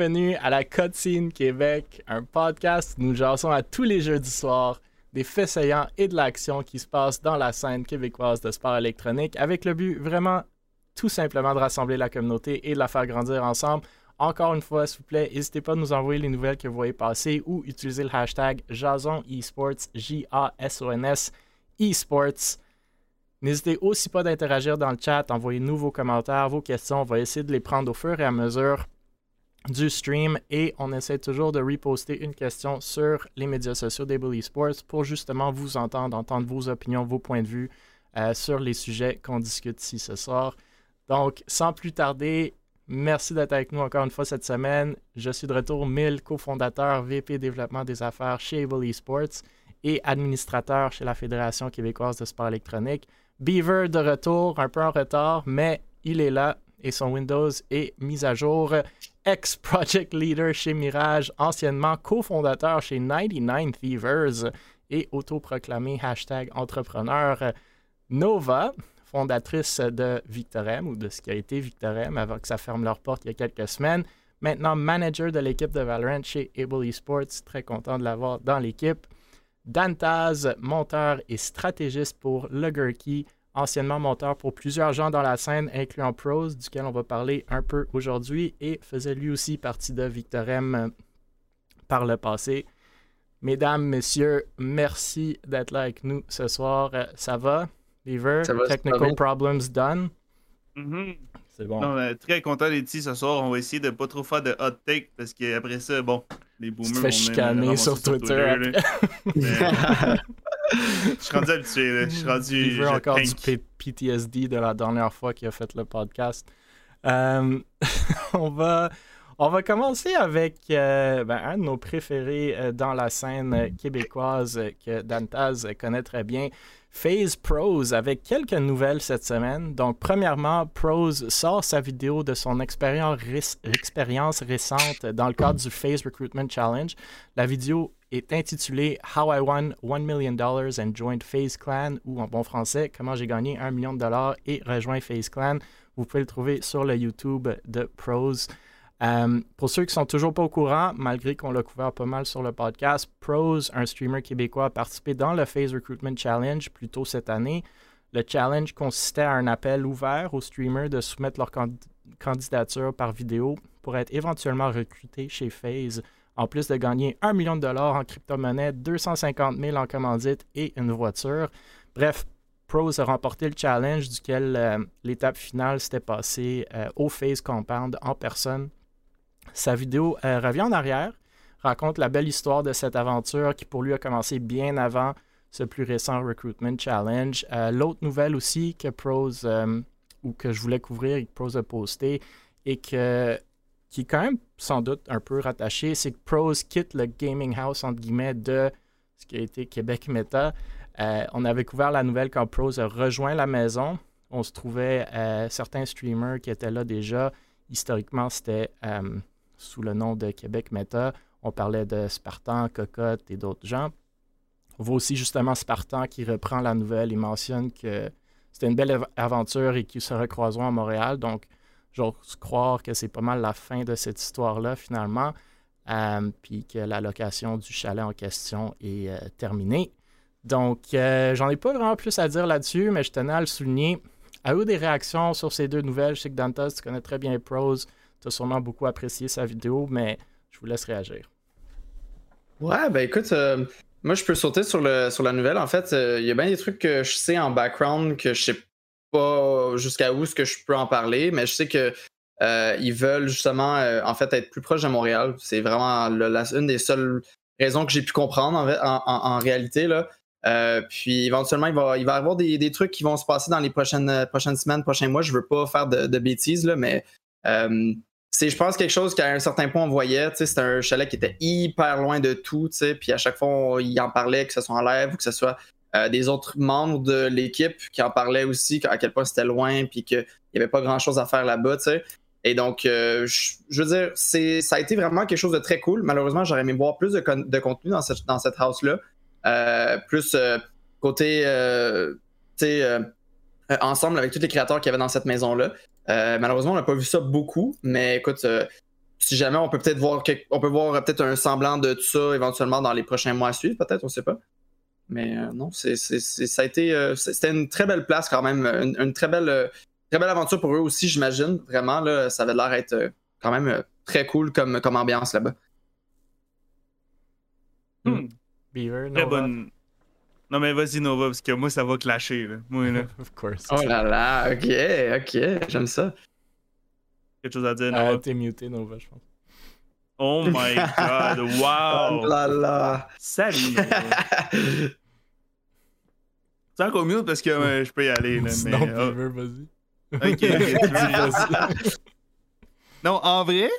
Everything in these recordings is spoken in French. bienvenue à la Cotine Québec, un podcast où nous jasons à tous les jeudis soirs des faits saillants et de l'action qui se passe dans la scène québécoise de sport électronique avec le but vraiment tout simplement de rassembler la communauté et de la faire grandir ensemble. Encore une fois, s'il vous plaît, n'hésitez pas à nous envoyer les nouvelles que vous voyez passer ou utiliser le hashtag Jason Esports, J-A-S-O-N-S Esports. N'hésitez aussi pas d'interagir dans le chat, envoyez-nous vos commentaires, vos questions. On va essayer de les prendre au fur et à mesure du stream et on essaie toujours de reposter une question sur les médias sociaux d'Able Esports pour justement vous entendre vos opinions, vos points de vue sur les sujets qu'on discute ici ce soir. Donc, sans plus tarder, merci d'être avec nous encore une fois cette semaine. Je suis de retour, Mille, cofondateur, VP développement des affaires chez Able Esports et administrateur chez la Fédération québécoise de sport électronique. Beaver de retour, un peu en retard, mais il est là et son Windows est mis à jour. Ex-Project Leader chez Mirage, anciennement cofondateur chez 99 Thievers et autoproclamé hashtag entrepreneur. Nova, fondatrice de Victor M ou de ce qui a été Victor M avant que ça ferme leur porte il y a quelques semaines. Maintenant manager de l'équipe de Valorant chez Able Esports, très content de l'avoir dans l'équipe. Dantaz, monteur et stratégiste pour le Gurkey, anciennement monteur pour plusieurs gens dans la scène, incluant Proze, duquel on va parler un peu aujourd'hui, et faisait lui aussi partie de Victor M par le passé. Mesdames, messieurs, merci d'être là avec nous ce soir. Ça va, Beaver? Ça va, technical problems done? C'est bon. Non, très content d'être ici ce soir. On va essayer de pas trop faire de hot take parce qu'après ça, bon, les boomers vont chicaner sur Twitter. Je suis rendu habitué. Là. Je suis rendu. Il veut encore du PTSD de la dernière fois qu'il a fait le podcast. On va commencer avec un de nos préférés dans la scène québécoise que Dantaz connaît très bien. FaZe Proze avec quelques nouvelles cette semaine. Donc, premièrement, Proze sort sa vidéo de son expérience récente dans le cadre du FaZe Recruitment Challenge. La vidéo est intitulée « How I won $1 million and joined FaZe Clan » ou en bon français « Comment j'ai gagné $1 million et rejoint FaZe Clan ». Vous pouvez le trouver sur le YouTube de Proze. Pour ceux qui sont toujours pas au courant, malgré qu'on l'a couvert pas mal sur le podcast, Proze, un streamer québécois, a participé dans le FaZe Recruitment Challenge plus tôt cette année. Le challenge consistait à un appel ouvert aux streamers de soumettre leur candidature par vidéo pour être éventuellement recrutés chez FaZe, en plus de gagner $1 million en crypto-monnaie, 250 000 en commandite et une voiture. Bref, Proze a remporté le challenge duquel l'étape finale s'était passée au FaZe Compound en personne. Sa vidéo revient en arrière, raconte la belle histoire de cette aventure qui pour lui a commencé bien avant ce plus récent Recruitment Challenge. L'autre nouvelle aussi que Proze, ou que je voulais couvrir et que Proze a posté, et qui est quand même sans doute un peu rattaché, c'est que Proze quitte le gaming house entre guillemets de ce qui a été Québec Méta. On avait couvert la nouvelle quand Proze a rejoint la maison. On se trouvait certains streamers qui étaient là déjà. Historiquement, c'était... sous le nom de Québec Méta. On parlait de Spartan, Cocotte et d'autres gens. On voit aussi justement Spartan qui reprend la nouvelle et mentionne que c'était une belle aventure et qu'ils se recroiseront à Montréal. Donc, j'ose croire que c'est pas mal la fin de cette histoire-là finalement, puis que la location du chalet en question est terminée. Donc, j'en ai pas vraiment plus à dire là-dessus, mais je tenais à le souligner. À eux des réactions sur ces deux nouvelles? Je sais que Dantaz, tu connais très bien Proze. Tu as sûrement beaucoup apprécié sa vidéo, mais je vous laisse réagir. Ouais, ben écoute, moi je peux sauter sur la nouvelle. En fait, il y a bien des trucs que je sais en background que je sais pas jusqu'à où ce que je peux en parler, mais je sais que ils veulent justement en fait être plus proches de Montréal. C'est vraiment une des seules raisons que j'ai pu comprendre en réalité là. Puis éventuellement, il va y avoir des trucs qui vont se passer dans les prochaines semaines, prochains mois. Je veux pas faire de bêtises là, mais c'est, je pense, quelque chose qu'à un certain point on voyait, c'était un chalet qui était hyper loin de tout, puis à chaque fois il en parlait, que ce soit en live ou que ce soit des autres membres de l'équipe qui en parlaient aussi, à quel point c'était loin puis qu'il n'y avait pas grand chose à faire là-bas, t'sais. Et donc je veux dire, ça a été vraiment quelque chose de très cool. Malheureusement, j'aurais aimé voir plus de contenu dans cette house-là, plus côté ensemble avec tous les créateurs qu'il y avait dans cette maison-là. Malheureusement, on n'a pas vu ça beaucoup, mais écoute, si jamais on peut peut-être voir peut-être un semblant de tout ça éventuellement dans les prochains mois à suivre, peut-être, on sait pas. Mais non, ça a été c'était une très belle place quand même, une très belle aventure pour eux aussi, j'imagine. Vraiment, là, ça avait l'air d'être quand même très cool comme ambiance là-bas. Beaver, très bonne. Non, mais vas-y, Nova, parce que moi, ça va clasher. Là. Moi, là. Of course. Oh là là, ok, j'aime ça. Quelque chose à dire, Nova? T'es muté, Nova, je pense. Oh my god, wow! Oh là là! Salut! C'est encore mute parce que je peux y aller. Là, mais... Non, Beaver, vas-y. Ok. Non, en vrai,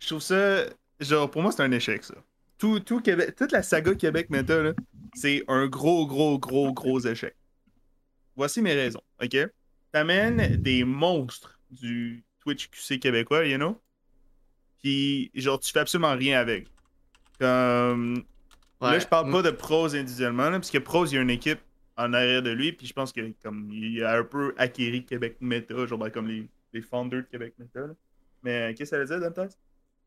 je trouve ça... Genre, pour moi, c'est un échec, ça. Tout Québec, toute la saga Québec Méta, là, c'est un gros échec. Voici mes raisons, ok? T'amènes des monstres du Twitch QC québécois, you know? Puis, genre, tu fais absolument rien avec. Comme... Ouais. Là, je parle pas de Proze individuellement, là, parce que Proze, il y a une équipe en arrière de lui, puis je pense que comme il a un peu acquéri Québec Méta, genre ben, comme les founders de Québec Méta. Là. Mais qu'est-ce que ça veut dire, Dantas?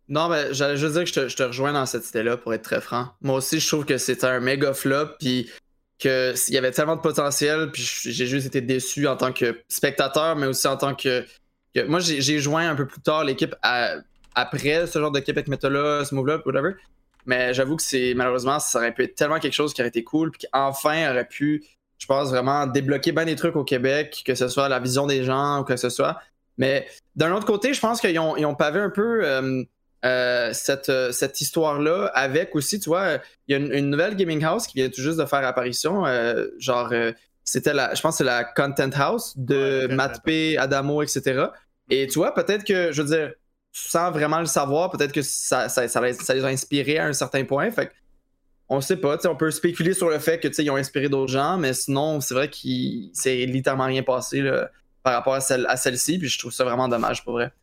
Non, mais j'allais juste dire que je te rejoins dans cette idée-là, pour être très franc. Moi aussi, je trouve que c'était un méga flop, puis qu'il y avait tellement de potentiel, puis j'ai juste été déçu en tant que spectateur, mais aussi en tant que... Moi, j'ai joint un peu plus tard l'équipe après ce genre de Québec Méta-là, ce move-là, whatever. Mais j'avoue que c'est malheureusement, ça aurait pu être tellement quelque chose qui aurait été cool, puis qu'enfin aurait pu, je pense, vraiment débloquer bien des trucs au Québec, que ce soit la vision des gens ou que ce soit. Mais d'un autre côté, je pense qu'ils ont pavé un peu... cette histoire-là avec aussi, tu vois, il y a une nouvelle gaming house qui vient tout juste de faire apparition, c'était je pense que c'est la Content House de Matt P, Adamo, etc. Et tu vois, peut-être que, je veux dire, sans vraiment le savoir, peut-être que ça les a inspirés à un certain point, fait qu'on sait pas, tu sais, on peut spéculer sur le fait que, tu sais, ils ont inspiré d'autres gens, mais sinon, c'est vrai qu'il s'est littéralement rien passé, là, par rapport à celle-ci, puis je trouve ça vraiment dommage, pour vrai.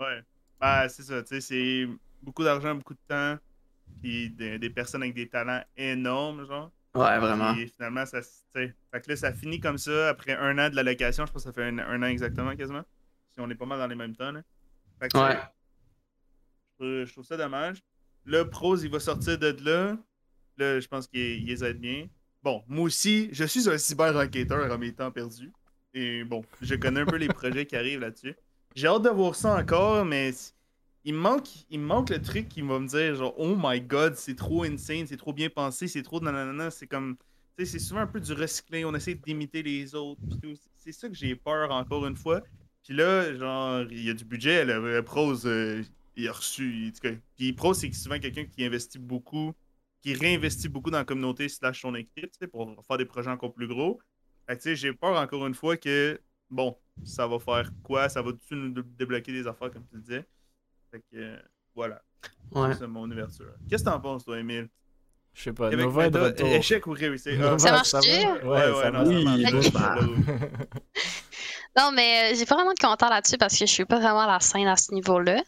Ouais. Ah, c'est ça, tu sais, c'est beaucoup d'argent, beaucoup de temps, puis des personnes avec des talents énormes, genre. Ouais, vraiment. Et finalement, ça, tu sais, fait que là, ça finit comme ça, après un an de l'allocation, je pense que ça fait un an exactement, quasiment, si on est pas mal dans les mêmes temps, là. Fait que, ouais. Je trouve ça dommage. Le Proze, il va sortir de là. Là, je pense qu'il les aide bien. Bon, moi aussi, je suis un cyber-enquêteur en mes temps perdus. Et bon, je connais un peu les projets qui arrivent là-dessus. J'ai hâte de voir ça encore, mais il me manque le truc qui va me dire genre oh my god, c'est trop insane, c'est trop bien pensé, c'est trop nanana, c'est comme, tu sais, c'est souvent un peu du recyclé, on essaie d'imiter les autres, c'est ça que j'ai peur encore une fois. Puis là, genre, il y a du budget, le Proze, il a reçu, en tout cas. Puis Proze, c'est souvent quelqu'un qui investit beaucoup, qui réinvestit beaucoup dans la communauté / son équipe, tu sais, pour faire des projets encore plus gros. Fait que tu sais, j'ai peur encore une fois que bon, ça va faire quoi? Ça va-tu nous débloquer des affaires, comme tu le disais? Fait que, voilà. Ouais. C'est mon ouverture. Qu'est-ce que t'en penses, toi, Émile? Je sais pas. Nova est de retour. Échec ou réussite? Ça marche-tu? Ouais, ça marche. Non, mais j'ai pas vraiment de commentaire là-dessus parce que je suis pas vraiment à la scène à ce niveau-là.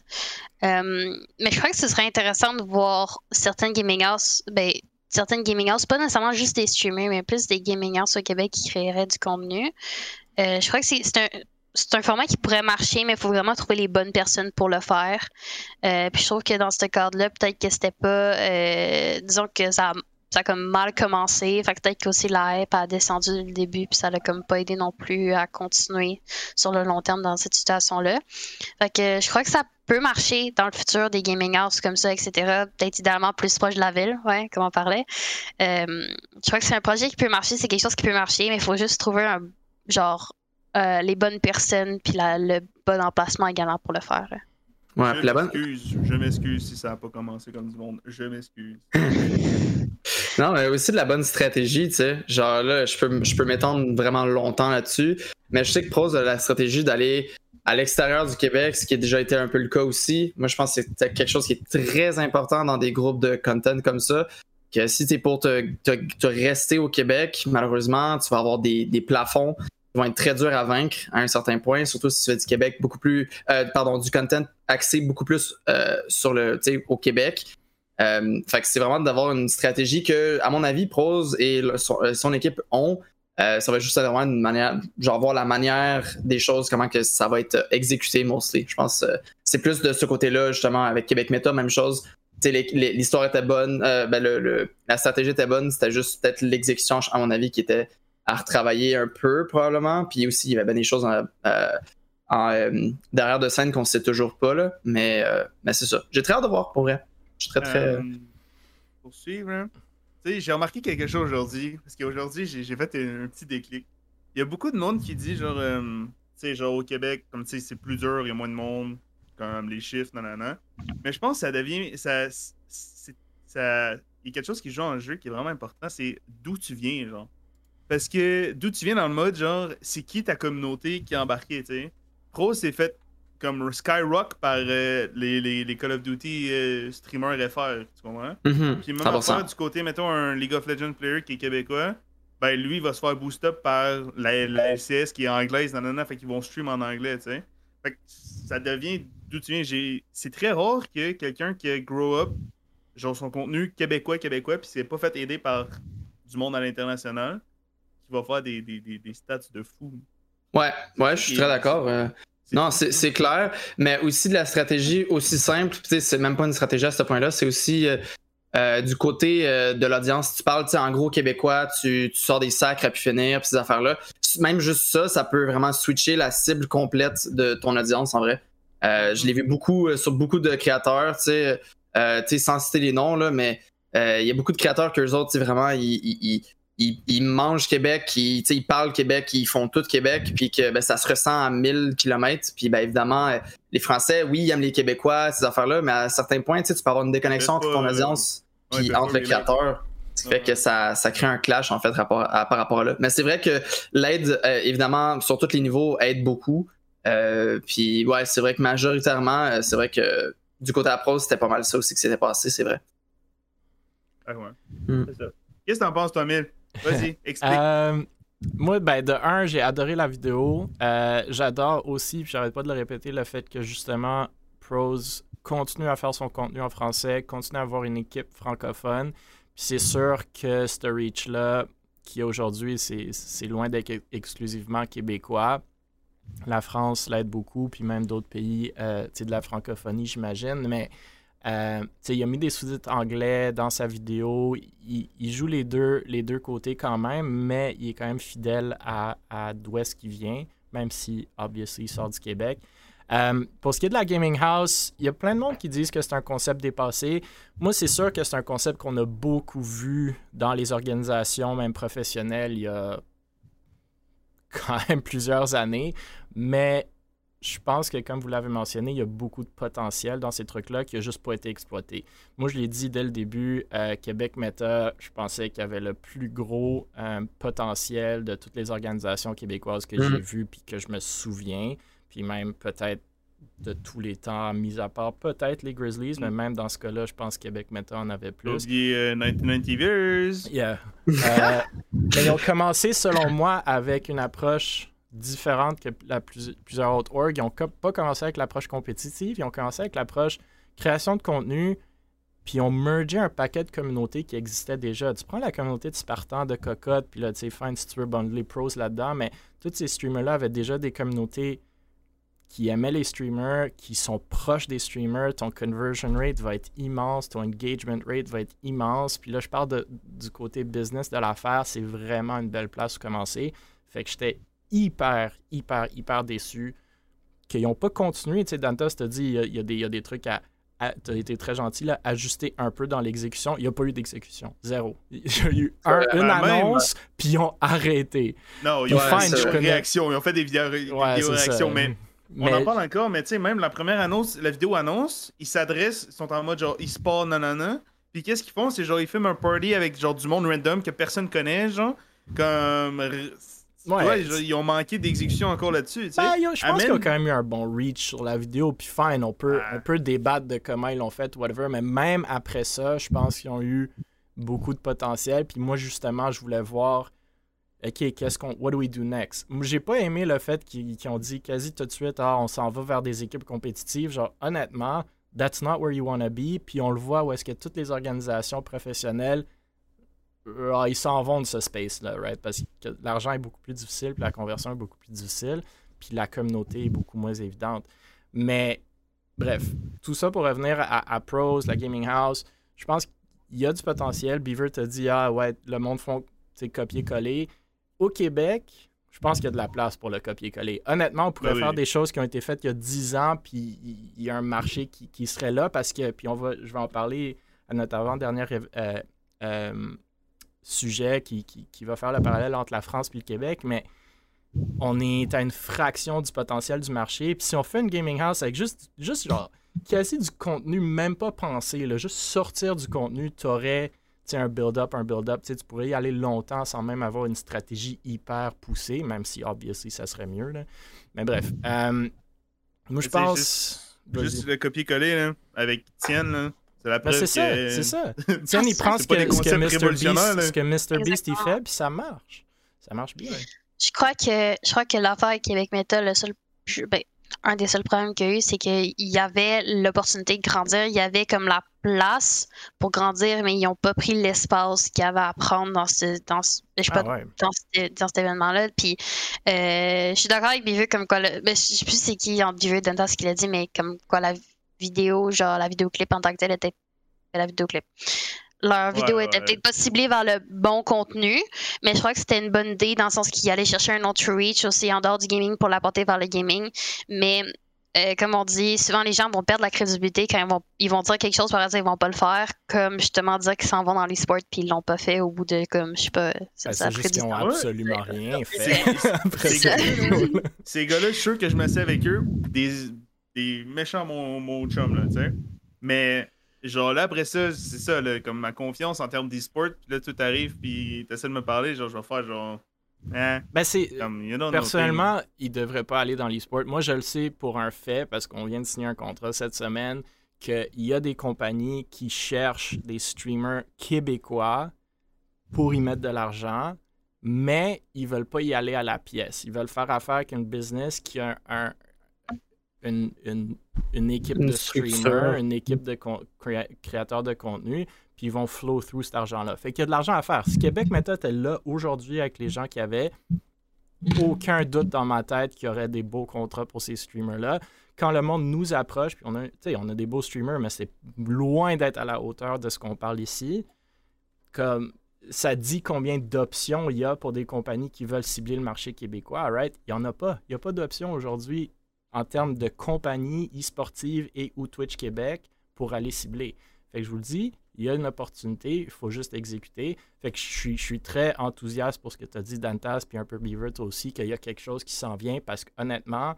Mais je crois que ce serait intéressant de voir certaines gaming houses, pas nécessairement juste des streamers, mais plus des gaming houses au Québec qui créeraient du contenu. Je crois que c'est un format qui pourrait marcher, mais il faut vraiment trouver les bonnes personnes pour le faire. Puis je trouve que dans ce cadre-là, peut-être que c'était pas... disons que ça a comme mal commencé. Fait que peut-être qu'aussi la hype a descendu dès le début, puis ça l'a comme pas aidé non plus à continuer sur le long terme dans cette situation-là. Fait que je crois que ça peut marcher dans le futur, des gaming houses comme ça, etc. Peut-être idéalement plus proche de la ville, ouais, comme on parlait. Je crois que c'est un projet qui peut marcher, c'est quelque chose qui peut marcher, mais il faut juste trouver un... genre les bonnes personnes puis le bon emplacement également pour le faire. Ouais, je m'excuse si ça n'a pas commencé comme du monde. Je m'excuse. Non, mais aussi de la bonne stratégie, tu sais. Genre là, je peux m'étendre vraiment longtemps là-dessus, mais je sais que Proze a la stratégie d'aller à l'extérieur du Québec, ce qui a déjà été un peu le cas aussi. Moi, je pense que c'est quelque chose qui est très important dans des groupes de content comme ça. Que si t'es pour te rester au Québec, malheureusement, tu vas avoir des plafonds qui vont être très durs à vaincre à un certain point, surtout si tu fais du Québec beaucoup plus... du content axé beaucoup plus sur le, tu sais, au Québec. Fait que c'est vraiment d'avoir une stratégie que, à mon avis, Proze et son équipe ont, Ça va être juste vraiment une manière, genre voir la manière des choses, comment que ça va être exécuté mostly. Je pense c'est plus de ce côté-là, justement, avec Québec Méta, même chose. L'histoire était bonne, la stratégie était bonne, c'était juste peut-être l'exécution, à mon avis, qui était à retravailler un peu, probablement. Puis aussi, il y avait bien des choses derrière de scène qu'on sait toujours pas, là. Mais c'est ça. J'ai très hâte de voir, pour vrai. Je suis très, très... Pour suivre, hein? Tu sais, j'ai remarqué quelque chose aujourd'hui, parce qu'aujourd'hui, j'ai fait un petit déclic. Il y a beaucoup de monde qui dit, genre, tu sais, genre au Québec, comme tu sais, c'est plus dur, il y a moins de monde, comme les chiffres, nanana. Mais je pense que ça devient, il y a quelque chose qui joue en jeu qui est vraiment important, c'est d'où tu viens, genre. Parce que d'où tu viens dans le mode, genre, c'est qui ta communauté qui est embarquée, tu sais. Proze s'est fait comme Skyrock par les Call of Duty streamers FR, tu comprends? Puis même après, du côté, mettons, un League of Legends player qui est québécois, ben lui, il va se faire boost up par la LCS qui est anglaise, nanana, fait qu'ils vont stream en anglais, tu sais. Fait que ça devient d'où tu viens. C'est très rare que quelqu'un qui a grow up, genre son contenu québécois, puis s'est pas fait aider par du monde à l'international, qui va faire des stats de fou. Ouais, je suis très d'accord. Non, c'est clair, mais aussi de la stratégie aussi simple, c'est même pas une stratégie à ce point-là, c'est aussi du côté de l'audience. Tu parles, en gros, québécois, tu sors des sacres à pu finir, pis ces affaires-là. Même juste ça, ça peut vraiment switcher la cible complète de ton audience, en vrai. Je l'ai vu beaucoup sur beaucoup de créateurs, tu sais, sans citer les noms, là, mais il y a beaucoup de créateurs qu'eux autres, vraiment, ils mangent Québec, ils parlent Québec, ils font tout Québec, puis que ben, ça se ressent à 1000 km. Puis ben, évidemment, les Français, oui, ils aiment les Québécois, ces affaires-là, mais à certains points, tu peux avoir une déconnexion entre ton audience et entre le créateur. Ce qui fait que ça crée un clash, en fait, par rapport à là. Mais c'est vrai que l'aide, évidemment, sur tous les niveaux, aide beaucoup. Puis ouais, c'est vrai que majoritairement, c'est vrai que du côté de la Proze, c'était pas mal ça aussi que c'était passé, c'est vrai. Ah ouais, c'est ça. Qu'est-ce que t'en penses, toi, Mille? Vas-y, explique. Moi, ben, de un, j'ai adoré la vidéo. J'adore aussi, puis j'arrête pas de le répéter, le fait que justement, Proze continue à faire son contenu en français, continue à avoir une équipe francophone. Puis c'est sûr que ce reach-là, qui aujourd'hui, c'est loin d'être exclusivement québécois. La France l'aide beaucoup, puis même d'autres pays, tu sais, de la francophonie, j'imagine, mais... il a mis des sous-titres anglais dans sa vidéo, il joue les deux côtés quand même, mais il est quand même fidèle à d'où est-ce qu'il vient, même si, obviously, il sort du Québec. Pour ce qui est de la Gaming House, il y a plein de monde qui disent que c'est un concept dépassé. Moi, c'est sûr que c'est un concept qu'on a beaucoup vu dans les organisations, même professionnelles, il y a quand même plusieurs années, mais... Je pense que, comme vous l'avez mentionné, il y a beaucoup de potentiel dans ces trucs-là qui n'a juste pas été exploité. Moi, je l'ai dit dès le début, Québec Méta, je pensais qu'il y avait le plus gros potentiel de toutes les organisations québécoises que j'ai vues puis que je me souviens, puis même peut-être de tous les temps, mis à part peut-être les Grizzlies, mais même dans ce cas-là, je pense que Québec Méta en avait plus. The 1990 viewers! Yeah. Mais ils ont commencé, selon moi, avec une approche... différentes que plusieurs autres orgs. Ils n'ont pas commencé avec l'approche compétitive, ils ont commencé avec l'approche création de contenu, puis ils ont mergé un paquet de communautés qui existaient déjà. Tu prends la communauté de Spartan, de Cocotte, puis là, tu sais, fine, si tu veux bundler Proze là-dedans, mais tous ces streamers-là avaient déjà des communautés qui aimaient les streamers, qui sont proches des streamers, ton conversion rate va être immense, ton engagement rate va être immense, puis là, je parle du côté business de l'affaire, c'est vraiment une belle place où commencer. Fait que j'étais hyper déçu qu'ils n'ont pas continué. Tu sais, Dantas t'a dit, il y a des trucs à t'as été très gentil, là, ajuster un peu dans l'exécution. Il n'y a pas eu d'exécution. Zéro. Il y a eu une annonce, puis ils ont arrêté. Non, ils ont fait une réaction. Ils ont fait des vidéos réactions, mais... On en parle encore, mais tu sais, même la première annonce, la vidéo annonce, ils s'adressent, ils sont en mode genre, ils se parlent, nanana. Puis qu'est-ce qu'ils font? C'est genre, ils filment un party avec genre du monde random que personne connaît, genre, comme... Ouais, ils ont manqué d'exécution encore là-dessus. Tu sais. Je pense qu'ils ont quand même eu un bon reach sur la vidéo, puis fine, on peut débattre de comment ils l'ont fait, whatever, mais même après ça, je pense qu'ils ont eu beaucoup de potentiel, puis moi, justement, je voulais voir, OK, what do we do next? J'ai pas aimé le fait qu'ils ont dit quasi tout de suite, on s'en va vers des équipes compétitives, genre, honnêtement, that's not where you wanna be, puis on le voit où est-ce que toutes les organisations professionnelles ils s'en vont de ce space-là, right? Parce que l'argent est beaucoup plus difficile, puis la conversion est beaucoup plus difficile, puis la communauté est beaucoup moins évidente. Mais bref, tout ça pour revenir à Proze, la Gaming House, je pense qu'il y a du potentiel. Beaver t'a dit, ah ouais, le monde font copier-coller. Au Québec, je pense qu'il y a de la place pour le copier-coller. Honnêtement, on pourrait faire des choses qui ont été faites il y a 10 ans, puis il y a un marché qui serait là, parce que, puis je vais en parler à notre avant-dernier sujet qui va faire le parallèle entre la France et le Québec, mais on est à une fraction du potentiel du marché. Puis si on fait une gaming house avec juste genre, qui a assez du contenu, même pas penser, là, juste sortir du contenu, t'aurais un build-up, tu pourrais y aller longtemps sans même avoir une stratégie hyper poussée, même si, obviously, ça serait mieux, là. Mais bref, moi, je pense... Juste le copier-coller, là, avec Tienne, là. C'est la preuve c'est ça. Tiens, il prend ce que Mr. Beast il fait, puis ça marche. Ça marche bien. Je crois que l'affaire avec Québec Méta, un des seuls problèmes qu'il y a eu, c'est qu'il y avait l'opportunité de grandir. Il y avait comme la place pour grandir, mais ils n'ont pas pris l'espace qu'il y avait à prendre dans cet événement-là. Puis, je suis d'accord avec Biveux, comme quoi... je sais plus c'est qui en Biveux, dans ce qu'il a dit, mais comme quoi la... vidéo, genre la vidéoclip en tant que telle était... Leur vidéo était peut-être pas ciblée vers le bon contenu, mais je crois que c'était une bonne idée dans le sens qu'ils allaient chercher un autre reach aussi en dehors du gaming pour l'apporter vers le gaming. Mais comme on dit, souvent les gens vont perdre la crédibilité quand ils vont dire quelque chose, par exemple, ils vont pas le faire, comme justement dire qu'ils s'en vont dans les sports puis ils l'ont pas fait au bout de, comme, je sais pas... C'est juste qu'ils ont absolument rien fait. Ces gars-là, je suis sûr que je m'assieds avec eux des méchants mon chum, là, tu sais. Mais, genre, là, après ça, c'est ça, là, comme ma confiance en termes d'e-sport, puis là, tout arrive, puis t'essaies de me parler, genre, je vais faire, genre... Personnellement, il devrait pas aller dans l'e-sport. Moi, je le sais pour un fait, parce qu'on vient de signer un contrat cette semaine, qu'il y a des compagnies qui cherchent des streamers québécois pour y mettre de l'argent, mais ils veulent pas y aller à la pièce. Ils veulent faire affaire avec une business qui a une équipe de streamers, une équipe de créateurs de contenu, puis ils vont flow through cet argent-là. Fait qu'il y a de l'argent à faire. Si Québec Méta était là aujourd'hui avec les gens qu'il y avait, aucun doute dans ma tête qu'il y aurait des beaux contrats pour ces streamers-là. Quand le monde nous approche, puis on a des beaux streamers, mais c'est loin d'être à la hauteur de ce qu'on parle ici, comme... Ça dit combien d'options il y a pour des compagnies qui veulent cibler le marché québécois, right? Il n'y en a pas. Il n'y a pas d'options aujourd'hui en termes de compagnie e-sportive et ou Twitch Québec pour aller cibler. Fait que je vous le dis, il y a une opportunité, il faut juste exécuter. Fait que je suis très enthousiaste pour ce que tu as dit, Dantas, puis un peu Beaver, toi aussi, qu'il y a quelque chose qui s'en vient, parce qu'honnêtement,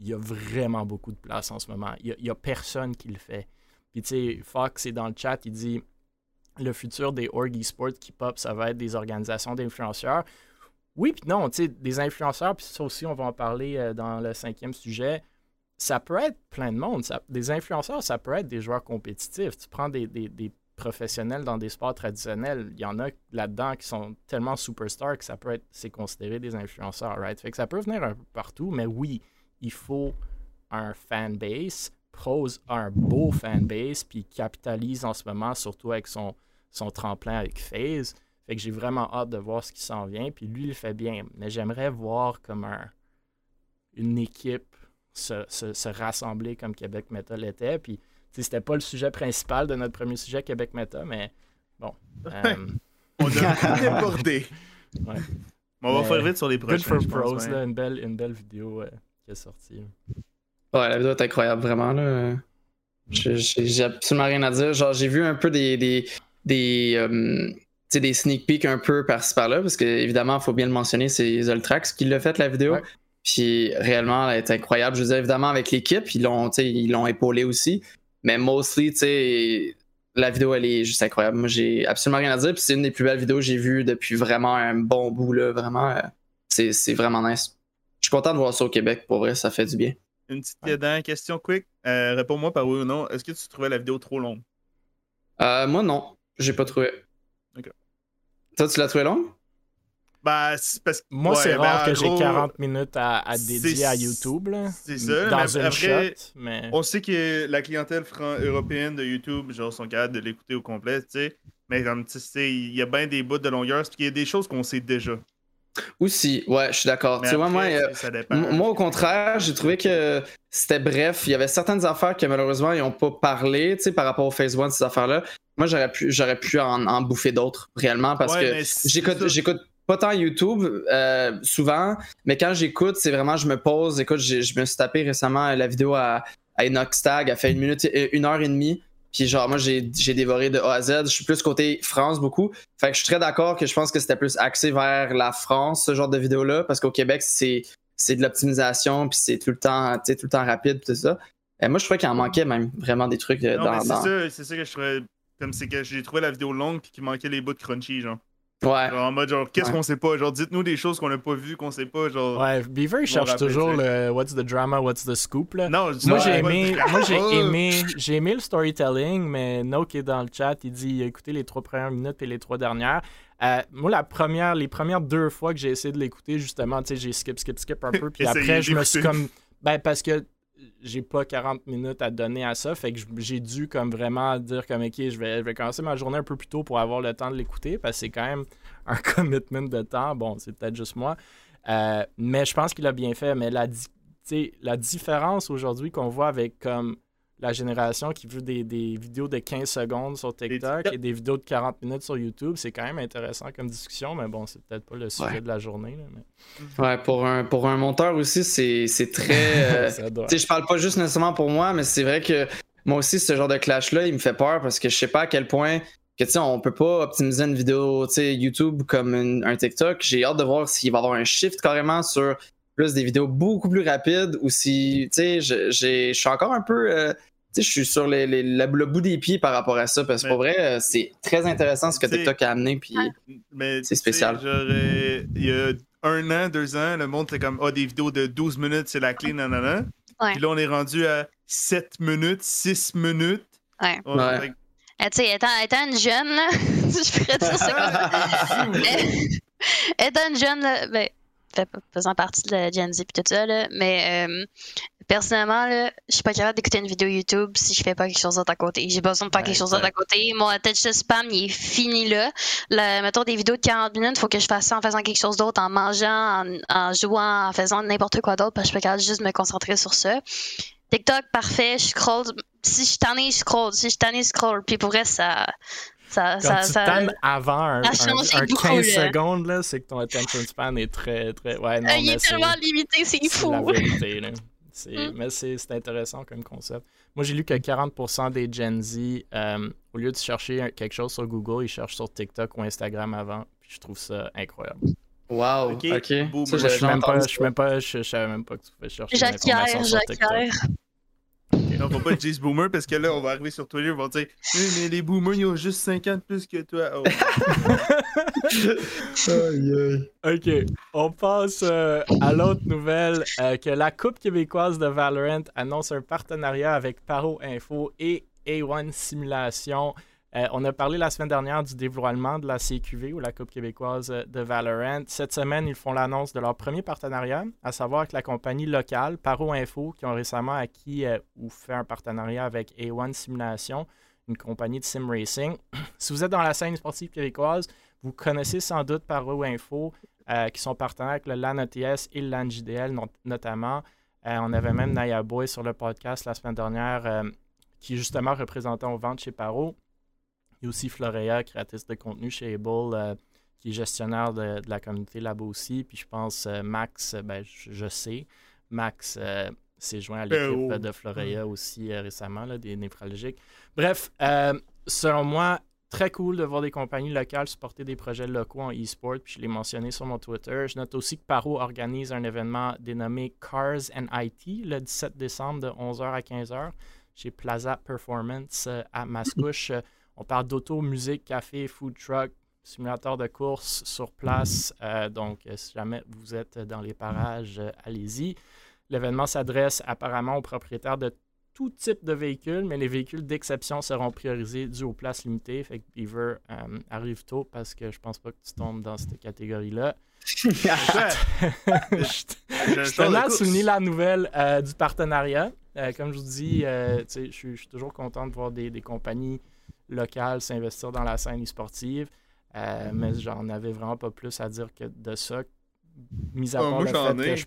il y a vraiment beaucoup de place en ce moment. Il y a personne qui le fait. Puis tu sais, Fox est dans le chat, il dit « Le futur des org e-sports qui pop, ça va être des organisations d'influenceurs. » Oui, puis non, tu sais, des influenceurs, puis ça aussi, on va en parler dans le 5e sujet, ça peut être plein de monde. Des influenceurs, ça peut être des joueurs compétitifs. Tu prends des professionnels dans des sports traditionnels, il y en a là-dedans qui sont tellement superstars que ça peut être, c'est considéré des influenceurs, right? Fait que ça peut venir un peu partout, mais oui, il faut un fanbase. Proze a un beau fanbase, puis capitalise en ce moment, surtout avec son tremplin avec FaZe. Fait que j'ai vraiment hâte de voir ce qui s'en vient. Puis lui, il le fait bien. Mais j'aimerais voir comme une équipe se rassembler comme Québec Méta l'était. Puis, tu sais, c'était pas le sujet principal de notre premier sujet, Québec Méta, mais bon. On a débordé. Ouais. On va faire vite sur les prochains. Good for Proze, là, une belle vidéo qui est sortie. Ouais, la vidéo est incroyable, vraiment, là. J'ai absolument rien à dire. Genre, j'ai vu un peu des sneak peeks un peu par-ci par-là, parce qu'évidemment, il faut bien le mentionner, c'est Zoltrax qui l'a fait, la vidéo. Ouais. Puis réellement, elle est incroyable. Je veux dire, évidemment, avec l'équipe, ils l'ont épaulé aussi. Mais mostly, tu sais, la vidéo, elle est juste incroyable. Moi, j'ai absolument rien à dire. Puis c'est une des plus belles vidéos que j'ai vues depuis vraiment un bon bout, là. Vraiment, c'est vraiment nice. Je suis content de voir ça au Québec, pour vrai, ça fait du bien. Une petite question quick. Réponds-moi par oui ou non. Est-ce que tu trouvais la vidéo trop longue? Moi, non. J'ai pas trouvé. Okay. Toi, tu l'as trouvé long? Bah, c'est parce que moi, c'est rare que j'ai 40 minutes à dédier à YouTube. Là, c'est ça. Dans une après, shot, mais... On sait que la clientèle européenne de YouTube, genre, sont capables de l'écouter au complet, tu sais. Mais comme tu sais, il y a bien des bouts de longueur, puis il y a des choses qu'on sait déjà. Aussi, ouais, je suis d'accord. Tu vois, moi, au contraire, j'ai trouvé que c'était bref. Il y avait certaines affaires que malheureusement, ils n'ont pas parlé, tu sais, par rapport au Phase 1, ces affaires-là. Moi, j'aurais pu en bouffer d'autres, réellement, parce que j'écoute pas tant YouTube, souvent, mais quand j'écoute, c'est vraiment, je me pose. Écoute, je me suis tapé récemment la vidéo à Enoch Tag, elle fait 1 heure et demie. Puis genre, moi, j'ai dévoré de A à Z. Je suis plus côté France beaucoup. Fait que je suis très d'accord que je pense que c'était plus axé vers la France, ce genre de vidéo-là. Parce qu'au Québec, c'est de l'optimisation, puis c'est tout le temps rapide, puis tout ça. Et moi, je trouvais qu'il en manquait même vraiment des trucs C'est ça que je trouvais... Comme c'est que j'ai trouvé la vidéo longue, puis qu'il manquait les bouts de crunchy, genre. Ouais. Genre en mode, genre, qu'est-ce qu'on sait pas? Genre, dites-nous des choses qu'on a pas vues, qu'on sait pas, genre... Ouais, Beaver, il cherche toujours le « what's the drama, what's the scoop », là. Non, j'ai aimé le storytelling, mais Noke est dans le chat, il dit « écoutez les 3 premières minutes et les 3 dernières ». Moi, les premières 2 fois que j'ai essayé de l'écouter, justement, tu sais, j'ai skip un peu, puis après, je me suis comme... Ben, parce que j'ai pas 40 minutes à donner à ça, fait que j'ai dû comme vraiment dire comme ok, je vais commencer ma journée un peu plus tôt pour avoir le temps de l'écouter, parce que c'est quand même un commitment de temps. Bon, c'est peut-être juste moi, mais je pense qu'il a bien fait. Mais la différence aujourd'hui qu'on voit avec comme la génération qui veut des vidéos de 15 secondes sur TikTok et des vidéos de 40 minutes sur YouTube, c'est quand même intéressant comme discussion, mais bon, c'est peut-être pas le sujet de la journée. Là, mais... Ouais, pour un monteur aussi, c'est très... Je parle pas juste nécessairement pour moi, mais c'est vrai que moi aussi, ce genre de clash-là, il me fait peur parce que je sais pas à quel point que on peut pas optimiser une vidéo YouTube comme un TikTok. J'ai hâte de voir s'il va y avoir un shift carrément sur... plus des vidéos beaucoup plus rapides, ou si, tu sais, je suis encore un peu, tu sais, je suis sur le bout des pieds par rapport à ça, parce que pour vrai, c'est très intéressant ce que TikTok a amené, puis c'est spécial. Il y a 1 an, 2 ans, le monde était comme, des vidéos de 12 minutes, c'est la clé, nanana. Ouais. Puis là, on est rendu à 7 minutes, 6 minutes. Ouais. Tu sais, étant une jeune, là, je pourrais dire ça comme étant une jeune, là, ben... faisant partie de la Gen Z et tout ça, là. Mais personnellement, je suis pas capable d'écouter une vidéo YouTube si je fais pas quelque chose d'autre à côté. J'ai besoin de faire quelque chose d'autre à côté. Mon attention spam, il est fini là. Mettons des vidéos de 40 minutes, faut que je fasse ça en faisant quelque chose d'autre, en mangeant, en jouant, en faisant n'importe quoi d'autre, parce que je suis pas capable juste de me concentrer sur ça. TikTok, parfait, je scroll. Si je suis tanné, je scroll. Si je suis tanné, je scroll. Puis pour vrai, ça avant un 15 secondes, là, c'est que ton attention span est très, très... Ouais, non, il est tellement limité, c'est fou. La vérité, là. Mais c'est intéressant comme concept. Moi, j'ai lu que 40% des Gen Z, au lieu de chercher quelque chose sur Google, ils cherchent sur TikTok ou Instagram avant. Puis je trouve ça incroyable. Wow, ok. Ça, je savais même pas que tu pouvais chercher l'information sur TikTok. Non, faut pas le Jace Boomer, parce que là, on va arriver sur Twitter, ils vont dire « Oui, mais les Boomers, ils ont juste 5 ans de plus que toi. Oh. » OK, on passe à l'autre nouvelle, que la Coupe québécoise de Valorant annonce un partenariat avec Parro Info et A1 Simulation. On a parlé la semaine dernière du dévoilement de la CQV, ou la Coupe québécoise de Valorant. Cette semaine, ils font l'annonce de leur premier partenariat, à savoir que la compagnie locale, Parro Info, qui ont récemment acquis ou fait un partenariat avec A1 Simulation, une compagnie de sim racing. Si vous êtes dans la scène sportive québécoise, vous connaissez sans doute Parro Info, qui sont partenaires avec le LAN ETS et le LAN JDL notamment. On avait même Nayaboy sur le podcast la semaine dernière, qui est justement représentant aux ventes chez Parro. Il y a aussi Florea, créatrice de contenu chez Able, qui est gestionnaire de la communauté là-bas aussi. Puis je pense Max, Max s'est joint à l'équipe de Florea aussi récemment, là, des néphralgiques. Bref, selon moi, très cool de voir des compagnies locales supporter des projets locaux en e-sport. Puis je l'ai mentionné sur mon Twitter. Je note aussi que Parro organise un événement dénommé Cars and IT le 17 décembre de 11h à 15h chez Plaza Performance à Mascouche. On parle d'auto, musique, café, food truck, simulateur de course sur place. Donc, si jamais vous êtes dans les parages, allez-y. L'événement s'adresse apparemment aux propriétaires de tout type de véhicules, mais les véhicules d'exception seront priorisés dû aux places limitées. Fait que Beaver, arrive tôt, parce que je pense pas que tu tombes dans cette catégorie-là. Je tenais à souligner la nouvelle du partenariat. Comme je vous dis, je suis toujours content de voir des compagnies locales s'investir dans la scène e-sportive. Mais j'en avais vraiment pas plus à dire que de ça. Mis à part le fait que je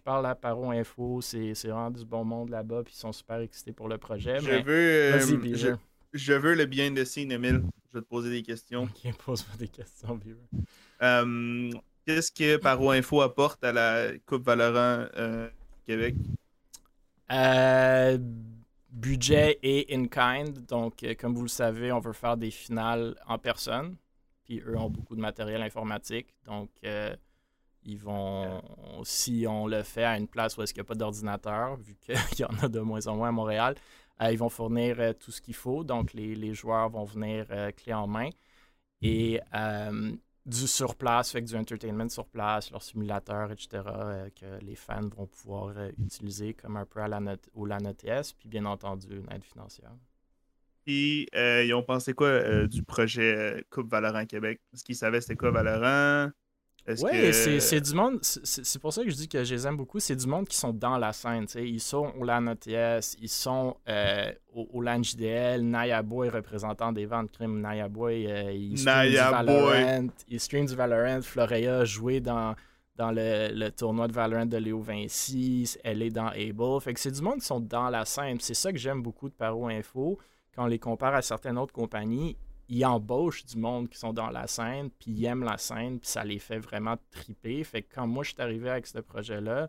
parle à Parro Info, c'est vraiment du bon monde là-bas, puis ils sont super excités pour le projet. Je veux le bien de scene, Emile. Je vais te poser des questions. Ok, pose-moi des questions, Beaver. Qu'est-ce que Parro Info apporte à la Coupe Valorant Québec? Budget et in-kind. Donc, comme vous le savez, on veut faire des finales en personne. Puis eux ont beaucoup de matériel informatique. Donc, ils vont, si on le fait à une place où est-ce qu'il n'y a pas d'ordinateur, vu qu'il y en a de moins en moins à Montréal, ils vont fournir tout ce qu'il faut. Donc, les joueurs vont venir clé en main. Et du sur place, fait que du entertainment sur place, leurs simulateurs, etc., que les fans vont pouvoir utiliser comme un peu à au LAN ETS, puis bien entendu, une aide financière. Puis, ils ont pensé quoi du projet Coupe Valorant Québec? Est-ce qu'ils savaient c'était quoi Valorant? Oui, c'est du monde, c'est pour ça que je dis que je les aime beaucoup, c'est du monde qui sont dans la scène, t'sais. Ils sont au LAN ETS, ils sont au LAN JDL, Nayaboy, représentant des ventes crime, Nayaboy, il stream du Valorant, Florea joué dans le tournoi de Valorant de Léo Vinci, elle est dans Able, fait que c'est du monde qui sont dans la scène, c'est ça que j'aime beaucoup de Parro Info, quand on les compare à certaines autres compagnies. Ils embauchent du monde qui sont dans la scène, puis ils aiment la scène, puis ça les fait vraiment triper. Fait que quand moi, je suis arrivé avec ce projet-là,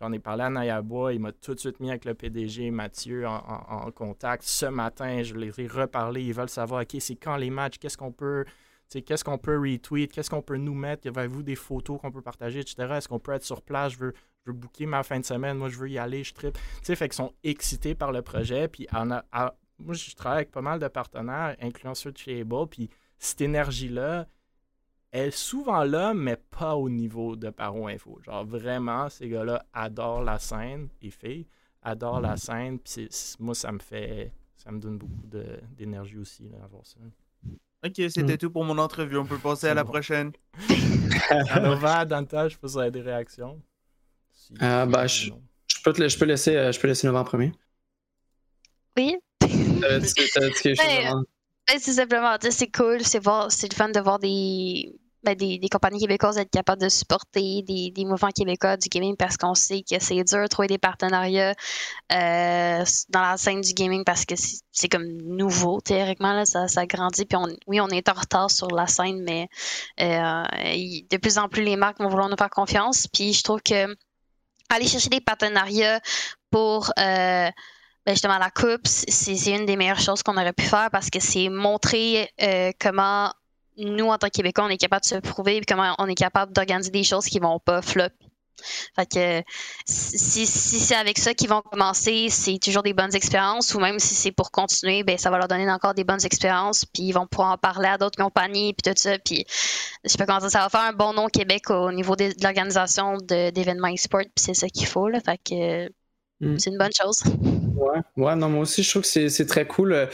j'en ai parlé à Nayaboy, il m'a tout de suite mis avec le PDG, Mathieu, en contact. Ce matin, je les ai reparlé, ils veulent savoir, OK, c'est quand les matchs, qu'est-ce qu'on peut retweet, qu'est-ce qu'on peut nous mettre, avez-vous des photos qu'on peut partager, etc. Est-ce qu'on peut être sur place, je veux booker ma fin de semaine, moi, je veux y aller, je tripe. Tu sais, fait qu'ils sont excités par le projet, puis moi, je travaille avec pas mal de partenaires, incluant ceux de chez Able, puis cette énergie-là, elle est souvent là, mais pas au niveau de Parro Info. Genre, vraiment, ces gars-là adorent la scène, et filles adorent la scène, puis moi, ça me donne beaucoup d'énergie aussi, là, à voir ça. Ok, c'était tout pour mon entrevue, on peut passer à la prochaine. Alors, va dans le temps, je sais pas si vous avez des réactions. Si, je peux laisser Nova en premier. Oui. C'est simplement dire c'est cool, c'est le fun de voir des compagnies québécoises être capables de supporter des mouvements québécois du gaming parce qu'on sait que c'est dur de trouver des partenariats dans la scène du gaming parce que c'est comme nouveau théoriquement, là, ça grandit. Puis on est en retard sur la scène, mais de plus en plus les marques vont vouloir nous faire confiance. Puis je trouve que aller chercher des partenariats pour justement, la coupe, c'est une des meilleures choses qu'on aurait pu faire parce que c'est montrer comment nous, en tant que Québécois, on est capable de se prouver et comment on est capable d'organiser des choses qui vont pas flop. Fait que si c'est avec ça qu'ils vont commencer, c'est toujours des bonnes expériences, ou même si c'est pour continuer, ben ça va leur donner encore des bonnes expériences, puis ils vont pouvoir en parler à d'autres compagnies, puis tout ça. Puis je sais pas comment ça va faire un bon nom au Québec au niveau de l'organisation d'événements e-sport, puis c'est ça qu'il faut, là. Fait que c'est une bonne chose. Ouais, non, moi aussi, je trouve que c'est très cool.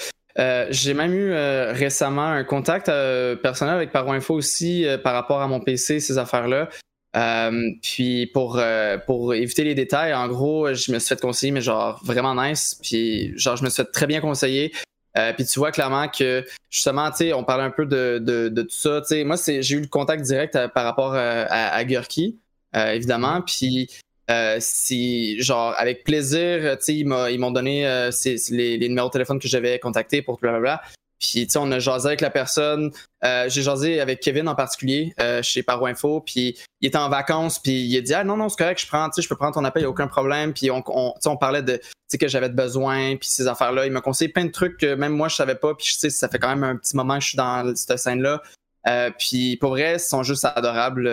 J'ai même eu récemment un contact personnel avec Parro Info aussi par rapport à mon PC, ces affaires-là. Puis pour éviter les détails, en gros, je me suis fait conseiller, mais genre vraiment nice. Puis genre, je me suis fait très bien conseiller. Puis tu vois clairement que justement, tu sais, on parlait un peu de tout ça. Tu sais, moi, j'ai eu le contact direct par rapport à Gurkey, évidemment. Puis si genre avec plaisir, tu sais, ils m'ont donné les numéros de téléphone que j'avais contactés pour blablabla. Puis tu sais, on a jasé avec la personne. J'ai jasé avec Kevin en particulier chez Parro Info. Puis il était en vacances. Puis il a dit non c'est correct, je peux prendre ton appel, y a aucun problème. Puis on parlait de que j'avais de besoin. Puis ces affaires là, il m'a conseillé plein de trucs que même moi je savais pas. Puis tu sais, ça fait quand même un petit moment que je suis dans cette scène là. Puis pour vrai, ils sont juste adorables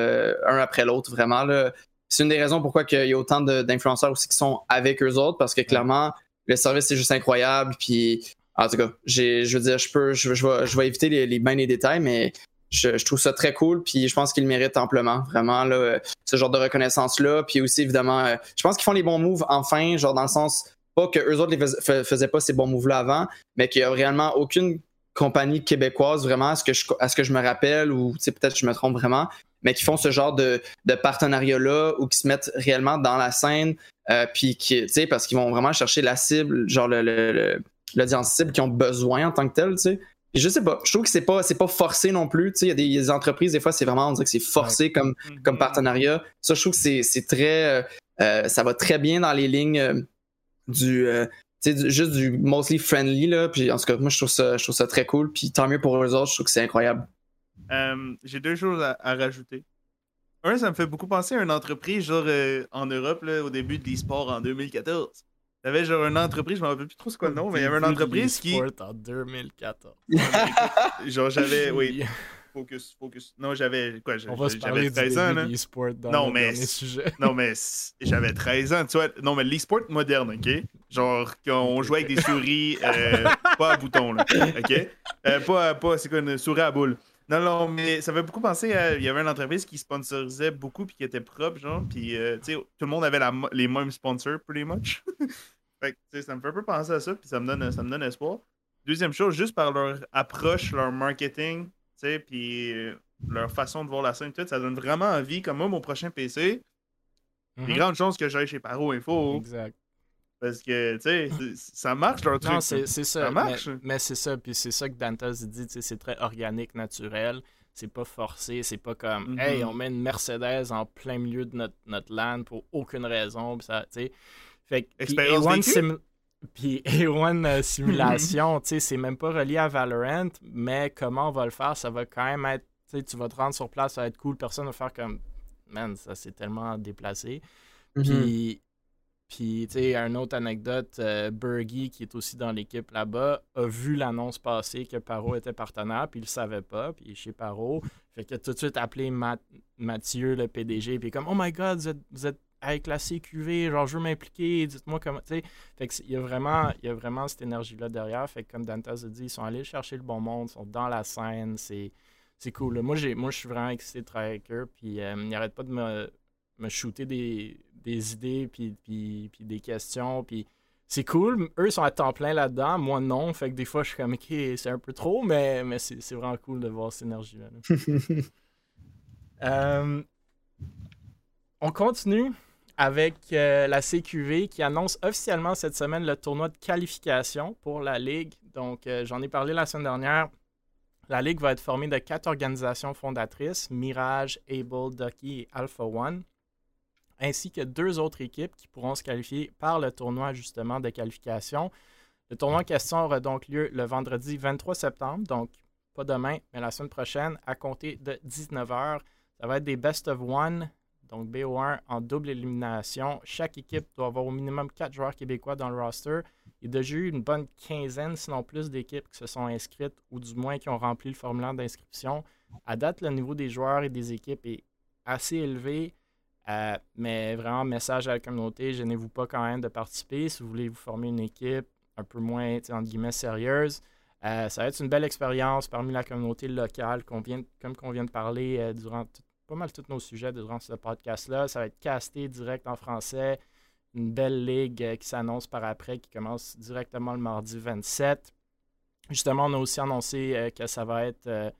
un après l'autre vraiment là. C'est une des raisons pourquoi il y a autant d'influenceurs aussi qui sont avec eux autres, parce que clairement, le service est juste incroyable. Puis, en tout cas, je veux dire, je vais éviter les détails, mais je trouve ça très cool. Puis, je pense qu'ils le méritent amplement, vraiment, là, ce genre de reconnaissance-là. Puis aussi, évidemment, je pense qu'ils font les bons moves enfin, genre dans le sens, pas qu'eux autres ne faisaient pas ces bons moves-là avant, mais qu'il n'y a réellement aucune compagnie québécoise, vraiment, à ce que je me rappelle, ou peut-être que je me trompe vraiment, mais qui font ce genre de partenariat-là ou qui se mettent réellement dans la scène, puis qui, parce qu'ils vont vraiment chercher la cible, genre l'audience cible qu'ils ont besoin en tant que telle, tu sais. Je sais pas. Je trouve que c'est pas forcé non plus. Tu sais, il y a des entreprises, des fois, c'est vraiment, on dirait que c'est forcé comme partenariat. Ça, je trouve que c'est très... ça va très bien dans les lignes juste du mostly friendly, là. Puis, en tout cas, moi, je trouve ça très cool. Puis, tant mieux pour eux autres. Je trouve que c'est incroyable. J'ai deux choses à rajouter. Un, ça me fait beaucoup penser à une entreprise, genre, en Europe, là, au début de l'e-sport en 2014. Il y avait genre une entreprise, je ne me rappelle plus trop c'est quoi le nom, mais il y avait une entreprise qui... en 2014. Genre j'avais, oui, focus. Non, j'avais quoi, j'avais 13 ans. Là. Dans non, le mais... sujet. Non, mais j'avais 13 ans, tu vois. Non, mais l'e-sport moderne, OK? Genre qu'on jouait avec des souris, pas à boutons, là, OK? Pas, c'est quoi, une souris à boule. Non, mais ça fait beaucoup penser à... Il y avait une entreprise qui sponsorisait beaucoup puis qui était propre, genre, puis, tu sais, tout le monde avait les mêmes sponsors, pretty much. Fait que, tu sais, ça me fait un peu penser à ça, puis ça me donne espoir. Deuxième chose, juste par leur approche, leur marketing, tu sais, puis leur façon de voir la scène, tout, ça donne vraiment envie. Comme moi, mon prochain PC, les grandes chances que j'aille chez Parro Info. Exact. Parce que, tu sais, ça marche leur truc. Non, c'est ça. Ça marche. Mais c'est ça. Puis c'est ça que Dantas dit, tu sais, c'est très organique, naturel. C'est pas forcé. C'est pas comme, hey, on met une Mercedes en plein milieu de notre LAN pour aucune raison. Puis ça, tu sais. Fait que. Puis A1 Simulation, tu sais, c'est même pas relié à Valorant. Mais comment on va le faire, ça va quand même être. Tu sais, tu vas te rendre sur place, ça va être cool. Personne va faire comme, man, ça c'est tellement déplacé. Puis. Puis, tu sais, une autre anecdote, Burgie, qui est aussi dans l'équipe là-bas, a vu l'annonce passer que Parro était partenaire, puis il le savait pas, puis il est chez Parro. Fait qu'il a tout de suite appelé Mathieu, le PDG, puis comme « Oh my God, vous êtes avec la CQV, genre je veux m'impliquer, dites-moi comment... » Tu sais, fait qu'il y a vraiment cette énergie-là derrière. Fait que comme Dantas a dit, ils sont allés chercher le bon monde, ils sont dans la scène, c'est cool. Là, moi, je suis vraiment excité de travailler avec eux, puis ils n'arrêtent pas de me shooter des idées puis des questions, puis c'est cool. Eux sont à temps plein là-dedans, moi non, fait que des fois je suis comme OK, c'est un peu trop, mais c'est vraiment cool de voir cette énergie-là. On continue avec la CQV qui annonce officiellement cette semaine le tournoi de qualification pour la Ligue. Donc j'en ai parlé la semaine dernière. La Ligue va être formée de 4 organisations fondatrices, Mirage, Able, Ducky et Alpha One, ainsi que 2 autres équipes qui pourront se qualifier par le tournoi justement de qualification. Le tournoi en question aura donc lieu le vendredi 23 septembre, donc pas demain, mais la semaine prochaine, à compter de 19h. Ça va être des best of one, donc BO1 en double élimination. Chaque équipe doit avoir au minimum 4 joueurs québécois dans le roster. Il y a déjà eu une bonne quinzaine, sinon plus, d'équipes qui se sont inscrites ou du moins qui ont rempli le formulaire d'inscription. À date, le niveau des joueurs et des équipes est assez élevé. Mais vraiment, message à la communauté, gênez-vous pas quand même de participer si vous voulez vous former une équipe un peu moins, entre guillemets, sérieuse. Ça va être une belle expérience parmi la communauté locale, comme qu'on vient de parler durant pas mal tous nos sujets durant ce podcast-là. Ça va être casté direct en français, une belle ligue qui s'annonce par après, qui commence directement le mardi 27. Justement, on a aussi annoncé que ça va être...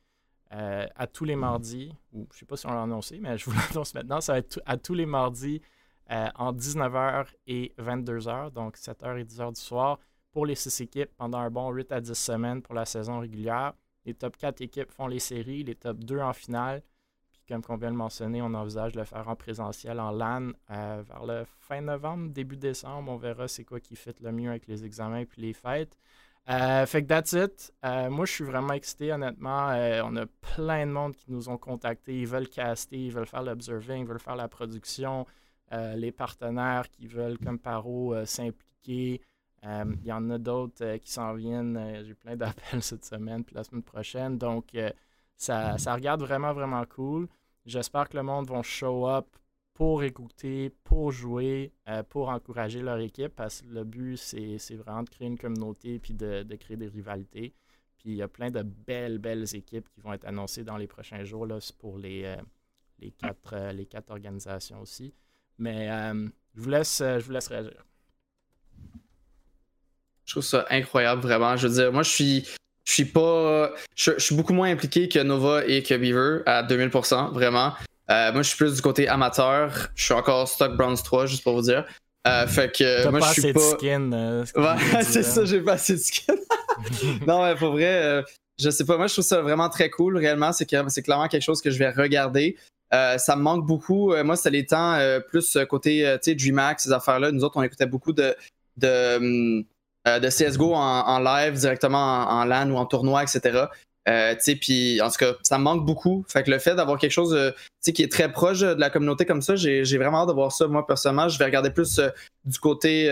à tous les mardis, ou je ne sais pas si on l'a annoncé, mais je vous l'annonce maintenant, ça va être à tous les mardis en 19h et 22h, donc 7h et 10h du soir, pour les 6 équipes pendant un bon 8 à 10 semaines pour la saison régulière. Les top 4 équipes font les séries, les top 2 en finale, puis comme on vient de mentionner, on envisage de le faire en présentiel, en LAN, vers le fin novembre, début décembre. On verra c'est quoi qui fit le mieux avec les examens puis les fêtes. Fait que that's it. Moi, je suis vraiment excité, honnêtement. On a plein de monde qui nous ont contactés. Ils veulent caster, ils veulent faire l'observing, ils veulent faire la production. Les partenaires qui veulent, comme Parro, s'impliquer. Il y en a d'autres qui s'en viennent. J'ai plein d'appels cette semaine puis la semaine prochaine. Donc, ça regarde vraiment, vraiment cool. J'espère que le monde va show up pour écouter, pour jouer, pour encourager leur équipe, parce que le but, c'est vraiment de créer une communauté puis de créer des rivalités. Puis il y a plein de belles équipes qui vont être annoncées dans les prochains jours là, pour les quatre organisations aussi. Mais je vous laisse réagir. Je trouve ça incroyable, vraiment. Je veux dire, moi, je suis beaucoup moins impliqué que Nova et que Beaver à 2000%, vraiment. Moi, je suis plus du côté amateur. Je suis encore stock Bronze 3, juste pour vous dire. Fait que moi, je suis pas. T'as pas assez de skin. Ouais, c'est ça, j'ai pas assez de skin. Non, mais pour vrai, je sais pas, moi je trouve ça vraiment très cool réellement, c'est clairement quelque chose que je vais regarder. Ça me manque beaucoup, moi c'était les temps plus côté DreamHack, ces affaires-là, nous autres on écoutait beaucoup de CSGO en live, directement en LAN ou en tournoi, etc. Puis en tout cas, ça me manque beaucoup. Fait que le fait d'avoir quelque chose qui est très proche de la communauté comme ça, j'ai vraiment hâte de voir ça. Moi personnellement, je vais regarder plus du côté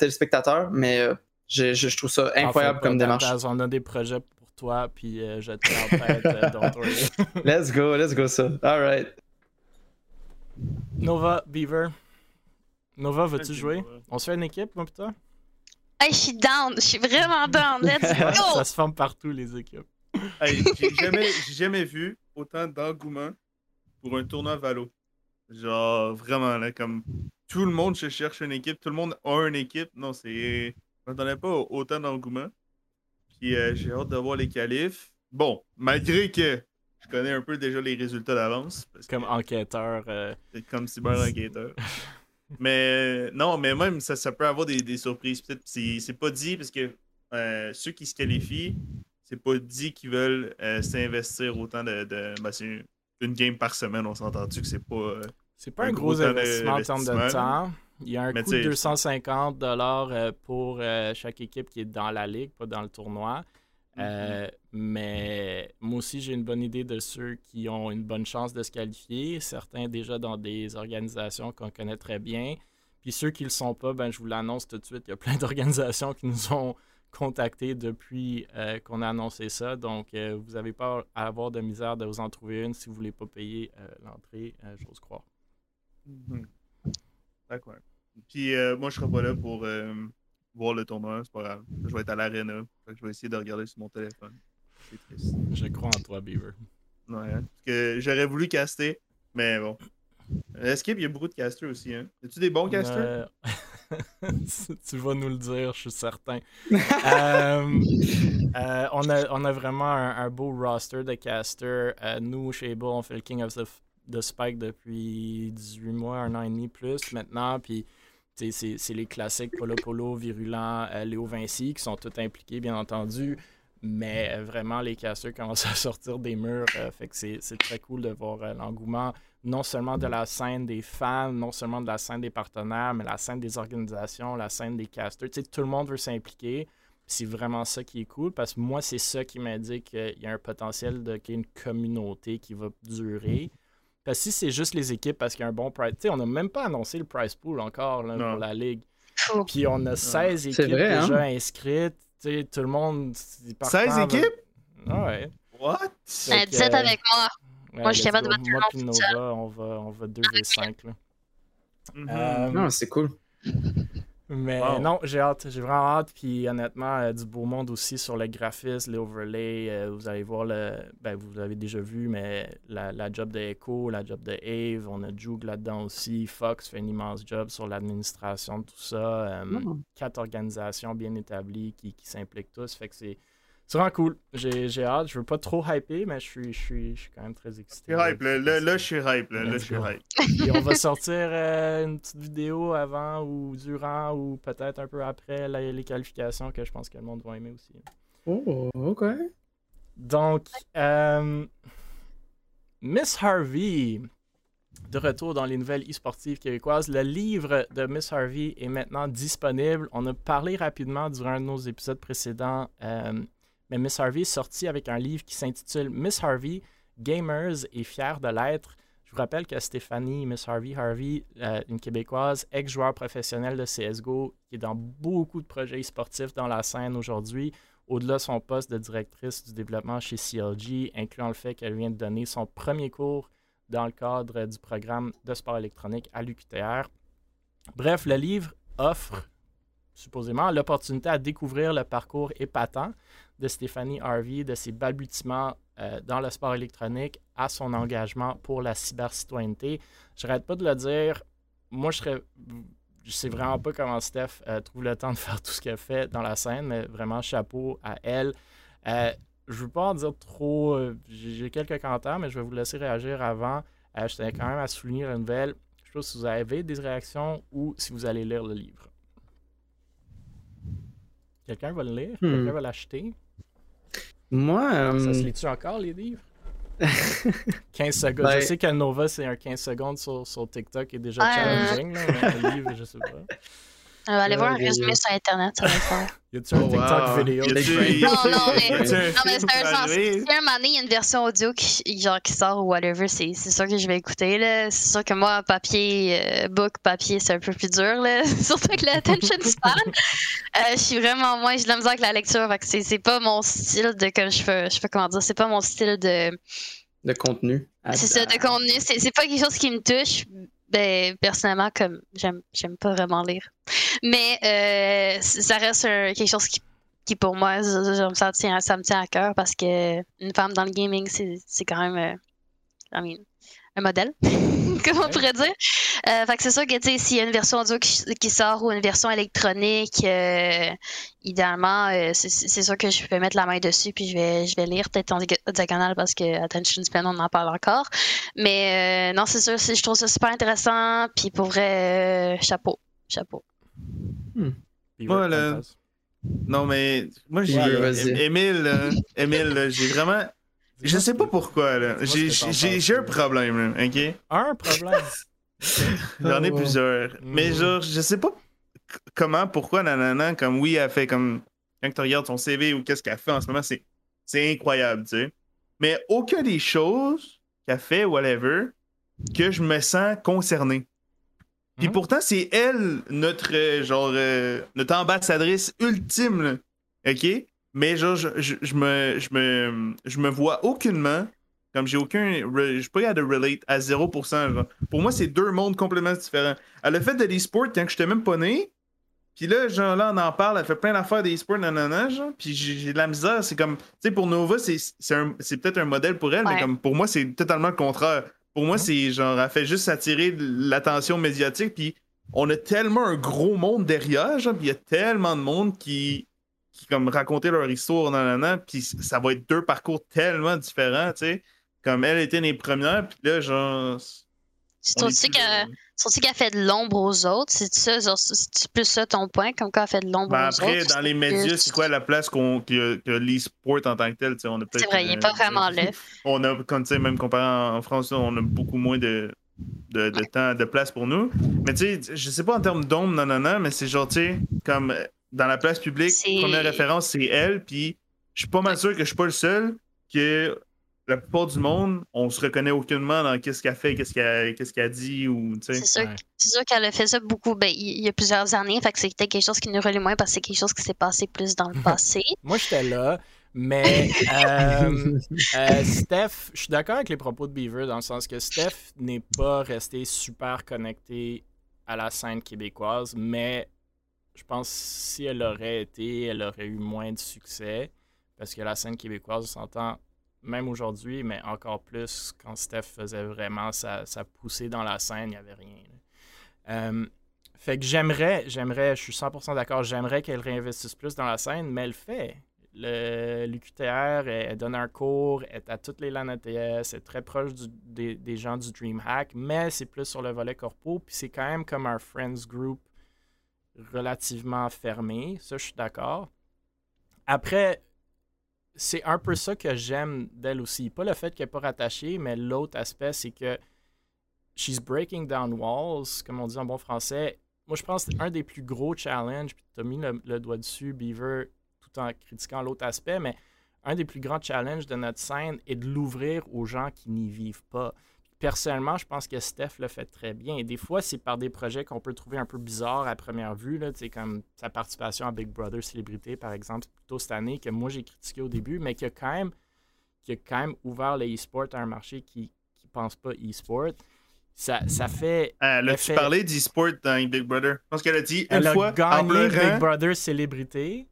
téléspectateur, mais je trouve ça incroyable comme démarche. On a des projets pour toi, puis je te l'en tête. Let's go ça. All right. Nova, Beaver. Nova, veux-tu jouer? On se fait une équipe, moi pis toi? Hey, je suis down, je suis vraiment down, let's go! Ça se forme partout, les équipes. Hey, j'ai jamais vu autant d'engouement pour un tournoi Valo. Genre, vraiment, là, comme tout le monde se cherche une équipe, tout le monde a une équipe. Non, c'est... Je m'attendais pas autant d'engouement. Puis j'ai hâte de voir les qualifs. Bon, malgré que je connais un peu déjà les résultats d'avance. Comme enquêteur. Comme cyber-enquêteur. Mais non, mais même ça peut avoir des surprises. Peut-être c'est pas dit parce que ceux qui se qualifient, c'est pas dit qu'ils veulent s'investir autant de c'est une game par semaine, on s'entend-tu que c'est pas. C'est pas un gros investissement en termes de temps. Il y a un coût de 250$ pour chaque équipe qui est dans la ligue, pas dans le tournoi. Mais moi aussi, j'ai une bonne idée de ceux qui ont une bonne chance de se qualifier. Certains déjà dans des organisations qu'on connaît très bien. Puis ceux qui ne le sont pas, ben, je vous l'annonce tout de suite. Il y a plein d'organisations qui nous ont contactés depuis qu'on a annoncé ça. Donc, vous n'avez pas à avoir de misère de vous en trouver une si vous ne voulez pas payer l'entrée, j'ose croire. Mm-hmm. D'accord. Puis moi, je ne serai pas là pour... voir le tournoi, c'est pas grave. Je vais être à l'aréna. Je vais essayer de regarder sur mon téléphone. C'est triste. Je crois en toi, Beaver. Ouais, parce que j'aurais voulu caster, mais bon. Escape, il y a beaucoup de casters aussi, hein? As-tu des bons casters? Tu vas nous le dire, je suis certain. On a vraiment un beau roster de casters. Nous, chez Able, on fait le King of the Spike depuis 18 mois, un an et demi plus maintenant, puis c'est les classiques Polo Polo, Virulent, Léo Vinci qui sont tous impliqués, bien entendu. Mais vraiment, les casseurs commencent à sortir des murs. Fait que c'est très cool de voir l'engouement, non seulement de la scène des fans, non seulement de la scène des partenaires, mais la scène des organisations, la scène des casteurs. Tu sais, tout le monde veut s'impliquer. C'est vraiment ça qui est cool parce que moi, c'est ça qui m'indique qu'il y a un potentiel qu'il y ait une communauté qui va durer. Parce que si c'est juste les équipes parce qu'il y a un bon prize... Tu sais, on n'a même pas annoncé le prize pool encore là, pour la Ligue. Puis on a 16 équipes déjà inscrites. Tu sais, tout le monde... 16 équipes? Ouais. What? 17 avec moi. Ouais, moi, je suis capable de battre tout le monde. Nova, on va 2v5. Là. Non, c'est cool. Mais non, j'ai hâte. J'ai vraiment hâte. Puis honnêtement, du beau monde aussi sur le graphisme, les overlays. Vous allez voir, vous l'avez déjà vu, mais la job de Echo, la job de Ave, on a Jug là-dedans aussi. Fox fait un immense job sur l'administration de tout ça. 4 organisations bien établies qui s'impliquent tous. Fait que c'est vraiment cool. J'ai hâte. Je veux pas trop hyper, mais je suis quand même très excité. Je suis hype. Là, je suis hype. Et on va sortir une petite vidéo avant ou durant ou peut-être un peu après les qualifications que je pense que le monde va aimer aussi. Oh, OK. Donc, Miss Harvey, de retour dans les nouvelles e-sportives québécoises. Le livre de Miss Harvey est maintenant disponible. On a parlé rapidement durant un de nos épisodes précédents mais Miss Harvey est sortie avec un livre qui s'intitule « Miss Harvey, Gamers et fiers de l'être ». Je vous rappelle que Stéphanie, Miss Harvey, une Québécoise, ex-joueur professionnelle de CSGO, qui est dans beaucoup de projets sportifs dans la scène aujourd'hui, au-delà de son poste de directrice du développement chez CLG, incluant le fait qu'elle vient de donner son premier cours dans le cadre du programme de sport électronique à l'UQTR. Bref, le livre offre supposément l'opportunité à découvrir le parcours épatant de Stéphanie Harvey, de ses balbutiements dans le sport électronique à son engagement pour la cybercitoyenneté. Je n'arrête pas de le dire. Moi, je sais vraiment pas comment Steph trouve le temps de faire tout ce qu'elle fait dans la scène, mais vraiment chapeau à elle. Je ne veux pas en dire trop. J'ai quelques commentaires, mais je vais vous laisser réagir avant. Je tenais quand même à souligner la nouvelle. Je sais pas si vous avez des réactions ou si vous allez lire le livre. Quelqu'un va le lire? Quelqu'un va l'acheter? Moi... Ça se lit-tu encore, les livres? 15 secondes. Ben... Je sais qu'un Nova, c'est un 15 secondes sur TikTok est déjà challenging, là, mais un livre, je sais pas. On va aller voir un résumé sur Internet, ça va le faire. Y a-tu un TikTok vidéo? Non, mais c'est un sens. Si à un moment donné, il y a une version audio qui sort ou whatever, c'est sûr que je vais écouter. C'est sûr que moi, papier, book, c'est un peu plus dur. Là. Surtout que l'attention span. Je suis vraiment moins, j'ai de la misère avec la lecture. C'est pas mon style de, comme je fais comment dire, c'est pas mon style de... De contenu. C'est ça, de contenu. C'est pas quelque chose qui me touche. Ben, personnellement, comme j'aime pas vraiment lire. Mais ça reste quelque chose qui pour moi, ça me tient à cœur parce que une femme dans le gaming, c'est quand même un modèle, comme on pourrait dire. Fait que c'est sûr que s'il y a une version audio qui sort ou une version électronique, idéalement, c'est sûr que je peux mettre la main dessus puis je vais lire peut-être en diagonale parce que Attention Span, on en parle encore. Mais non, c'est sûr, je trouve ça super intéressant. Puis pour vrai, chapeau. Chapeau. Moi, là... Non, mais... Moi, j'ai... Émile, j'ai vraiment... Je sais pas pourquoi, là. J'ai un problème, là, OK? Un problème? J'en ai plusieurs. Mais genre, je sais pas comment, pourquoi, nanana, comme oui, elle fait comme... Quand tu regardes son CV ou qu'est-ce qu'elle fait en ce moment, c'est incroyable, tu sais. Mais aucune des choses qu'elle fait, whatever, que je me sens concerné. Puis pourtant, c'est elle, notre ambassadrice ultime, là, OK? Mais genre, je me vois aucunement, comme j'ai aucun... Je suis pas capable de relate à 0%. Genre. Pour moi, c'est deux mondes complètement différents. Elle a fait de l'e-sport quand j'étais même pas né. Puis là, genre, là, on en parle, elle fait plein d'affaires d'e-sport, nanana, genre. Puis j'ai de la misère, c'est comme... Tu sais, pour Nova, c'est peut-être un modèle pour elle, ouais. Mais comme pour moi, c'est totalement le contraire. Pour moi, c'est genre, elle fait juste attirer l'attention médiatique, puis on a tellement un gros monde derrière, genre, puis il y a tellement de monde qui comme raconter leur histoire, nanana, puis ça va être deux parcours tellement différents, tu sais, comme elle était les premières, puis là, genre... Tu trouves-tu qu'elle fait de l'ombre aux autres? C'est plus ça ton point, comme quoi elle fait de l'ombre aux autres? Après, dans les médias, c'est quoi la place que l'e-sport en tant que tel? C'est vrai, il n'est pas vraiment là. On a, comme tu sais, même comparé en France, on a beaucoup moins de temps, de place pour nous. Mais tu sais, je sais pas en termes d'ombre, nanana, mais c'est genre, tu sais, comme dans la place publique, première référence, c'est elle, puis je suis pas mal sûr que je suis pas le seul que... La plupart du monde, on se reconnaît aucunement dans qu'est-ce qu'elle fait, qu'est-ce qu'elle dit. C'est sûr, sûr qu'elle a fait ça beaucoup il y a plusieurs années, fait que c'était quelque chose qui nous relie moins parce que c'est quelque chose qui s'est passé plus dans le passé. Moi, j'étais là, mais Steph, je suis d'accord avec les propos de Beaver dans le sens que Steph n'est pas resté super connectée à la scène québécoise, mais je pense que si elle aurait été, elle aurait eu moins de succès parce que la scène québécoise, on s'entend... Même aujourd'hui, mais encore plus, quand Steph faisait vraiment sa poussée dans la scène, il n'y avait rien. Fait que j'aimerais, je suis 100% d'accord, j'aimerais qu'elle réinvestisse plus dans la scène, mais elle le fait. L'UQTR, elle donne un cours, elle est à toutes les LAN ETS, elle est très proche des gens du DreamHack, mais c'est plus sur le volet corpo, puis c'est quand même comme un friends group relativement fermé. Ça, je suis d'accord. Après... C'est un peu ça que j'aime d'elle aussi. Pas le fait qu'elle n'est pas rattachée, mais l'autre aspect, c'est que she's breaking down walls, comme on dit en bon français. Moi, je pense que c'est un des plus gros challenges, puis tu as mis le doigt dessus, Beaver, tout en critiquant l'autre aspect, mais un des plus grands challenges de notre scène est de l'ouvrir aux gens qui n'y vivent pas. Personnellement, je pense que Steph le fait très bien. Et des fois, c'est par des projets qu'on peut trouver un peu bizarres à première vue. Là, comme sa participation à Big Brother Célébrité, par exemple, plutôt cette année, que moi j'ai critiqué au début, mais qui a quand même ouvert le e-sport à un marché qui ne pense pas e-sport. Ça fait... Elle a-tu parlé d'e-sport dans Big Brother? Je pense qu'elle a dit une fois... Elle a gagné Big Brother Célébrité,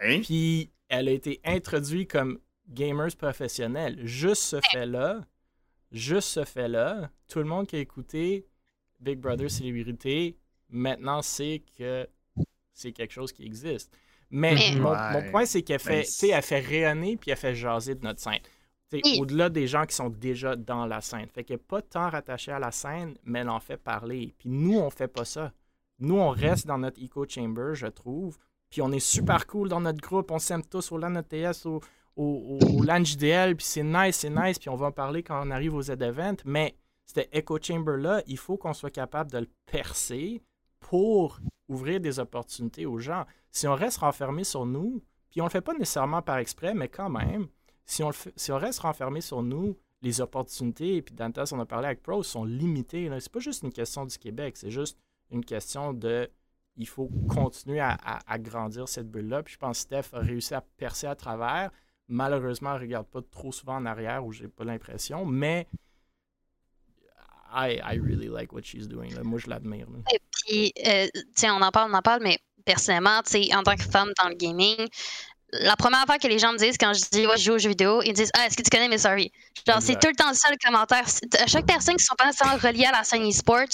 puis elle a été introduite comme gamers professionnels. Juste ce fait-là, tout le monde qui a écouté Big Brother Célébrité, maintenant sait que c'est quelque chose qui existe. Mais mon point, c'est qu'elle fait, elle fait rayonner puis elle fait jaser de notre scène. Au-delà des gens qui sont déjà dans la scène. Fait qu'elle n'est pas tant rattachée à la scène, mais elle en fait parler. Puis nous, on ne fait pas ça. Nous, on reste dans notre echo chamber, je trouve. Puis on est super cool dans notre groupe. On s'aime tous au LAN ETS, au LAN JDL, puis c'est nice, puis on va en parler quand on arrive au Z Event, mais cet echo chamber-là, il faut qu'on soit capable de le percer pour ouvrir des opportunités aux gens. Si on reste renfermé sur nous, puis on ne le fait pas nécessairement par exprès, mais quand même, si on reste renfermé sur nous, les opportunités, puis dans le temps, on a parlé avec Proze, sont limitées. C'est pas juste une question du Québec, c'est juste une question de... Il faut continuer à grandir cette bulle-là. Puis je pense que Steph a réussi à percer à travers. Malheureusement, elle ne regarde pas trop souvent en arrière, où j'ai pas l'impression, mais... I really like what she's doing. Là. Moi, je l'admire. Et puis, on en parle, mais personnellement, en tant que femme dans le gaming, la première fois que les gens me disent, quand je dis ouais, je joue aux jeux vidéo, ils me disent est-ce que tu connais missharvey? Genre, c'est tout le temps ça le commentaire. À chaque personne qui ne sont pas nécessairement reliées à la scène e-sports,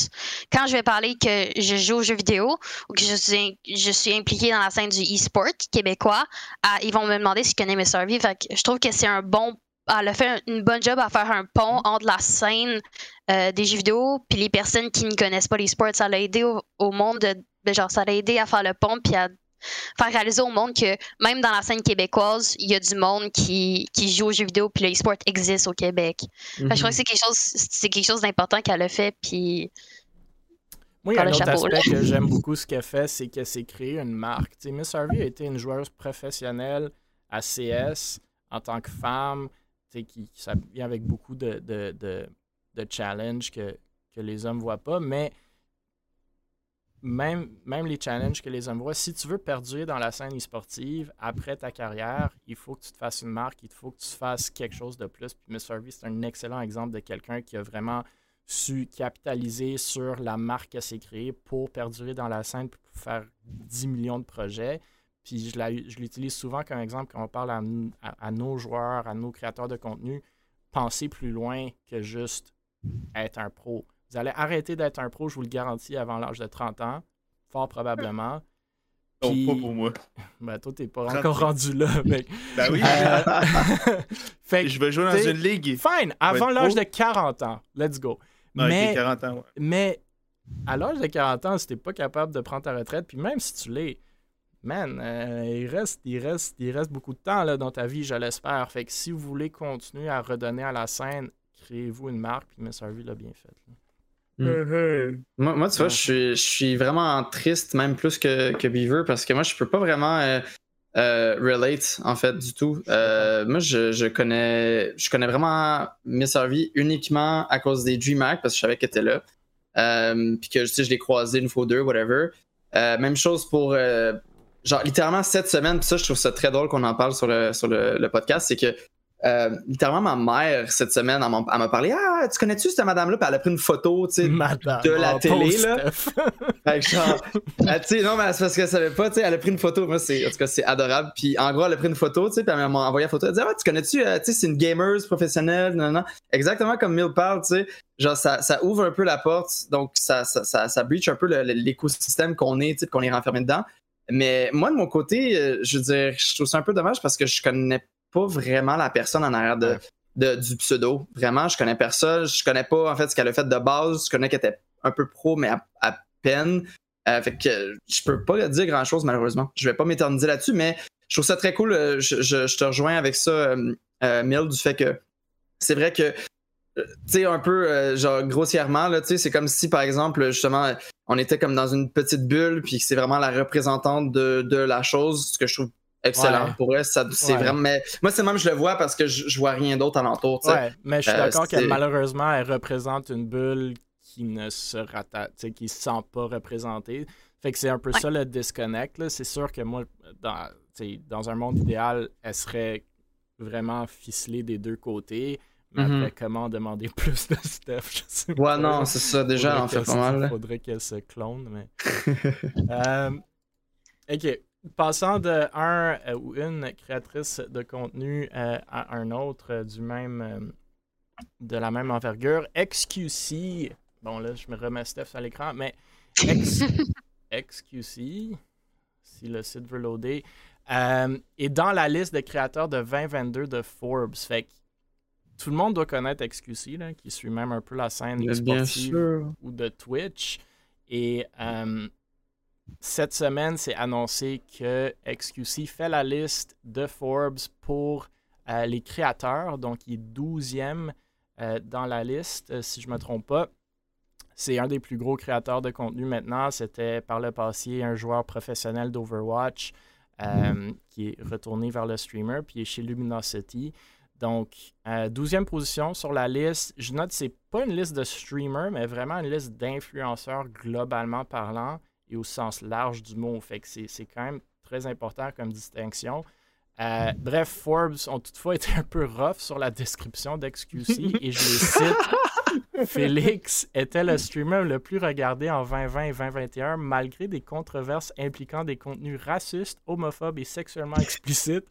quand je vais parler que je joue aux jeux vidéo ou que je suis impliquée dans la scène du e-sport québécois, ils vont me demander si je connais missharvey. Fait que je trouve que c'est un bon. Elle a fait une bonne job à faire un pont entre la scène des jeux vidéo puis les personnes qui ne connaissent pas les sports. Ça l'a aidé au monde, ça l'a aidé à faire le pont puis à faire réaliser au monde que même dans la scène québécoise, il y a du monde qui joue aux jeux vidéo puis le e-sport existe au Québec. Mm-hmm. Je crois que c'est quelque chose d'important qu'elle a fait. Puis... Moi, il y a un autre aspect que j'aime beaucoup ce qu'elle fait, c'est que c'est créer une marque. missharvey a été une joueuse professionnelle à CS en tant que femme. Ça vient avec beaucoup de challenges que les hommes ne voient pas, mais même les challenges que les hommes voient, si tu veux perdurer dans la scène e-sportive après ta carrière, il faut que tu te fasses une marque, il faut que tu fasses quelque chose de plus. Puis missharvey, c'est un excellent exemple de quelqu'un qui a vraiment su capitaliser sur la marque qu'elle s'est créée pour perdurer dans la scène, pour faire 10 millions de projets. Puis je l'utilise souvent comme exemple quand on parle à nos joueurs, à nos créateurs de contenu. Pensez plus loin que juste être un pro. Vous allez arrêter d'être un pro, je vous le garantis, avant l'âge de 30 ans, fort probablement. Puis, non, pas pour moi. Ben, toi, t'es pas encore rendu là, mec. Ben oui. Fait que, je vais jouer dans une ligue. Fine, avant l'âge de 40 ans. Let's go. Non, mais, 40 ans, ouais. Mais à l'âge de 40 ans, si t'es pas capable de prendre ta retraite, puis même si tu l'es, man, il reste beaucoup de temps là, dans ta vie, je l'espère. Fait que si vous voulez continuer à redonner à la scène, créez-vous une marque, puis missharvey l'a bien fait. Moi, tu vois, je suis vraiment triste, même plus que Beaver, parce que moi, je peux pas vraiment relate, en fait, du tout. Moi, je connais vraiment missharvey uniquement à cause des DreamHack, parce que je savais qu'elle était là. Puis que, je l'ai croisé une fois ou deux, whatever. Même chose pour... littéralement cette semaine, pis ça, je trouve ça très drôle qu'on en parle sur le podcast, c'est que littéralement, ma mère, cette semaine, elle m'a parlé « Ah, tu connais-tu cette madame-là? » Puis elle a pris une photo, de la télé, là. Fait que genre, non, mais c'est parce qu'elle savait pas, elle a pris une photo. Moi, en tout cas, c'est adorable. Puis en gros, elle a pris une photo, puis elle m'a envoyé la photo. Elle dit « Ah, tu connais-tu? C'est une gamer professionnelle. » non. Exactement comme Mille parle, genre, ça ouvre un peu la porte, donc ça breach un peu l'écosystème qu'on est, qu'on est renfermé dedans. Mais moi, de mon côté, je veux dire, je trouve ça un peu dommage parce que je connais pas vraiment la personne en arrière du pseudo. Vraiment, je connais personne. Je connais pas, en fait, ce qu'elle a fait de base. Je connais qu'elle était un peu pro, mais à peine. Fait que je peux pas dire grand-chose, malheureusement. Je vais pas m'éterniser là-dessus, mais je trouve ça très cool. Je te rejoins avec ça, Mille, du fait que c'est vrai que, un peu, genre, grossièrement, là, c'est comme si, par exemple, justement... on était comme dans une petite bulle, puis c'est vraiment la représentante de la chose, ce que je trouve excellent pour elle. Vraiment, mais moi, c'est même, je le vois parce que je vois rien d'autre alentour. Ouais, mais je suis d'accord que malheureusement, elle représente une bulle qui ne se sent pas représentée. Fait que c'est un peu ça le disconnect. Là. C'est sûr que moi, dans un monde idéal, elle serait vraiment ficelée des deux côtés. Mais après, comment demander plus de stuff? Je sais pas. Ouais, non, c'est ça. Déjà, en fait, pas mal. Il faudrait qu'elle se clone, mais... OK. Passant de un ou une créatrice de contenu à un autre de la même envergure, xQc. Bon, là, je me remets Steph sur l'écran, mais xQc, si le site veut loader, est dans la liste de créateurs de 2022 de Forbes. Fait que tout le monde doit connaître xQc, là, qui suit même un peu la scène sportive ou de Twitch. Et cette semaine, c'est annoncé que xQc fait la liste de Forbes pour les créateurs, donc il est 12e dans la liste, si je ne me trompe pas. C'est un des plus gros créateurs de contenu maintenant. C'était par le passé un joueur professionnel d'Overwatch qui est retourné vers le streamer, puis il est chez Luminosity. Donc, 12e position sur la liste. Je note que ce n'est pas une liste de streamers, mais vraiment une liste d'influenceurs globalement parlant et au sens large du mot. Fait que c'est quand même très important comme distinction. Bref, Forbes ont toutefois été un peu rough sur la description d'xQc et je les cite. Félix était le streamer le plus regardé en 2020 et 2021 malgré des controverses impliquant des contenus racistes, homophobes et sexuellement explicites.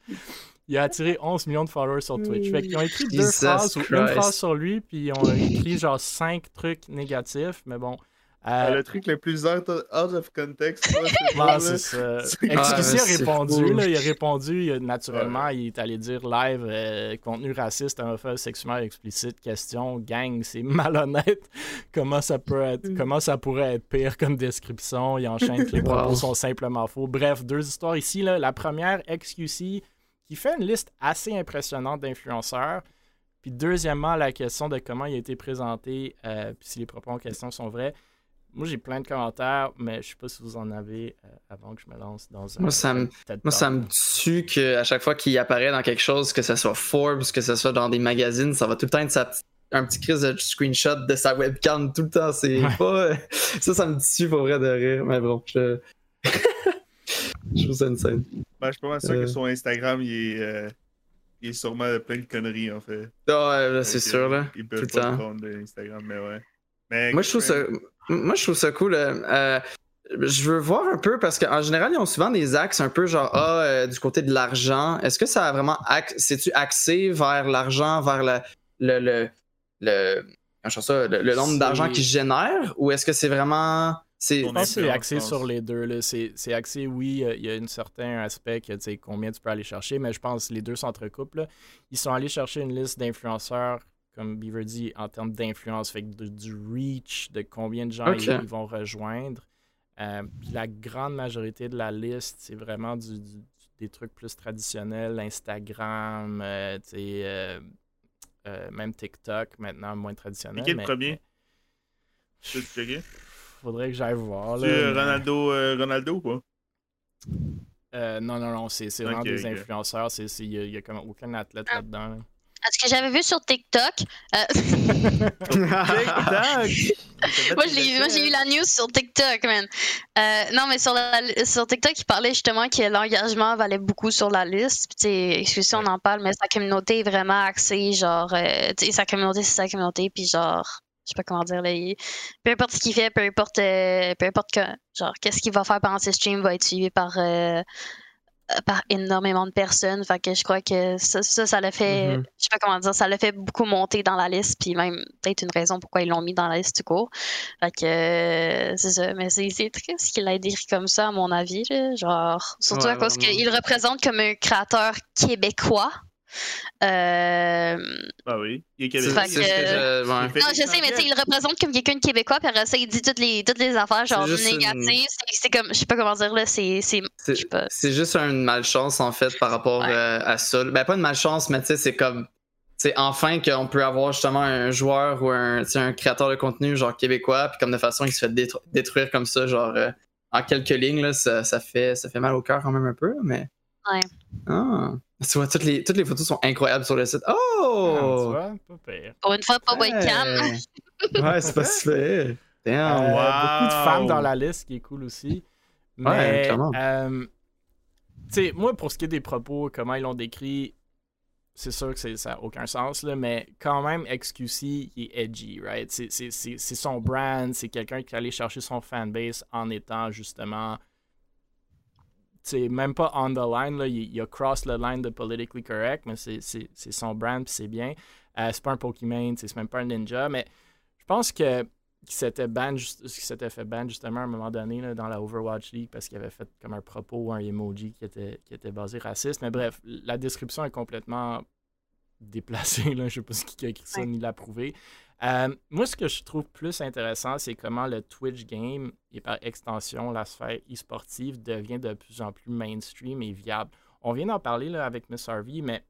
Il a attiré 11 millions de followers sur Twitch. Fait qu'ils ont écrit deux phrases ou une phrase sur lui, puis ils ont écrit genre 5 trucs négatifs, mais bon. Le truc le plus out of context, c'est ça. xQc a répondu, là, il a répondu naturellement, il est allé dire live, contenu raciste, homophobe, sexuellement explicite, question, gang, c'est malhonnête. Comment ça pourrait être pire comme description? Il enchaîne que les propos sont simplement faux. Bref, deux histoires ici. Là. La première, xQc, qui fait une liste assez impressionnante d'influenceurs. Puis deuxièmement, la question de comment il a été présenté, puis si les propos en question sont vrais. Moi, j'ai plein de commentaires, mais je ne sais pas si vous en avez avant que je me lance dans un... Moi, ça me tue qu'à chaque fois qu'il apparaît dans quelque chose, que ce soit Forbes, que ce soit dans des magazines, ça va tout le temps être un petit crise de screenshot de sa webcam tout le temps. C'est pas... Ça me tue pour vrai de rire. Mais bon, je trouve ça une scène. Ben, je suis pas mal sûr que sur Instagram, il est sûrement plein de conneries, en fait. Ah, ouais, c'est sûr, là. Il peut pas le compte d'Instagram, mais ouais. Mais moi, je trouve ça cool. Je veux voir un peu, parce qu'en général, ils ont souvent des axes un peu genre, du côté de l'argent. Est-ce que ça a vraiment... C'est-tu axé vers l'argent, vers le nombre d'argent qu'ils génèrent? Ou est-ce que c'est vraiment... Je pense que c'est axé sur les deux. Là. C'est axé, oui, il y a un certain aspect que tu sais combien tu peux aller chercher, mais je pense que les deux s'entrecoupent. Là. Ils sont allés chercher une liste d'influenceurs, comme Beaver dit, en termes d'influence, fait que du reach, de combien de gens ils vont rejoindre. Puis la grande majorité de la liste, c'est vraiment des trucs plus traditionnels, Instagram, même TikTok, maintenant moins traditionnel. Qui est le premier? Tu veux checker? Faudrait que j'aille voir. Là, Ronaldo ou quoi? Non, c'est vraiment des influenceurs. Il n'y a comme aucun athlète là-dedans. Là. Ce que j'avais vu sur TikTok... Moi, j'ai eu la news sur TikTok, man. Non, mais sur TikTok, il parlait justement que l'engagement valait beaucoup sur la liste. Excusez, on en parle, mais sa communauté est vraiment axée, genre... sa communauté, c'est sa communauté, puis genre... Je sais pas comment dire, là, peu importe ce qu'il fait, peu importe qu'est-ce qu'il va faire pendant ses streams va être suivi par énormément de personnes. Fait que je crois que ça l'a fait, je sais pas comment dire, ça l'a fait beaucoup monter dans la liste, puis même peut-être une raison pourquoi ils l'ont mis dans la liste tout court. Fait que c'est ça, mais c'est triste qu'il ait décrit comme ça, à mon avis, là, genre, surtout à cause qu'il représente comme un créateur québécois. Ah oui, il est québécois. Non, je sais, mais tu sais, il représente comme quelqu'un de québécois, puis après ça, il dit toutes les affaires genre négatives. C'est comme, je sais pas comment dire, là, c'est juste une malchance, en fait, par rapport à ça. Ben, pas une malchance, mais tu sais, c'est comme, c'est enfin qu'on peut avoir justement un joueur ou un créateur de contenu, genre québécois, puis comme de façon, il se fait détruire comme ça, genre, en quelques lignes, là, ça fait mal au cœur quand même un peu, mais. Ouais. Ah. Tu vois, toutes les photos sont incroyables sur le site. Oh! Ah, tu vois, pas pire. Pour une fois, pas webcam. Ouais, c'est pas super. Beaucoup de femmes dans la liste, ce qui est cool aussi. Mais, tu sais, moi, pour ce qui est des propos, comment ils l'ont décrit, c'est sûr que ça n'a aucun sens, là, mais quand même, xQc, il est edgy, right? C'est son brand, c'est quelqu'un qui allait chercher son fanbase en étant justement... C'est même pas on the line, là. Il a cross the line de politically correct, mais c'est son brand, puis c'est bien. C'est pas un Pokémon, c'est même pas un ninja, mais je pense qu'il s'était fait ban justement à un moment donné là, dans la Overwatch League parce qu'il avait fait comme un propos ou un emoji qui était basé raciste. Mais bref, la description est complètement déplacée, là. Je sais pas ce qui a écrit ça ni l'a prouvé. Moi, ce que je trouve plus intéressant, c'est comment le Twitch game et par extension la sphère e-sportive devient de plus en plus mainstream et viable. On vient d'en parler là, avec Miss Harvey, mais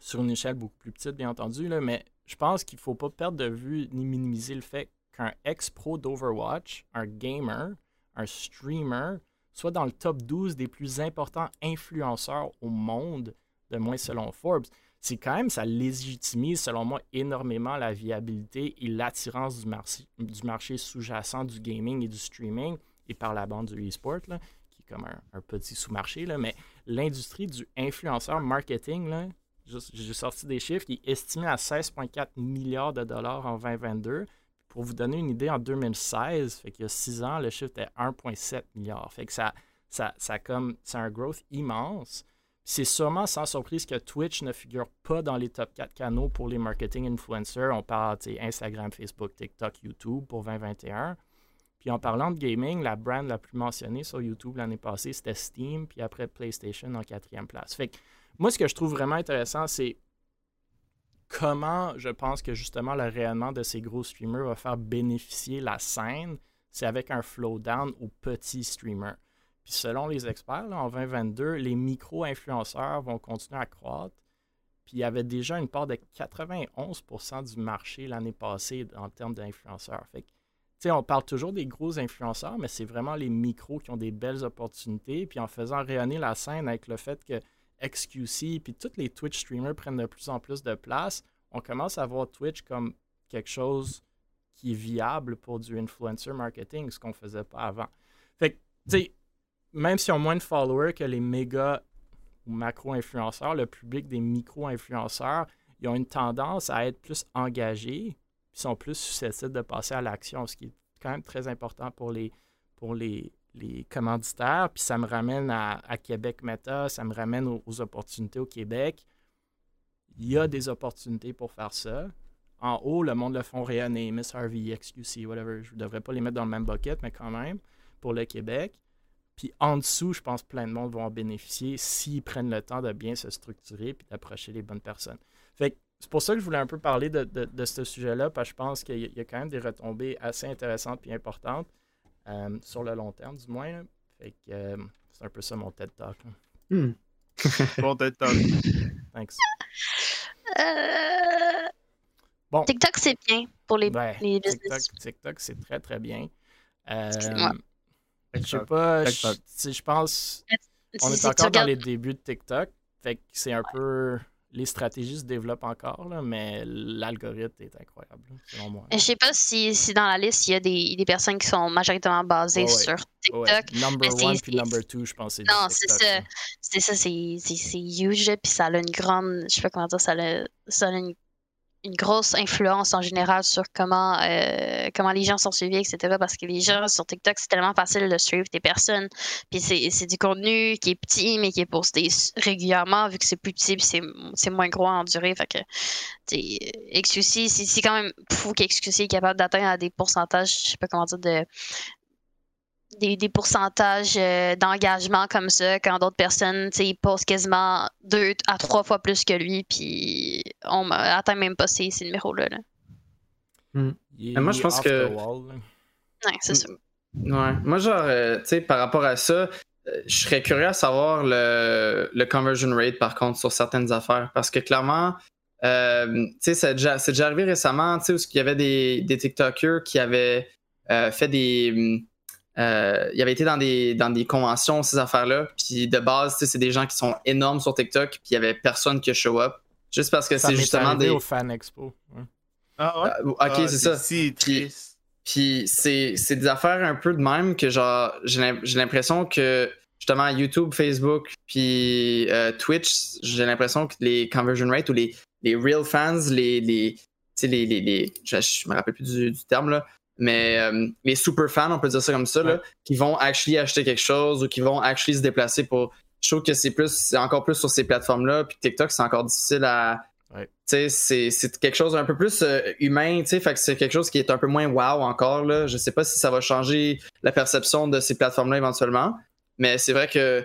sur une échelle beaucoup plus petite, bien entendu, là, mais je pense qu'il ne faut pas perdre de vue ni minimiser le fait qu'un ex-pro d'Overwatch, un gamer, un streamer, soit dans le top 12 des plus importants influenceurs au monde, de moins selon Forbes. C'est quand même, ça légitimise, selon moi, énormément la viabilité et l'attirance du marché sous-jacent du gaming et du streaming, et par la bande du e-sport, là, qui est comme un petit sous-marché, là, mais l'industrie du influenceur marketing, là, j'ai sorti des chiffres, qui est estimé à 16,4 milliards de dollars en 2022. Pour vous donner une idée, en 2016, fait qu'il y a 6 ans, le chiffre était 1,7 milliard. Fait que c'est un growth immense. C'est sûrement sans surprise que Twitch ne figure pas dans les top 4 canaux pour les marketing influencers. On parle Instagram, Facebook, TikTok, YouTube pour 2021. Puis en parlant de gaming, la brand la plus mentionnée sur YouTube l'année passée, c'était Steam, puis après PlayStation en 4e place. Fait que moi, ce que je trouve vraiment intéressant, c'est comment je pense que justement le rayonnement de ces gros streamers va faire bénéficier la scène, c'est avec un flow down aux petits streamers. Puis selon les experts, là, en 2022, les micro-influenceurs vont continuer à croître. Puis il y avait déjà une part de 91% du marché l'année passée en termes d'influenceurs. Fait que, tu sais, on parle toujours des gros influenceurs, mais c'est vraiment les micros qui ont des belles opportunités. Puis en faisant rayonner la scène avec le fait que xQc puis tous les Twitch streamers prennent de plus en plus de place, on commence à voir Twitch comme quelque chose qui est viable pour du influencer marketing, ce qu'on faisait pas avant. Fait que, tu sais, même si on a moins de followers que les méga ou macro-influenceurs, le public des micro-influenceurs, ils ont une tendance à être plus engagés, ils sont plus susceptibles de passer à l'action, ce qui est quand même très important pour les commanditaires. Puis ça me ramène à Québec Méta, ça me ramène aux opportunités au Québec. Il y a des opportunités pour faire ça. En haut, le monde le font rayonner, Miss Harvey, xQc, whatever. Je ne devrais pas les mettre dans le même bucket, mais quand même, pour le Québec. Puis en dessous, je pense que plein de monde vont en bénéficier s'ils prennent le temps de bien se structurer puis d'approcher les bonnes personnes. Fait que c'est pour ça que je voulais un peu parler de ce sujet-là, parce que je pense qu'il y a quand même des retombées assez intéressantes et importantes, sur le long terme du moins. Là. Fait que c'est un peu ça mon TED Talk. Mm. Bon TED Talk. Thanks. Bon. TikTok, c'est bien pour les business. TikTok, c'est très, très bien. Excuse-moi. Je sais pas, je pense on est encore dans les débuts de TikTok, fait que c'est un peu, les stratégies se développent encore, là, mais l'algorithme est incroyable, selon moi. Je sais pas si dans la liste, il y a des personnes qui sont majoritairement basées sur TikTok. Ouais. Number 1 puis number 2, je pense. Non, c'est ça. C'est ça, c'est huge, puis ça a une grande, je sais pas comment dire, ça a une grosse influence en général sur comment les gens sont suivis, etc. Parce que les gens sur TikTok, c'est tellement facile de suivre des personnes. Puis c'est du contenu qui est petit, mais qui est posté régulièrement, vu que c'est plus petit, puis c'est moins gros à endurer. Fait que xQc, c'est quand même fou qu'xQc est capable d'atteindre des pourcentages, je sais pas comment dire, des pourcentages d'engagement comme ça, quand d'autres personnes, tu sais, ils postent quasiment 2 à 3 fois plus que lui, puis on n'atteint même pas ces numéros-là. Là. Mm. Moi, je pense que... Ouais, c'est sûr. Ouais. Moi, genre, tu sais, par rapport à ça, je serais curieux à savoir le conversion rate, par contre, sur certaines affaires, parce que clairement, tu sais, c'est déjà arrivé récemment, tu sais, où il y avait des TikTokers qui avaient fait des... il avait été dans des conventions, ces affaires-là, puis de base, c'est des gens qui sont énormes sur TikTok, puis il y avait personne qui show up, juste parce que ça c'est justement des... au Fan Expo. Ouais. Ah ouais? Ok, c'est ça. Si, puis c'est des affaires un peu de même que genre, j'ai l'impression que justement YouTube, Facebook, puis Twitch, j'ai l'impression que les conversion rates ou les real fans, les je me rappelle plus du terme là, mais les super fans, on peut dire ça comme ça, ouais, là, qui vont actually acheter quelque chose ou qui vont actually se déplacer pour... Je trouve que c'est encore plus sur ces plateformes-là, puis TikTok, c'est encore difficile à... Ouais. Tu sais, c'est quelque chose un peu plus humain, tu sais, fait que c'est quelque chose qui est un peu moins wow encore, là. Je sais pas si ça va changer la perception de ces plateformes-là éventuellement, mais c'est vrai que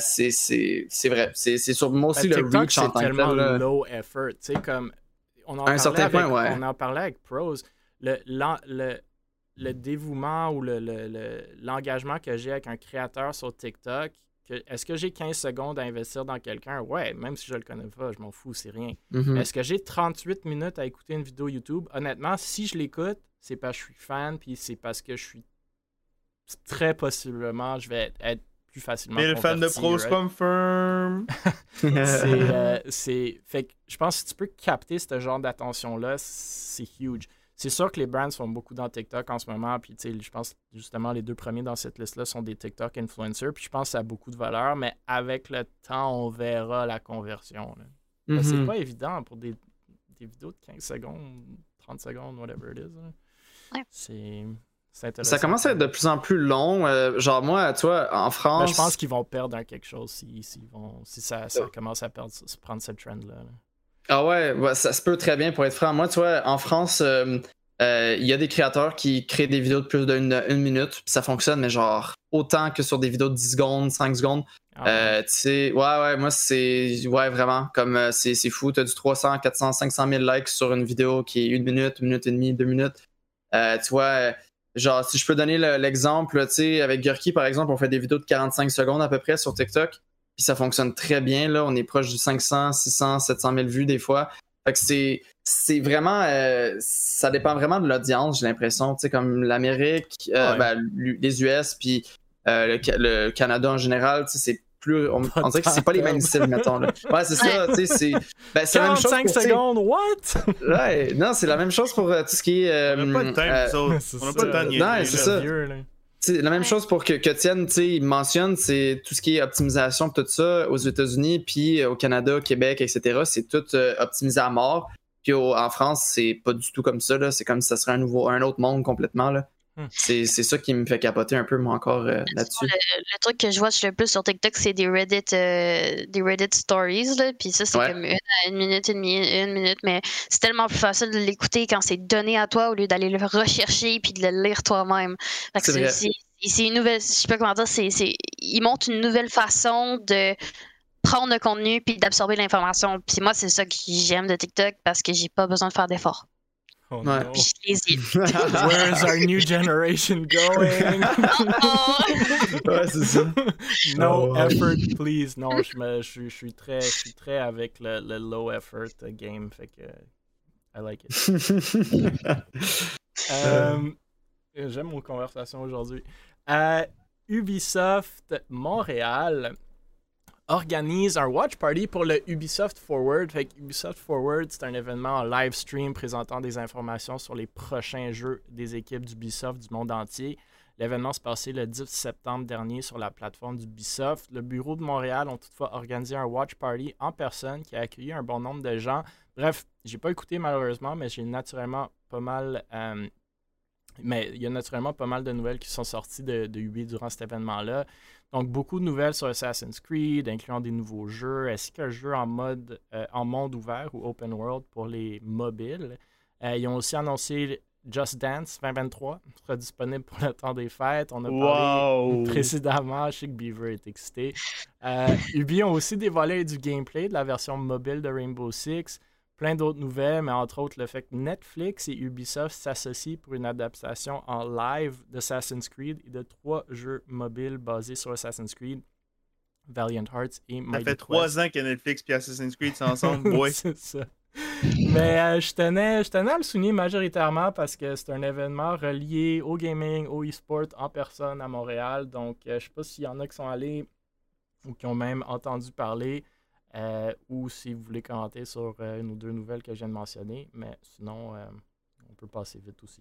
c'est vrai. C'est sur moi aussi TikTok, le reach en tant que tel, là. Low effort, tu sais, comme... À un certain point, ouais. On en parlait avec Proze. Le dévouement ou l'engagement que j'ai avec un créateur sur TikTok, Est-ce que j'ai 15 secondes à investir dans quelqu'un? Ouais, même si je le connais pas, je m'en fous, c'est rien. Mm-hmm. Est-ce que j'ai 38 minutes à écouter une vidéo YouTube? Honnêtement, si je l'écoute, c'est parce que je suis fan, puis c'est parce que je suis très possiblement, je vais être plus facilement converti. Mais le fan de Proze confirm! Fait que je pense que si tu peux capter ce genre d'attention-là, c'est huge. C'est sûr que les brands font beaucoup dans TikTok en ce moment, puis je pense justement les deux premiers dans cette liste-là sont des TikTok influencers, puis je pense que ça a beaucoup de valeur, mais avec le temps, on verra la conversion. Mm-hmm. C'est pas évident pour des vidéos de 15 secondes, 30 secondes, whatever it is. Ouais. C'est intéressant. Ça commence à être de plus en plus long. Genre moi, tu vois, en France... Ben, je pense qu'ils vont perdre quelque chose si ça commence à prendre cette trend-là. Là. Ah ouais, ça se peut très bien, pour être franc. Moi, tu vois, en France, y a des créateurs qui créent des vidéos de plus d'une minute, puis ça fonctionne, mais genre autant que sur des vidéos de 10 secondes, 5 secondes. Tu sais, ouais, moi, c'est... Ouais, vraiment, comme c'est fou. T'as du 300, 400, 500 000 likes sur une vidéo qui est une minute et demie, 2 minutes. Tu vois, genre, si je peux donner l'exemple, tu sais, avec Gurkey, par exemple, on fait des vidéos de 45 secondes à peu près sur TikTok. Puis ça fonctionne très bien, là. On est proche du 500, 600, 700 000 vues des fois. Fait que c'est vraiment... ça dépend vraiment de l'audience, j'ai l'impression. Tu sais, comme l'Amérique, les US, puis le Canada en général, tu sais, c'est plus... On dirait que c'est pas les mêmes cibles, mettons. Là. Ouais, c'est ça, tu sais, c'est la même chose pour... 45 secondes, what? Ouais, non, c'est la même chose pour tout ce qui est... on n'a pas de temps, on n'a pas de temps de niaiser. Non, c'est ça. Vieux, là. C'est la même chose pour que Tienne, tu sais, il mentionne, c'est tout ce qui est optimisation, tout ça, aux États-Unis, puis au Canada, Québec, etc., c'est tout optimisé à mort. Puis en France, c'est pas du tout comme ça, là. C'est comme si ça serait un autre monde complètement, là. C'est ça qui me fait capoter un peu, moi, encore là-dessus. Le truc que je vois le plus sur TikTok, c'est des Reddit Stories, là, puis ça, c'est comme une minute et demie, mais c'est tellement plus facile de l'écouter quand c'est donné à toi au lieu d'aller le rechercher puis de le lire toi-même. Fait que c'est une nouvelle, je sais pas comment dire, ils montrent une nouvelle façon de prendre le contenu puis d'absorber l'information. Puis moi, c'est ça que j'aime de TikTok parce que j'ai pas besoin de faire d'efforts. Oh no. Where's our new generation going? Ouais, c'est ça. No effort, please. Non, je suis très avec le low effort game. Fait que I like it. J'aime nos conversations aujourd'hui. Ubisoft Montréal organise un watch party pour le Ubisoft Forward. Fait que Ubisoft Forward, c'est un événement en live stream présentant des informations sur les prochains jeux des équipes d'Ubisoft du monde entier. L'événement s'est passé le 10 septembre dernier sur la plateforme d'Ubisoft. Le bureau de Montréal ont toutefois organisé un watch party en personne qui a accueilli un bon nombre de gens. Bref, j'ai pas écouté malheureusement, mais il y a naturellement pas mal de nouvelles qui sont sorties de Ubi durant cet événement-là. Donc, beaucoup de nouvelles sur Assassin's Creed, incluant des nouveaux jeux. Est-ce qu'un jeu en monde ouvert ou open world pour les mobiles? Ils ont aussi annoncé Just Dance 2023, qui sera disponible pour le temps des fêtes. On a parlé précédemment, je sais que Beaver est excité. Ubi ont aussi dévoilé du gameplay de la version mobile de Rainbow Six. Plein d'autres nouvelles, mais entre autres le fait que Netflix et Ubisoft s'associent pour une adaptation en live d'Assassin's Creed et de 3 jeux mobiles basés sur Assassin's Creed, Valiant Hearts et Mighty Quest. Ça fait 3 ans que Netflix et Assassin's Creed sont ensemble, boy. C'est ça. Mais je tenais à le souligner majoritairement parce que c'est un événement relié au gaming, au e-sport en personne à Montréal. Donc, je ne sais pas s'il y en a qui sont allés ou qui ont même entendu parler. Ou si vous voulez commenter sur nos 2 nouvelles que je viens de mentionner, mais sinon, on peut passer vite aussi.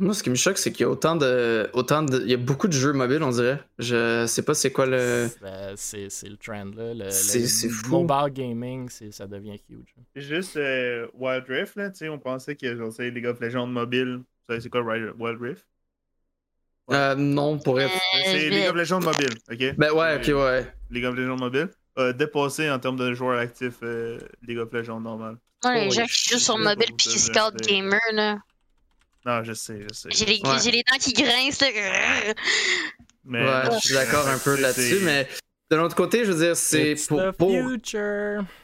Moi, ce qui me choque, c'est qu'il y a il y a beaucoup de jeux mobiles, on dirait. Je sais pas c'est quoi le... C'est le trend, là. C'est fou. Mobile gaming, ça devient huge. C'est juste Wild Rift, là, tu sais, on pensait que c'est League of Legends mobile. Vous savez, c'est quoi Wild Rift? Ouais. Non, c'est League of Legends mobile, OK? Ben ouais, OK, ouais. League of Legends mobile? Dépasser en termes de joueurs actifs League of Legends normal. Ouais, les gens qui jouent sur mobile pis qui se callent gamer là. Non, je sais. J'ai les dents qui grincent là. Mais, je suis d'accord un peu là-dessus, mais De l'autre côté, je veux dire, c'est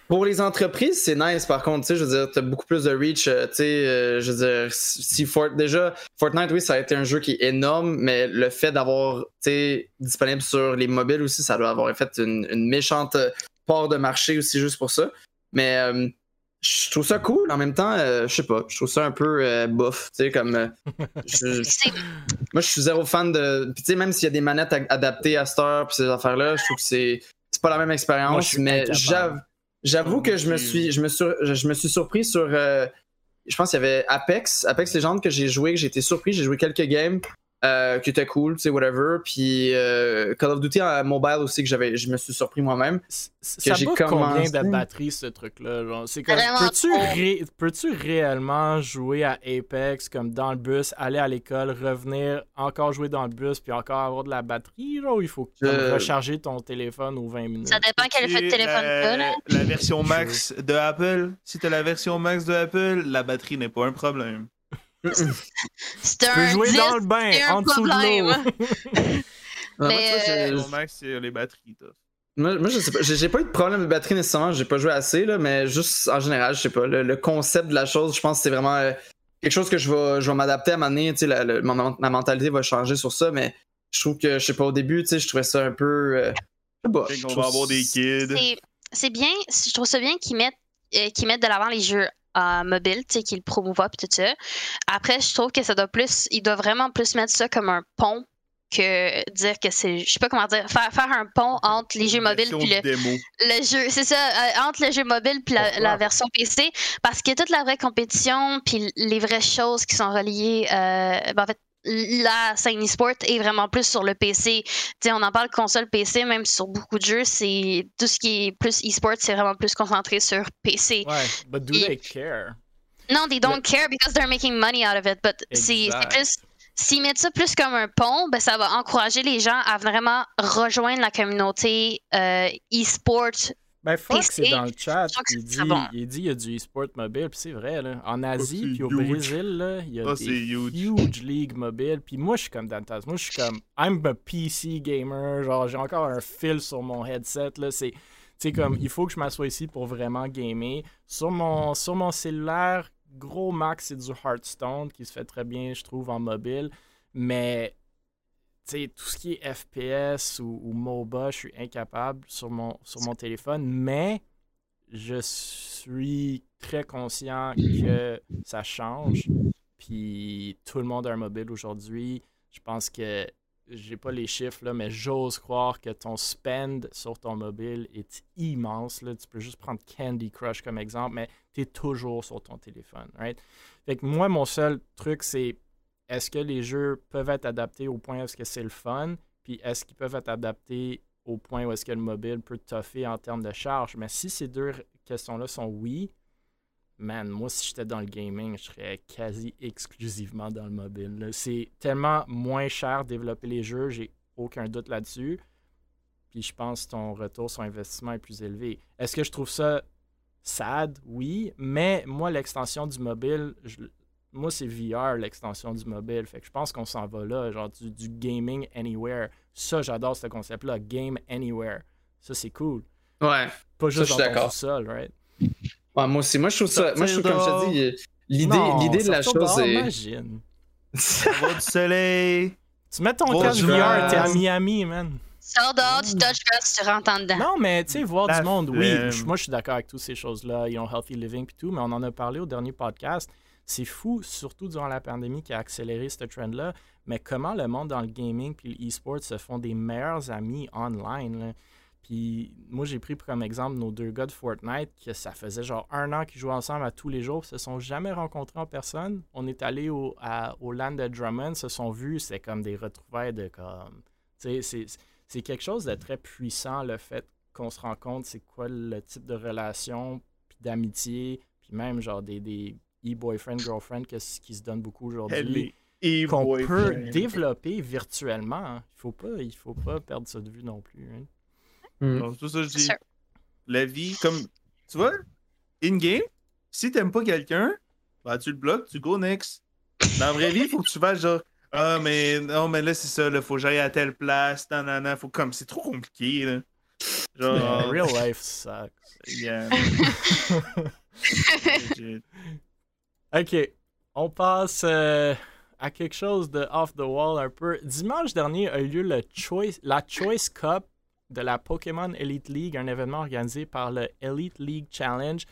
pour les entreprises, c'est nice par contre, tu sais, je veux dire, t'as beaucoup plus de reach, tu sais, je veux dire, si Fortnite, oui, ça a été un jeu qui est énorme, mais le fait d'avoir, tu sais, disponible sur les mobiles aussi, ça doit avoir fait une méchante part de marché aussi juste pour ça, mais je trouve ça cool, en même temps, je sais pas, je trouve ça un peu bof, tu sais, comme... moi, je suis zéro fan de... Puis tu sais, même s'il y a des manettes adaptées à cette heure, puis ces affaires-là, je trouve que c'est pas la même expérience, mais j'avoue que je me suis surpris sur... je pense qu'il y avait Apex Legends que j'ai joué, que j'ai été surpris, j'ai joué quelques games qui étaient cool, tu sais, whatever, puis Call of Duty en mobile aussi, que je me suis surpris moi-même. Ça bouffe combien de batterie, ce truc-là? Genre, c'est comme, peux-tu réellement jouer à Apex comme dans le bus, aller à l'école, revenir, encore jouer dans le bus, puis encore avoir de la batterie? Genre, il faut recharger ton téléphone aux 20 minutes. Ça dépend quel effet de téléphone t'as, là. La version max de Apple, si t'as la version max de Apple, la batterie n'est pas un problème. Tu peux jouer dans le bain, en dessous de l'eau. Moi, je sais pas, j'ai pas eu de problème de batterie nécessairement, j'ai pas joué assez, là, mais juste en général, je sais pas, le concept de la chose, je pense que c'est vraiment quelque chose que je vais m'adapter à un moment donné, tu sais, ma mentalité va changer sur ça, mais je trouve que, je sais pas, au début, tu sais, je trouvais ça un peu... bof, je trouve... va avoir des kids. C'est bien, je trouve ça bien qu'ils mettent de l'avant les jeux mobile, tu sais, qu'il promouvoit puis tout ça. Après, je trouve que ça doit plus... Il doit vraiment plus mettre ça comme un pont que dire que c'est... Je sais pas comment dire. Faire un pont entre les jeux mobiles puis le jeu... C'est ça, entre le jeu mobile puis la version PC, parce que toute la vraie compétition puis les vraies choses qui sont reliées... en fait, la scène e-sport est vraiment plus sur le PC. T'sais, on en parle console PC, même sur beaucoup de jeux, c'est tout ce qui est plus e-sport, c'est vraiment plus concentré sur PC. Ouais, but do they care? Non, they don't care because they're making money out of it. But c'est plus, s'ils mettent ça plus comme un pont, ben ça va encourager les gens à vraiment rejoindre la communauté e-sport. Ben, Fox, c'est dans le chat, il dit qu'il y a du e-sport mobile, puis c'est vrai, là. En Asie, puis au Brésil, là, il y a des huge leagues mobiles, puis moi, je suis comme dans le tas. Moi, je suis comme, I'm a PC gamer, genre, j'ai encore un fil sur mon headset, là, c'est comme, il faut que je m'assoie ici pour vraiment gamer. Sur mon cellulaire, gros max, c'est du Hearthstone, qui se fait très bien, je trouve, en mobile, mais... T'sais, tout ce qui est FPS ou MOBA, je suis incapable sur mon téléphone, mais je suis très conscient que ça change. Puis tout le monde a un mobile aujourd'hui. Je pense que, j'ai pas les chiffres, là, mais j'ose croire que ton spend sur ton mobile est immense. Là. Tu peux juste prendre Candy Crush comme exemple, mais tu es toujours sur ton téléphone. Right? Fait que moi, mon seul truc, c'est... Est-ce que les jeux peuvent être adaptés au point où est-ce que c'est le fun? Puis est-ce qu'ils peuvent être adaptés au point où est-ce que le mobile peut toffer en termes de charge? Mais si ces deux questions-là sont oui, man, moi, si j'étais dans le gaming, je serais quasi exclusivement dans le mobile. Là. C'est tellement moins cher de développer les jeux, j'ai aucun doute là-dessus. Puis je pense que ton retour sur investissement est plus élevé. Est-ce que je trouve ça sad? Oui, mais moi, l'extension du mobile... Moi, c'est VR, l'extension du mobile. Fait que je pense qu'on s'en va là, genre du gaming anywhere. Ça, j'adore ce concept-là, game anywhere. Ça, c'est cool. Ouais. Pas juste dans ton sous-sol, right? Ouais, moi aussi. Moi, je trouve ça... Moi, je trouve, comme je te dis, l'idée de la chose, c'est... Imagine. Beau du soleil. Tu mets ton casque VR, t'es à Miami, man. Sors dehors, tu touches grass, tu rentres en dedans. Non, mais tu sais, voir du monde, oui. Moi, je suis d'accord avec toutes ces choses-là. Ils ont healthy living et tout, mais on en a parlé au dernier podcast. C'est fou, surtout durant la pandémie qui a accéléré ce trend-là, mais comment le monde dans le gaming puis le e-sport se font des meilleurs amis online. Là. Puis moi, j'ai pris comme exemple nos deux gars de Fortnite, que ça faisait genre 1 an qu'ils jouaient ensemble à tous les jours, se sont jamais rencontrés en personne. On est allé au LAN de Drummond, se sont vus, c'est comme des retrouvailles de comme... Tu sais, c'est quelque chose de très puissant, le fait qu'on se rencontre, c'est quoi le type de relation, puis d'amitié, puis même genre des e-boyfriend, girlfriend, qui se donne beaucoup aujourd'hui, qu'on peut développer virtuellement. Il faut pas perdre ça de vue non plus. Hein. Donc, tout ça, je dis, la vie, comme, tu vois, in-game, si t'aimes pas quelqu'un, ben, tu le bloques, tu go next. Dans la vraie vie, il faut que tu fasses genre, ah, mais non, mais là, c'est ça, il faut que j'aille à telle place, nanana, faut comme, c'est trop compliqué, là. Genre... Real life sucks. Yeah. Ok, on passe à quelque chose de off the wall un peu. Dimanche dernier a eu lieu la Choice Cup de la Pokémon Elite League, un événement organisé par le Elite League Challenge.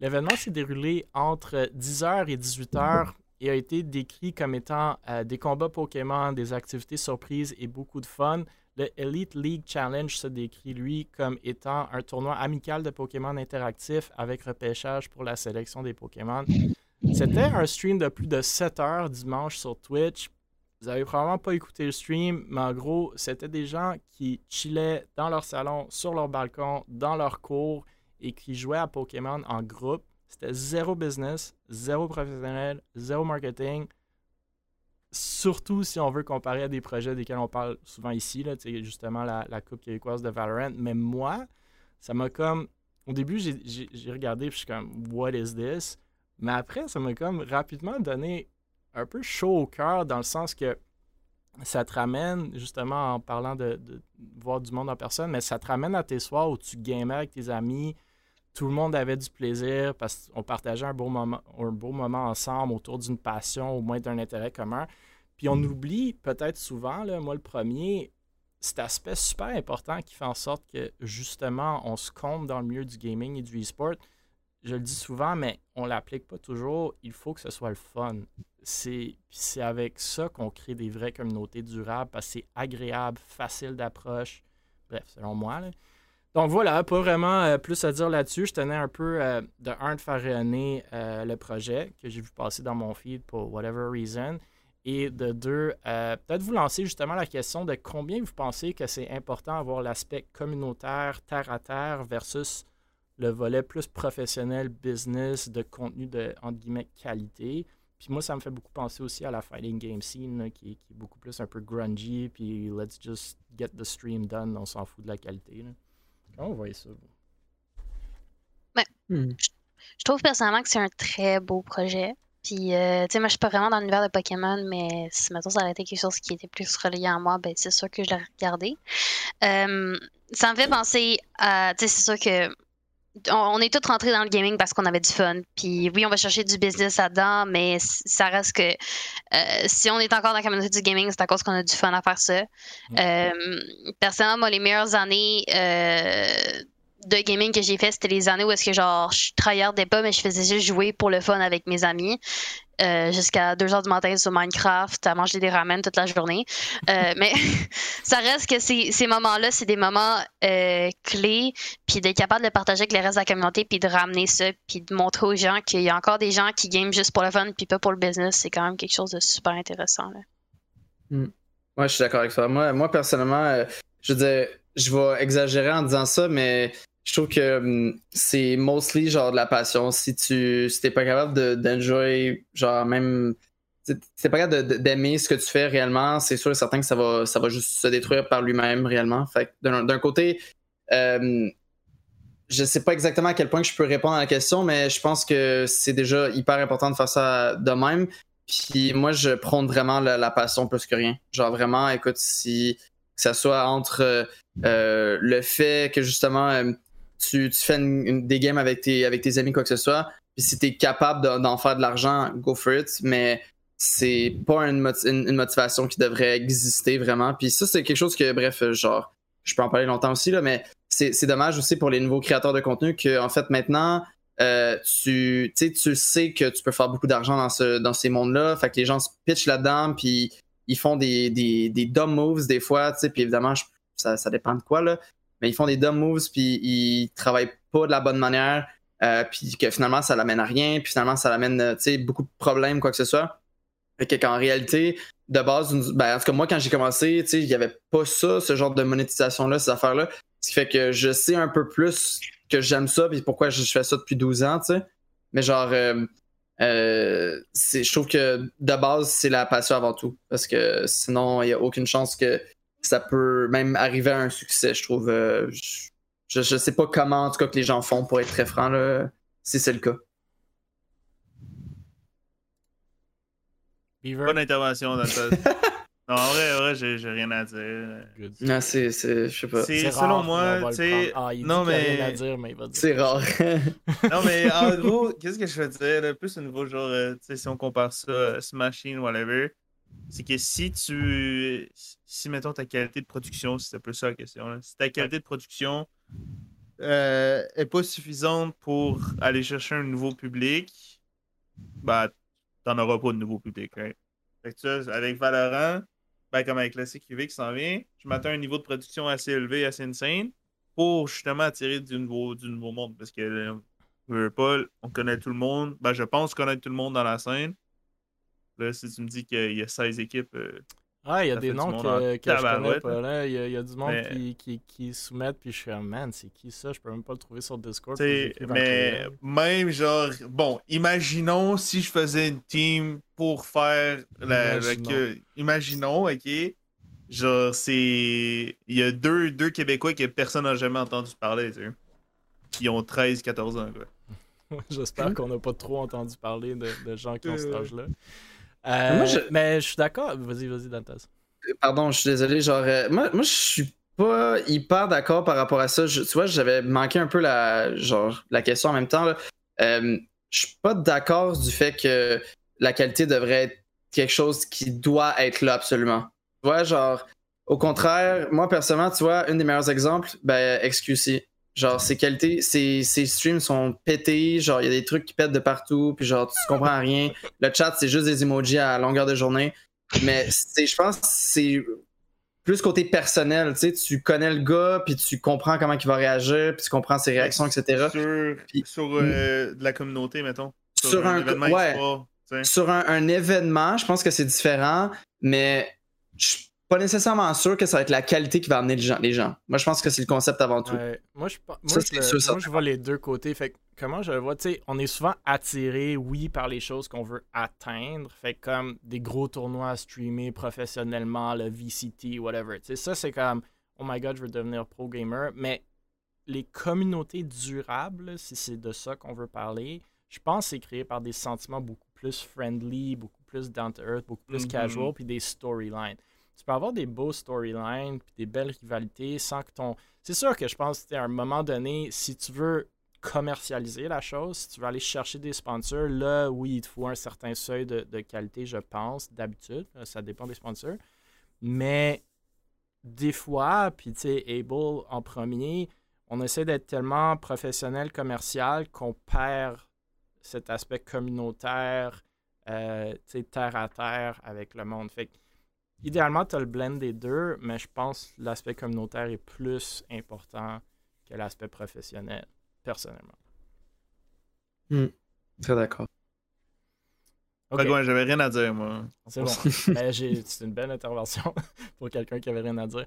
L'événement s'est déroulé entre 10h et 18h et a été décrit comme étant des combats Pokémon, des activités surprises et beaucoup de fun. Le Elite League Challenge se décrit, lui, comme étant un tournoi amical de Pokémon interactif avec repêchage pour la sélection des Pokémon. C'était un stream de plus de 7 heures dimanche sur Twitch. Vous n'avez probablement pas écouté le stream, mais en gros, c'était des gens qui chillaient dans leur salon, sur leur balcon, dans leur cours et qui jouaient à Pokémon en groupe. C'était zéro business, zéro professionnel, zéro marketing. Surtout si on veut comparer à des projets desquels on parle souvent ici, là, justement la Coupe québécoise de Valorant. Mais moi, ça m'a comme... Au début, j'ai regardé et je suis comme « What is this? » Mais après, ça m'a comme rapidement donné un peu chaud au cœur dans le sens que ça te ramène, justement en parlant de voir du monde en personne, mais ça te ramène à tes soirs où tu gamais avec tes amis. Tout le monde avait du plaisir parce qu'on partageait un beau moment ensemble autour d'une passion, au moins d'un intérêt commun. Puis on oublie peut-être souvent, là, moi le premier, cet aspect super important qui fait en sorte que justement on se compte dans le milieu du gaming et du e-sport. Je le dis souvent, mais on ne l'applique pas toujours. Il faut que ce soit le fun. C'est avec ça qu'on crée des vraies communautés durables parce que c'est agréable, facile d'approche. Bref, selon moi, là. Donc voilà, pas vraiment plus à dire là-dessus. Je tenais un peu de faire rayonner le projet que j'ai vu passer dans mon feed pour whatever reason. Et de deux, peut-être vous lancer justement la question de combien vous pensez que c'est important d'avoir l'aspect communautaire, terre-à-terre, versus le volet plus professionnel, business, de contenu de, entre guillemets, qualité. Puis moi, ça me fait beaucoup penser aussi à la fighting game scene, là, qui est beaucoup plus un peu grungy, puis « let's just get the stream done », on s'en fout de la qualité, là. On voit ça. Ouais. Je trouve personnellement que c'est un très beau projet. Puis, tu sais, moi, je suis pas vraiment dans l'univers de Pokémon, mais si, mettons, ça aurait été quelque chose qui était plus relié à moi, ben, c'est sûr que je l'aurais regardé. Ça me fait penser à. Tu sais, c'est sûr que. On est tous rentrés dans le gaming parce qu'on avait du fun. Puis oui, on va chercher du business là-dedans, mais ça reste que si on est encore dans la communauté du gaming, c'est à cause qu'on a du fun à faire ça. Personnellement, moi, les meilleures années de gaming que j'ai fait, c'était les années où est-ce que genre je tryhardais pas, mais je faisais juste jouer pour le fun avec mes amis. Jusqu'à 2h du matin sur Minecraft, à manger des ramen toute la journée. Mais ça reste que ces moments-là, c'est des moments clés, puis d'être capable de le partager avec le reste de la communauté, puis de ramener ça, puis de montrer aux gens qu'il y a encore des gens qui game juste pour le fun, puis pas pour le business, c'est quand même quelque chose de super intéressant. Là. Ouais, je suis d'accord avec toi. Moi personnellement, je veux dire, je vais exagérer en disant ça, mais... Je trouve que c'est mostly genre de la passion. Si t'es pas capable d'enjoy, genre même... Si t'es pas capable d'aimer ce que tu fais réellement, c'est sûr et certain que ça va juste se détruire par lui-même réellement. Fait que d'un côté, je sais pas exactement à quel point que je peux répondre à la question, mais je pense que c'est déjà hyper important de faire ça de même. Puis moi, je prône vraiment la passion plus que rien. Genre vraiment, écoute, si... Que ça soit entre le fait que justement... Tu fais des games avec tes amis, quoi que ce soit. Puis si t'es capable d'en faire de l'argent, go for it. Mais c'est pas une motivation qui devrait exister vraiment. Puis ça, c'est quelque chose que, bref, genre, je peux en parler longtemps aussi, là, mais c'est dommage aussi pour les nouveaux créateurs de contenu que, en fait, maintenant, tu sais que tu peux faire beaucoup d'argent dans ces mondes-là. Fait que les gens se pitchent là-dedans, puis ils font des dumb moves des fois, tu sais. Puis évidemment, ça dépend de quoi, là. Mais ils font des dumb moves, puis ils travaillent pas de la bonne manière, puis que finalement, ça l'amène à rien, puis finalement, ça l'amène, tu sais, beaucoup de problèmes, quoi que ce soit. Fait que qu'en réalité, de base, en tout cas, moi, quand j'ai commencé, tu sais, il y avait pas ça, ce genre de monétisation-là, ces affaires-là, ce qui fait que je sais un peu plus que j'aime ça, puis pourquoi je fais ça depuis 12 ans, tu sais. Mais genre, je trouve que de base, c'est la passion avant tout, parce que sinon, il y a aucune chance que ça peut même arriver à un succès, je trouve. Je sais pas comment, en tout cas, que les gens font, pour être très franc, là, si c'est le cas. Bonne intervention, Nathan. Non, en vrai, j'ai rien à dire. Good. Non, c'est, je sais pas. C'est selon rare, moi, tu sais. Ah, il non, dit mais... rien à dire, mais il va dire. C'est rare. Non, mais en gros, qu'est-ce que je veux dire? Là, plus au niveau, genre, tu sais, si on compare ça à Smashing, whatever, c'est que si tu. Si, mettons, ta qualité de production, c'est un peu ça la question, là. Si ta qualité de production est pas suffisante pour aller chercher un nouveau public, bah, t'en auras pas de nouveau public, hein. Fait que tu vois, avec Valorant, ben comme avec la CQV qui s'en vient, je m'attends à un niveau de production assez élevé, assez insane, pour justement attirer du nouveau monde. Parce que, je veux pas, on connaît tout le monde. Ben, je pense connaître tout le monde dans la scène. Là, si tu me dis qu'il y a 16 équipes. Ah, il y a des noms que je connais pas, là. Il y a du monde mais... qui soumettent, puis je suis comme, man, c'est qui ça? Je peux même pas le trouver sur Discord. Mais même genre, bon, imaginons si je faisais une team pour faire la. Imaginons, ok. Genre, c'est. Il y a deux Québécois que personne n'a jamais entendu parler, tu sais. Qui ont 13-14 ans, quoi. J'espère qu'on n'a pas trop entendu parler de gens qui ont cet âge-là. Mais je suis d'accord. Vas-y, Dantas. Pardon, je suis désolé. Genre, moi, je suis pas hyper d'accord par rapport à ça. Tu vois, j'avais manqué un peu la question en même temps, là. Je suis pas d'accord du fait que la qualité devrait être quelque chose qui doit être là absolument. Tu vois, genre, au contraire, moi, personnellement, tu vois, un des meilleurs exemples, ben, xQc. Genre, ses qualités, ses streams sont pétés, genre, il y a des trucs qui pètent de partout, puis genre, tu comprends rien. Le chat, c'est juste des emojis à longueur de journée. Mais je pense que c'est plus côté personnel, tu sais, tu connais le gars, puis tu comprends comment il va réagir, puis tu comprends ses réactions, etc. Sur de la communauté, mettons. Sur un événement, ouais, sur un événement, je pense que c'est différent, mais je pas nécessairement sûr que ça va être la qualité qui va amener les gens. Moi, je pense que c'est le concept avant tout. Moi, je vois les deux côtés. Fait que, comment je le vois, tu sais, on est souvent attiré, oui, par les choses qu'on veut atteindre. Fait que, comme des gros tournois à streamer professionnellement, le VCT, whatever. Tu sais, ça, c'est comme, oh my god, je veux devenir pro gamer. Mais les communautés durables, si c'est de ça qu'on veut parler, je pense que c'est créé par des sentiments beaucoup plus friendly, beaucoup plus down to earth, beaucoup plus casual, puis des storylines. Tu peux avoir des beaux storylines puis des belles rivalités sans que ton... C'est sûr que je pense qu'à un moment donné, si tu veux commercialiser la chose, si tu veux aller chercher des sponsors, là, oui, il te faut un certain seuil de qualité, je pense, d'habitude. Ça dépend des sponsors. Mais des fois, puis tu sais, Able en premier, on essaie d'être tellement professionnel, commercial, qu'on perd cet aspect communautaire, tu sais, terre à terre avec le monde. Fait que idéalement, tu as le blend des deux, mais je pense que l'aspect communautaire est plus important que l'aspect professionnel, personnellement. Très d'accord. Okay. Ouais, j'avais rien à dire, moi. C'est bon. Mais c'est une belle intervention pour quelqu'un qui avait rien à dire.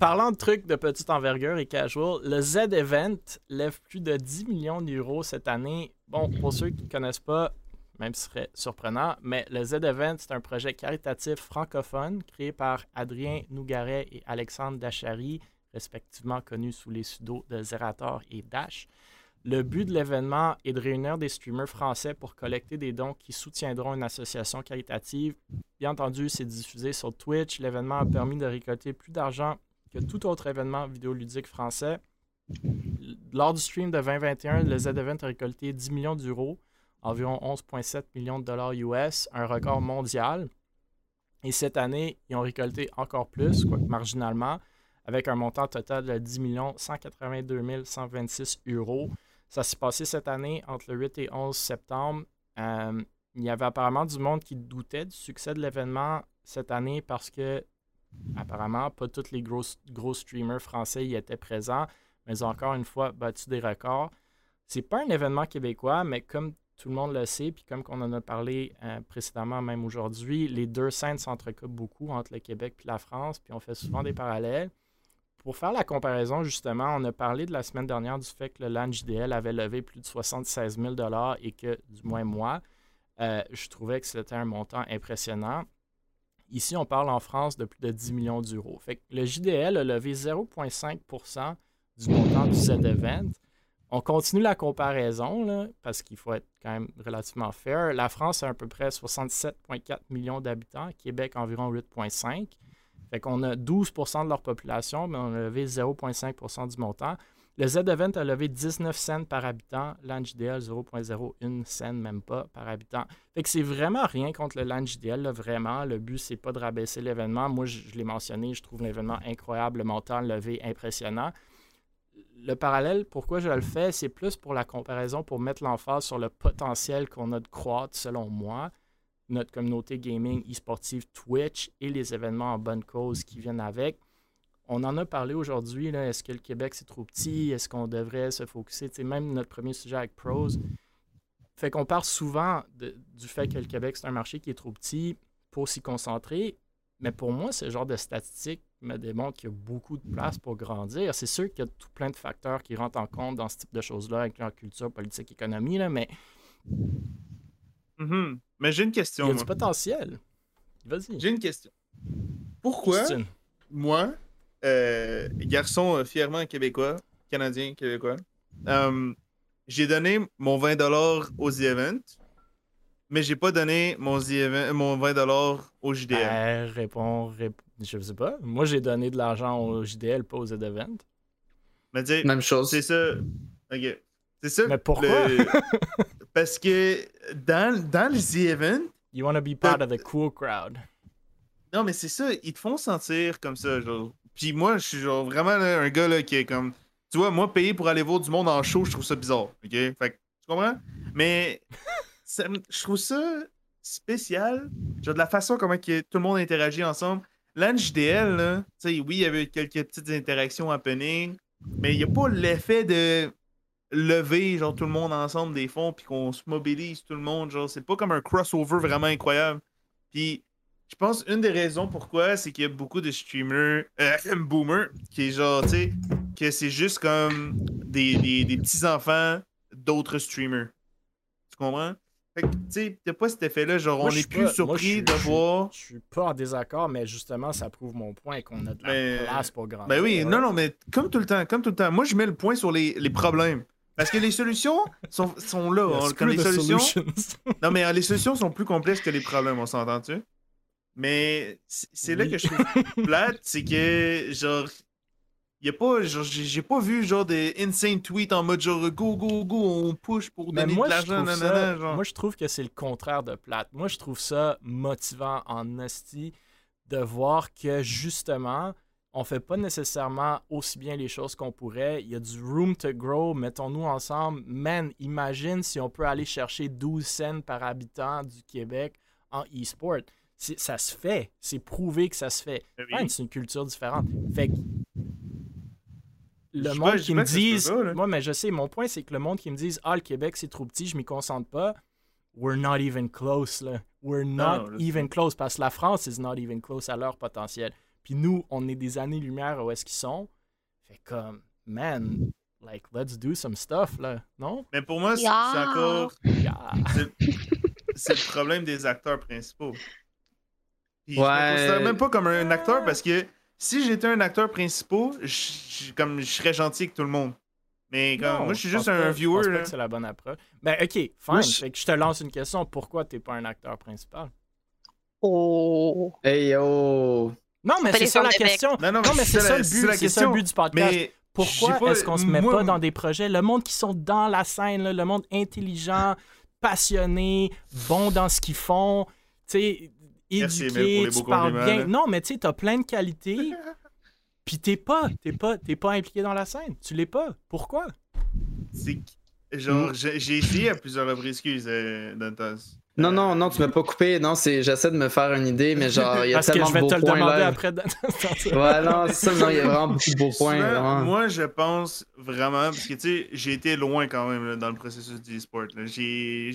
Parlant de trucs de petite envergure et casual, le Z Event lève plus de 10 millions d'euros cette année. Bon, pour ceux qui ne connaissent pas, même si ce serait surprenant, mais le Z Event, c'est un projet caritatif francophone créé par Adrien Nougaret et Alexandre Dachary, respectivement connus sous les pseudos de Zerator et Dash. Le but de l'événement est de réunir des streamers français pour collecter des dons qui soutiendront une association caritative. Bien entendu, c'est diffusé sur Twitch. L'événement a permis de récolter plus d'argent que tout autre événement vidéoludique français. Lors du stream de 2021, le Z Event a récolté 10 millions d'euros. Environ 11,7 millions de dollars US, un record mondial. Et cette année, ils ont récolté encore plus, quoique marginalement, avec un montant total de 10 182 126 euros. Ça s'est passé cette année entre le 8 et 11 septembre. Il y avait apparemment du monde qui doutait du succès de l'événement cette année parce que, apparemment, pas tous les gros streamers français y étaient présents, mais ils ont encore une fois battu des records. C'est pas un événement québécois, mais comme tout le monde le sait, puis comme on en a parlé précédemment, même aujourd'hui, les deux scènes s'entrecoupent beaucoup entre le Québec et la France, puis on fait souvent des parallèles. Pour faire la comparaison, justement, on a parlé de la semaine dernière du fait que le LAN JDL avait levé plus de 76 000 $ et que, du moins moi, je trouvais que c'était un montant impressionnant. Ici, on parle en France de plus de 10 millions d'euros. Fait que le JDL a levé 0,5 % du montant du Z Event, On continue la comparaison, là, parce qu'il faut être quand même relativement fair. La France a à peu près 67,4 millions d'habitants, Québec environ 8,5. Fait qu'on a 12% de leur population, mais on a levé 0,5% du montant. Le Z Event a levé 19 cents par habitant, LAN JDL 0,01 cent même pas par habitant. Fait que c'est vraiment rien contre le LAN JDL, là, vraiment. Le but, c'est pas de rabaisser l'événement. Moi, je l'ai mentionné, je trouve l'événement incroyable, le montant levé impressionnant. Le parallèle, pourquoi je le fais, c'est plus pour la comparaison, pour mettre l'emphase sur le potentiel qu'on a de croître, selon moi, notre communauté gaming, e-sportive, Twitch et les événements en bonne cause qui viennent avec. On en a parlé aujourd'hui, est-ce que le Québec, c'est trop petit? Est-ce qu'on devrait se focusser? T'sais, même notre premier sujet avec Proze. Fait qu'on parle souvent du fait que le Québec, c'est un marché qui est trop petit pour s'y concentrer. Mais pour moi, ce genre de statistiques me démontre qu'il y a beaucoup de place pour grandir. C'est sûr qu'il y a tout plein de facteurs qui rentrent en compte dans ce type de choses-là, avec leur culture, politique, économie, là, mais... Mais j'ai une question. Il y a du potentiel. Vas-y. J'ai une question. Pourquoi, moi, garçon fièrement québécois, canadien, québécois, j'ai donné mon 20$ aux The Event, mais j'ai pas donné mon, mon 20$ au JDL? Je sais pas. Moi, j'ai donné de l'argent au JDL, pas au Z Event. Mais dire, même chose. C'est ça. OK. C'est ça. Mais pourquoi? Parce que dans le Z Event... You want to be part of the cool crowd. Non, mais c'est ça. Ils te font sentir comme ça. Genre. Puis moi, je suis genre vraiment là, un gars là, qui est comme... Tu vois, moi, payer pour aller voir du monde en show, je trouve ça bizarre. OK? Fait que, tu comprends? Mais ça, je trouve ça spécial. Genre de la façon comment que tout le monde interagit ensemble. LAN JDL, là, oui, il y avait quelques petites interactions happening, mais il n'y a pas l'effet de lever genre tout le monde ensemble des fonds puis qu'on se mobilise tout le monde. Genre, c'est pas comme un crossover vraiment incroyable. Puis, je pense une des raisons pourquoi, c'est qu'il y a beaucoup de streamers, boomers, qui est genre, tu sais, que c'est juste comme des petits-enfants d'autres streamers. Tu comprends? Fait que, tu sais, t'as pas cet effet-là, genre, moi, on est plus surpris de voir... Je suis pas en désaccord, mais justement, ça prouve mon point qu'on a de la place pour grandir. Ben oui, non, mais comme tout le temps, moi, je mets le point sur les problèmes. Parce que les solutions sont là. Non, mais les solutions sont plus complexes que les problèmes, on s'entend-tu? Mais c'est là que je trouve plate, c'est que, genre... Y a pas, j'ai pas vu genre des insane tweets en mode genre go on push pour donner de l'argent. Moi je trouve que c'est le contraire de plate. Moi je trouve ça motivant en hostie de voir que justement on fait pas nécessairement aussi bien les choses qu'on pourrait. Il y a du room to grow, mettons-nous ensemble. Man, imagine si on peut aller chercher 12 cents par habitant du Québec en e-sport. Ça se fait, c'est prouvé que ça se fait. Oui. Ouais, c'est une culture différente. Fait que le monde qui me dise, moi, mais je sais, mon point, c'est que le monde qui me dise, ah, le Québec, c'est trop petit, je m'y concentre pas. We're not even close, là. We're not even close, parce que la France is not even close à leur potentiel. Puis nous, on est des années-lumière où est-ce qu'ils sont. Fait comme, man, like, let's do some stuff, là, non? Mais pour moi, c'est encore... C'est le problème des acteurs principaux. Puis je me considère même pas comme un acteur, parce que si j'étais un acteur principal, je serais gentil avec tout le monde. Mais comme non, moi, je suis juste un viewer. Je pense que c'est la bonne approche. Ben, OK, fine. Moi, fait que je te lance une question. Pourquoi t'es pas un acteur principal? Oh! Hey, oh! Non, mais c'est ça la question. Non, mais c'est ça le but. C'est ça le but du podcast. Mais pourquoi est-ce qu'on se met pas dans des projets? Le monde qui sont dans la scène, là, le monde intelligent, passionné, bon dans ce qu'ils font, tu sais... éduqué, tu parles bien. Là. Non, mais tu sais, t'as plein de qualités, puis t'es pas impliqué dans la scène. Tu l'es pas. Pourquoi? C'est genre, j'ai essayé à plusieurs reprises, Dantas. Non, tu m'as pas coupé. Non, j'essaie de me faire une idée, mais genre, il y a tellement de beaux points. Parce que je vais te le demander après. Non, il y a vraiment beaucoup de beaux points. Vraiment. Moi, je pense vraiment, parce que tu sais, j'ai été loin quand même là, dans le processus du e-sport. J'ai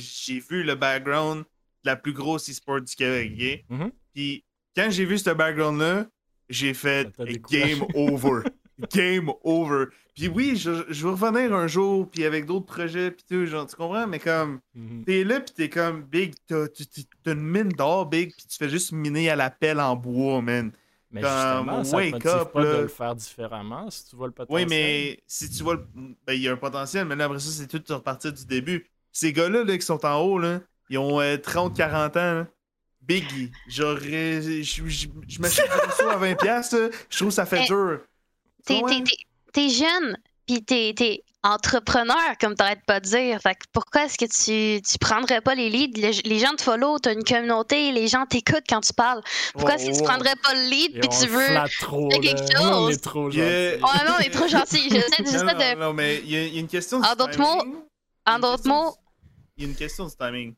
vu le background la plus grosse e-sport du Québec, okay? Puis quand j'ai vu ce background-là, j'ai fait game over. Game over. Puis oui, je vais revenir un jour, puis avec d'autres projets, puis tout, genre, tu comprends? Mais comme, t'es là, puis t'es comme, Big, t'as une mine d'or, Big, puis tu fais juste miner à la pelle en bois, man. Mais justement, ça ne te motive pas de le faire différemment si tu vois le potentiel. Oui, mais si tu vois, il y a un potentiel, mais là, après ça, c'est tout de repartir du début. Ces gars-là là, qui sont en haut, là, ils ont 30-40 ans. Là. Biggie, je m'achète un morceau à 20$, là, je trouve que ça fait dur. T'es jeune, puis t'es entrepreneur, comme t'arrêtes pas de dire. Fait que pourquoi est-ce que tu prendrais pas les leads? Les gens te follow, t'as une communauté, les gens t'écoutent quand tu parles. Pourquoi est-ce que tu prendrais pas le lead puis tu veux trop, quelque chose? On est trop gentil. Oh non, on est trop gentil. J'essaie de... Non, mais il y a une question de timing. En d'autres mots... Il y a une question de timing.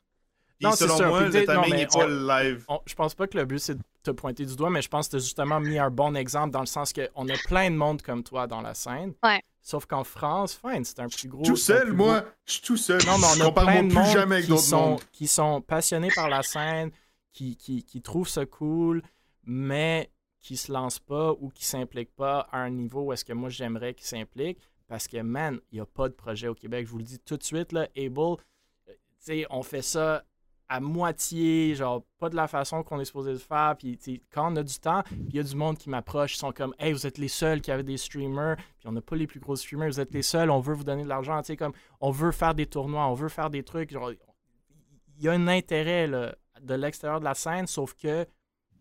Non, selon moi, le timing n'est pas live. Je pense pas que le but, c'est de te pointer du doigt, mais je pense que tu as justement mis un bon exemple dans le sens qu'on a plein de monde comme toi dans la scène. Ouais. Sauf qu'en France, c'est un plus gros... Tout seul, moi! Je suis tout seul. Non, mais on a plein de monde jamais avec qui sont passionnés par la scène, qui trouvent ça cool, mais qui se lancent pas ou qui s'impliquent pas à un niveau où est-ce que moi, j'aimerais qu'ils s'impliquent. Parce que, man, il n'y a pas de projet au Québec. Je vous le dis tout de suite, là, Able, on fait ça à moitié, genre pas de la façon qu'on est supposé le faire, puis quand on a du temps, il y a du monde qui m'approche, ils sont comme « Hey, vous êtes les seuls qui avaient des streamers, puis on n'a pas les plus gros streamers, vous êtes les seuls, on veut vous donner de l'argent, comme on veut faire des tournois, on veut faire des trucs. » Il y a un intérêt là, de l'extérieur de la scène, sauf que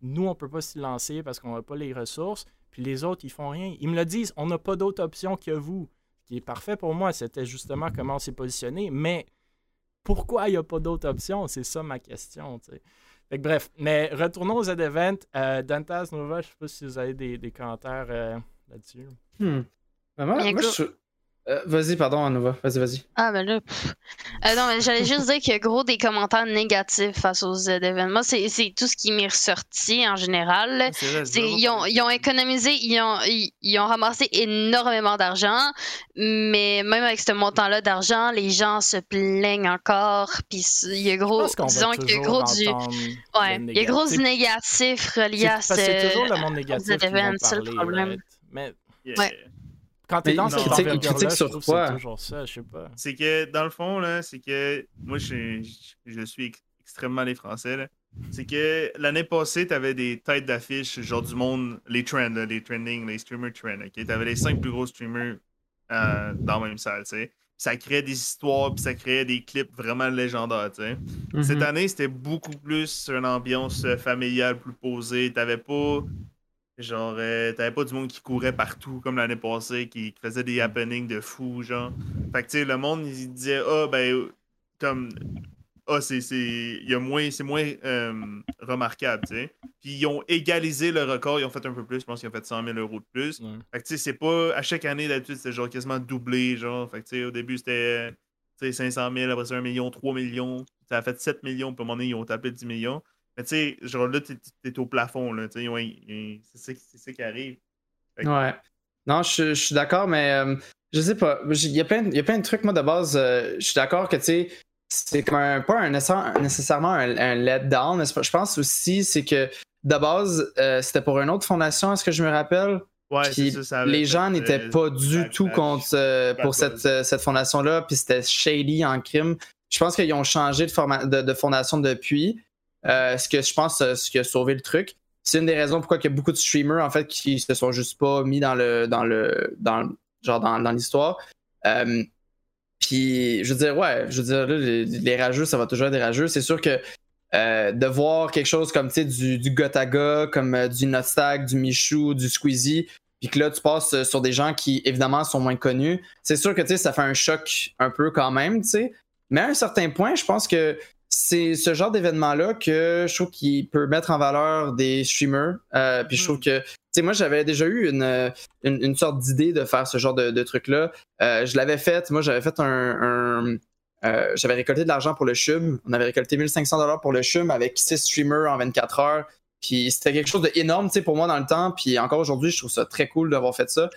nous, on peut pas s'y lancer parce qu'on n'a pas les ressources, puis les autres, ils font rien. Ils me le disent, on n'a pas d'autre option que vous, ce qui est parfait pour moi, c'était justement comment on s'est positionné, mais pourquoi il n'y a pas d'autre option? C'est ça ma question. Fait que, bref, mais retournons aux Z Event. Dantas Nova, je ne sais pas si vous avez des commentaires là-dessus. Vas-y, pardon, Nova. Vas-y. Ah, ben là. Non, mais j'allais juste dire qu'il y a gros des commentaires négatifs face aux Z Event. Moi, c'est tout ce qui m'est ressorti en général. Ils ont économisé, ils ont ramassé énormément d'argent, mais même avec ce montant-là d'argent, les gens se plaignent encore. Puis il y a gros. Disons qu'il y a gros du. Ouais, il y a gros du négatif relié à ce. C'est toujours le monde négatif. C'est le problème. Right? Mais. Yeah. Ouais. Quand t'es dans cette critique sur quoi? C'est toujours ça, je sais pas. C'est que, dans le fond, là, c'est que... Moi, je suis extrêmement les Français, là. C'est que l'année passée, t'avais des têtes d'affiche, genre du monde, les trends, là, les trending, les streamer trends, OK? T'avais les 5 plus gros streamers dans la même salle, tu sais. Ça créait des histoires, puis ça créait des clips vraiment légendaires, tu sais. Cette année, c'était beaucoup plus une ambiance familiale, plus posée. T'avais pas... Genre, t'avais pas du monde qui courait partout comme l'année passée, qui faisait des happenings de fou, genre. Fait que, tu sais, le monde, il disait, c'est moins remarquable, tu sais. Puis ils ont égalisé le record, ils ont fait un peu plus, je pense qu'ils ont fait 100 000 euros de plus. Fait que, tu sais, c'est pas, à chaque année, d'habitude, c'était genre quasiment doublé, genre. Fait que, tu sais, au début, c'était 500 000, après ça, 1 million, 3 millions. Ça a fait 7 millions, puis à un moment donné, ils ont tapé 10 millions. Mais tu sais, genre là, t'es au plafond, là. C'est ça qui arrive. Que... Ouais. Non, je suis d'accord, mais je sais pas. Il y a plein de trucs, moi, de base. Je suis d'accord que, tu sais, c'est comme pas nécessairement un letdown. Je pense aussi, c'est que, de base, c'était pour une autre fondation, est-ce que je me rappelle? Ouais, ça les gens n'étaient pas du tout contre pour cette fondation-là, puis c'était shady en crime. Je pense qu'ils ont changé de fondation depuis. Ce qui a sauvé le truc. C'est une des raisons pourquoi il y a beaucoup de streamers en fait qui se sont juste pas mis dans l'histoire. Puis je veux dire là, les rageux, ça va toujours être des rageux. C'est sûr que de voir quelque chose comme du Gotaga, comme du Notstack, du Michou, du Squeezie, puis que là tu passes sur des gens qui évidemment sont moins connus, c'est sûr que ça fait un choc un peu quand même, tu sais. Mais à un certain point, je pense que c'est ce genre d'événement-là que je trouve qu'il peut mettre en valeur des streamers. Puis je trouve que, tu sais, moi, j'avais déjà eu une sorte d'idée de faire ce genre de truc-là. Je l'avais fait. Moi, j'avais fait j'avais récolté de l'argent pour le CHUM. On avait récolté 1500$ pour le CHUM avec 6 streamers en 24 heures. Puis c'était quelque chose d'énorme, tu sais, pour moi dans le temps. Puis encore aujourd'hui, je trouve ça très cool d'avoir fait ça.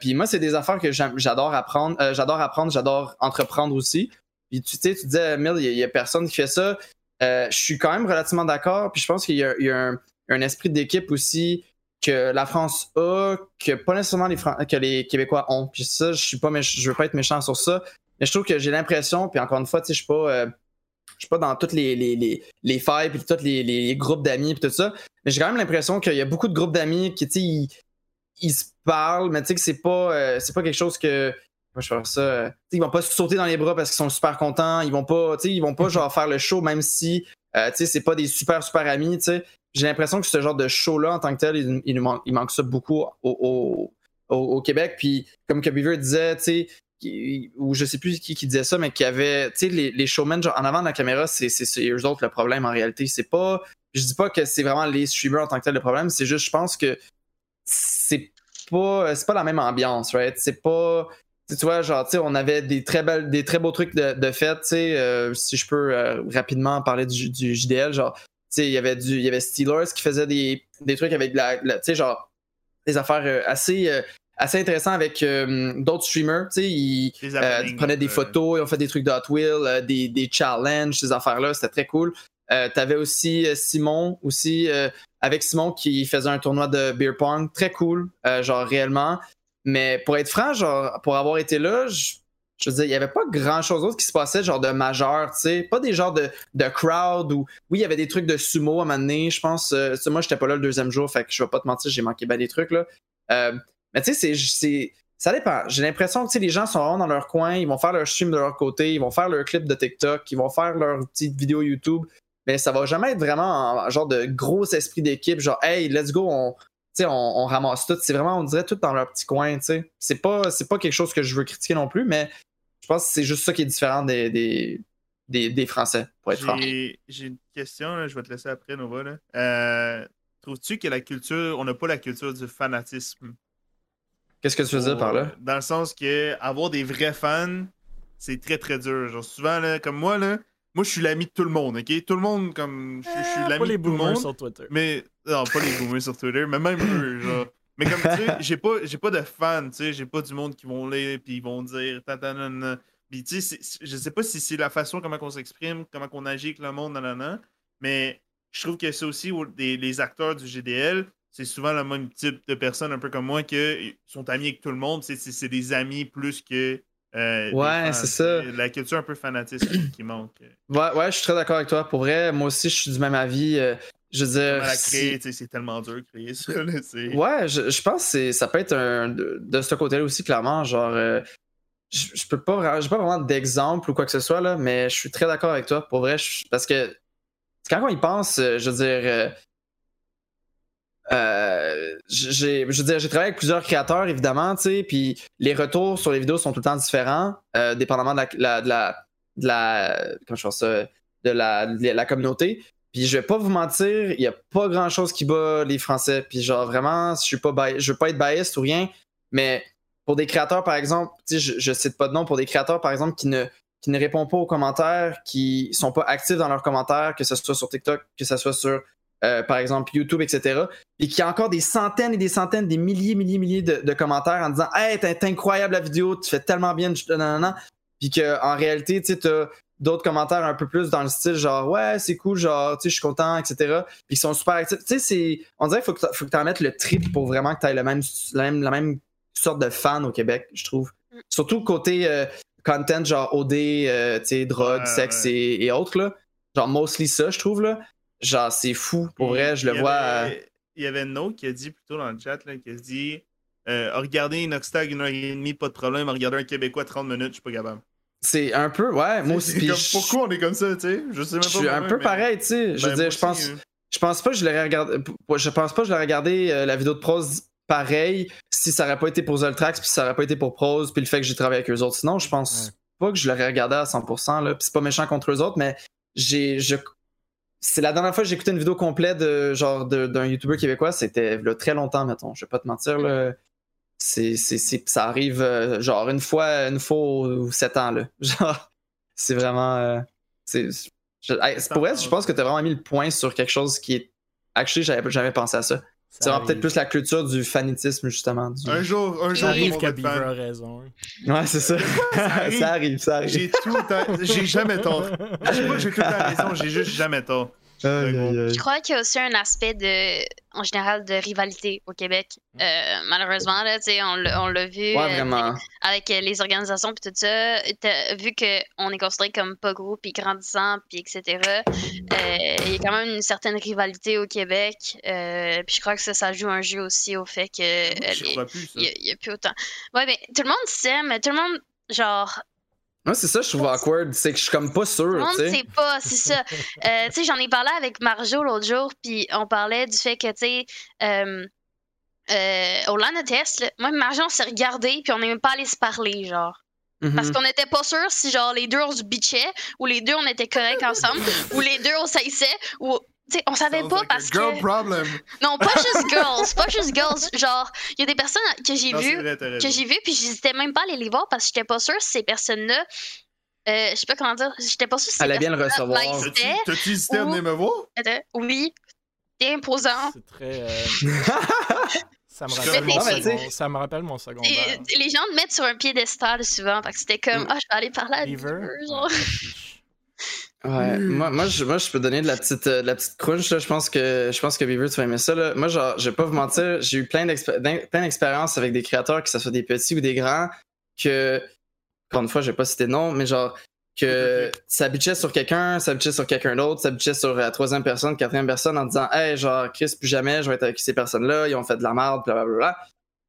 Puis moi, c'est des affaires que j'adore apprendre. J'adore entreprendre aussi. Puis tu disais, Mille, il n'y a personne qui fait ça. Je suis quand même relativement d'accord. Puis je pense qu'il y a un esprit d'équipe aussi que la France a, que pas nécessairement que les Québécois ont. Puis ça, je ne veux pas être méchant sur ça. Mais je trouve que j'ai l'impression, puis encore une fois, je ne suis pas je suis pas dans toutes les failles puis tous les groupes d'amis puis tout ça, mais j'ai quand même l'impression qu'il y a beaucoup de groupes d'amis qui, tu sais, ils se parlent, mais tu sais que c'est pas quelque chose que moi, je vais faire ça. T'sais, ils vont pas se sauter dans les bras parce qu'ils sont super contents. Ils vont pas genre faire le show, même si t'sais, c'est pas des super amis. T'sais. J'ai l'impression que ce genre de show-là, en tant que tel, il manque ça beaucoup au Québec. Puis comme que Beaver disait, t'sais, ou je sais plus qui disait ça, mais qu'il y avait les showmen genre en avant de la caméra, c'est eux autres le problème en réalité. C'est pas. Je dis pas que c'est vraiment les streamers en tant que tel le problème, c'est juste je pense que c'est pas la même ambiance, right? C'est pas. Tu vois, genre, tu sais, on avait des très beaux trucs de fête, tu sais, si je peux rapidement parler du JDL, genre, tu sais, il y avait Steelers qui faisait des trucs avec tu sais, genre, des affaires assez intéressantes avec d'autres streamers, tu sais, ils prenaient des photos, ils ont fait des trucs d'Hot Wheels, des challenges, ces affaires-là, c'était très cool. T'avais aussi Simon, avec Simon qui faisait un tournoi de beer pong, très cool, genre, réellement. Mais pour être franc, genre, pour avoir été là, je veux dire, il n'y avait pas grand-chose d'autre qui se passait, genre de majeur, tu sais. Pas des genres de crowd ou... Oui, il y avait des trucs de sumo à un moment donné, je pense. Moi, j'étais pas là le deuxième jour, fait que je vais pas te mentir, j'ai manqué bien des trucs, là. Mais tu sais, ça dépend. J'ai l'impression que les gens sont vraiment dans leur coin, ils vont faire leur stream de leur côté, ils vont faire leur clip de TikTok, ils vont faire leur petite vidéo YouTube. Mais ça va jamais être vraiment un genre de gros esprit d'équipe, genre « Hey, let's go, on ramasse tout », c'est vraiment, on dirait, tout dans leur petit coin, tu sais. C'est pas quelque chose que je veux critiquer non plus, mais je pense que c'est juste ça qui est différent des Français, pour être franc. J'ai une question, là, je vais te laisser après, Nova. Là. Trouves-tu que la culture, on n'a pas la culture du fanatisme? Qu'est-ce que tu veux dire par là? Dans le sens que avoir des vrais fans, c'est très très dur. Genre souvent, là, comme moi je suis l'ami de tout le monde, ok? Tout le monde, comme, je suis l'ami de tout le monde. Pas les boomers sur Twitter. Mais... Non, pas les boomers sur Twitter, mais même eux, genre. Mais comme, tu sais, j'ai pas de fans, tu sais, j'ai pas du monde qui vont lire, puis ils vont dire tatanana. Puis, tu sais, je sais pas si c'est la façon comment on s'exprime, comment on agit avec le monde, nanana, mais je trouve que c'est aussi les acteurs du GDL, c'est souvent le même type de personnes, un peu comme moi, qui sont amis avec tout le monde, c'est des amis plus que... ouais, c'est ça. La culture un peu fanatiste qui manque. Ouais, je suis très d'accord avec toi. Pour vrai, moi aussi, je suis du même avis... Je veux dire, la créer, c'est tellement dur de créer ça. Là, ouais, je pense que ça peut être de ce côté-là aussi, clairement. Genre, je peux pas, j'ai pas vraiment d'exemple ou quoi que ce soit, là, mais je suis très d'accord avec toi. Pour vrai, parce que quand on y pense, je veux dire, j'ai travaillé avec plusieurs créateurs, évidemment, tu sais, puis les retours sur les vidéos sont tout le temps différents, dépendamment de la communauté. Puis je vais pas vous mentir, il y a pas grand chose qui bat les Français. Puis genre vraiment, je veux pas être biased ou rien, mais pour des créateurs par exemple, tu sais, je cite pas de nom, pour des créateurs par exemple qui ne répondent pas aux commentaires, qui sont pas actifs dans leurs commentaires, que ce soit sur TikTok, que ce soit sur par exemple YouTube, etc. Et qui a encore des centaines et des centaines, des milliers de commentaires en disant « Hey, t'es incroyable la vidéo, tu fais tellement bien, nanana ». Puis qu'en réalité, tu sais, t'as d'autres commentaires un peu plus dans le style genre « Ouais, c'est cool, genre, tu sais, je suis content, etc. » Puis ils sont super actifs. Tu sais, on dirait qu'il faut que t'en mettes le trip pour vraiment que t'aies la même sorte de fan au Québec, je trouve. Surtout côté content, genre OD, tu sais, drogue, sexe et autres, là. Genre, mostly ça, je trouve, là. Genre, c'est fou, pour vrai, je le vois... Il y avait Note qui a dit, plutôt dans le chat, là, qui a dit « Regardez Inoxtag 1h30, pas de problème. Regardez un Québécois 30 minutes, je suis pas capable. » C'est un peu, ouais, moi aussi. Comme, pourquoi on est comme ça, tu sais? Je sais même pas. Je suis un peu pareil, tu sais. Je veux dire, je pense pas que je l'aurais regardé la vidéo de Proze pareil si ça aurait pas été pour Zoltrax, puis si ça aurait pas été pour Proze, puis le fait que j'ai travaillé avec eux autres. Sinon, je pense pas que je l'aurais regardé à 100%, là. Puis c'est pas méchant contre eux autres, mais c'est la dernière fois que j'ai écouté une vidéo complète d'un YouTuber québécois, c'était là, très longtemps, mettons. Je vais pas te mentir, là. Ça arrive genre une fois ou 7 ans là. Genre c'est vraiment pour vrai, je pense que t'as vraiment mis le point sur quelque chose qui est actually j'avais jamais pensé à ça. C'est vraiment peut-être plus la culture du fanatisme justement. Un jour arrive que Beaver a raison. Ouais, c'est ça. ça arrive. J'ai jamais tort. Je sais pas, j'ai tout le temps raison, j'ai juste jamais tort. Je crois qu'il y a aussi un aspect de en général de rivalité au Québec. Malheureusement, là, on l'a vu avec les organisations et tout ça. Vu qu'on est considéré comme pas gros, puis grandissant, puis etc., il y a quand même une certaine rivalité au Québec. Puis je crois que ça joue un jeu aussi au fait que il n'y a plus autant. Ouais, mais tout le monde s'aime, tout le monde, genre... Moi, c'est ça, je trouve awkward, c'est que je suis comme pas sûre. Tout le monde sait pas, c'est ça. Tu sais, j'en ai parlé avec Marjo l'autre jour, puis on parlait du fait que, tu sais, au LAN ETS, là, moi et Marjo, on s'est regardés, puis on n'est même pas allé se parler, genre. Mm-hmm. Parce qu'on n'était pas sûrs si, genre, les deux, on se bitchait, ou les deux, on était corrects ensemble, ou les deux, on saillissait, ou... T'sais, on savait pas parce que... Non, pas juste girls, pas juste girls. Genre, il y a des personnes que j'ai vues, puis j'hésitais même pas à aller les voir parce que j'étais pas sûre si ces personnes-là... je sais pas comment dire, j'étais pas sûre si ces personnes-là... T'as-tu hésité à venir me voir? Oui, t'es imposant. C'est très... Ça me rappelle mon secondaire. Les gens te mettent sur un piédestal souvent, parce que c'était comme, ah, je vais aller parler à eux, genre... Ouais, moi je peux donner de la petite crunch là. Je pense que Beaver, tu vas aimer ça là. Moi, genre, je vais pas vous mentir, j'ai eu plein d'expériences avec des créateurs, que ce soit des petits ou des grands, que, encore une fois, je vais pas citer de nom, mais genre que ça bitchait sur quelqu'un, ça bitchait sur quelqu'un d'autre, ça bitchait sur la troisième personne, quatrième personne, en disant, hey, genre, Chris, plus jamais je vais être avec ces personnes-là, ils ont fait de la merde, blablabla.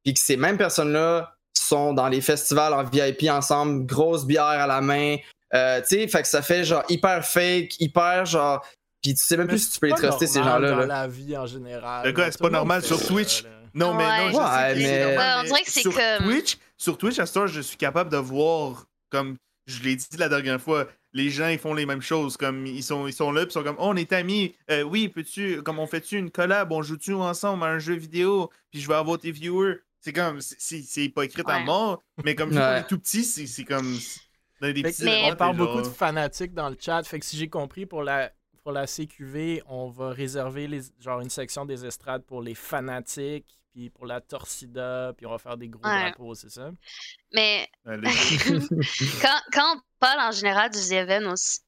Puis que ces mêmes personnes-là sont dans les festivals en VIP ensemble, grosse bière à la main. Tu sais, fait que ça fait genre hyper fake, hyper genre. Pis tu sais même plus si tu peux les truster, ces gens-là. Dans la vie en général. Le gars, c'est pas normal sur Twitch. Non, mais non, je sais pas. On dirait que c'est comme. Sur Twitch, à ce temps, je suis capable de voir, comme je l'ai dit la dernière fois, les gens, ils font les mêmes choses. Comme ils sont là, pis ils sont comme, oh, on est amis. Oui, peux-tu, comme on fait-tu une collab, on joue-tu ensemble à un jeu vidéo, pis je vais avoir tes viewers. C'est comme, c'est hypocrite à mort, mais comme je suis tout petit, c'est comme. On parle beaucoup de fanatiques dans le chat, fait que si j'ai compris, pour la CQV, on va réserver genre une section des estrades pour les fanatiques, puis pour la torcida, puis on va faire des gros drapeaux, c'est ça? Mais quand on parle en général du Z Event, aussi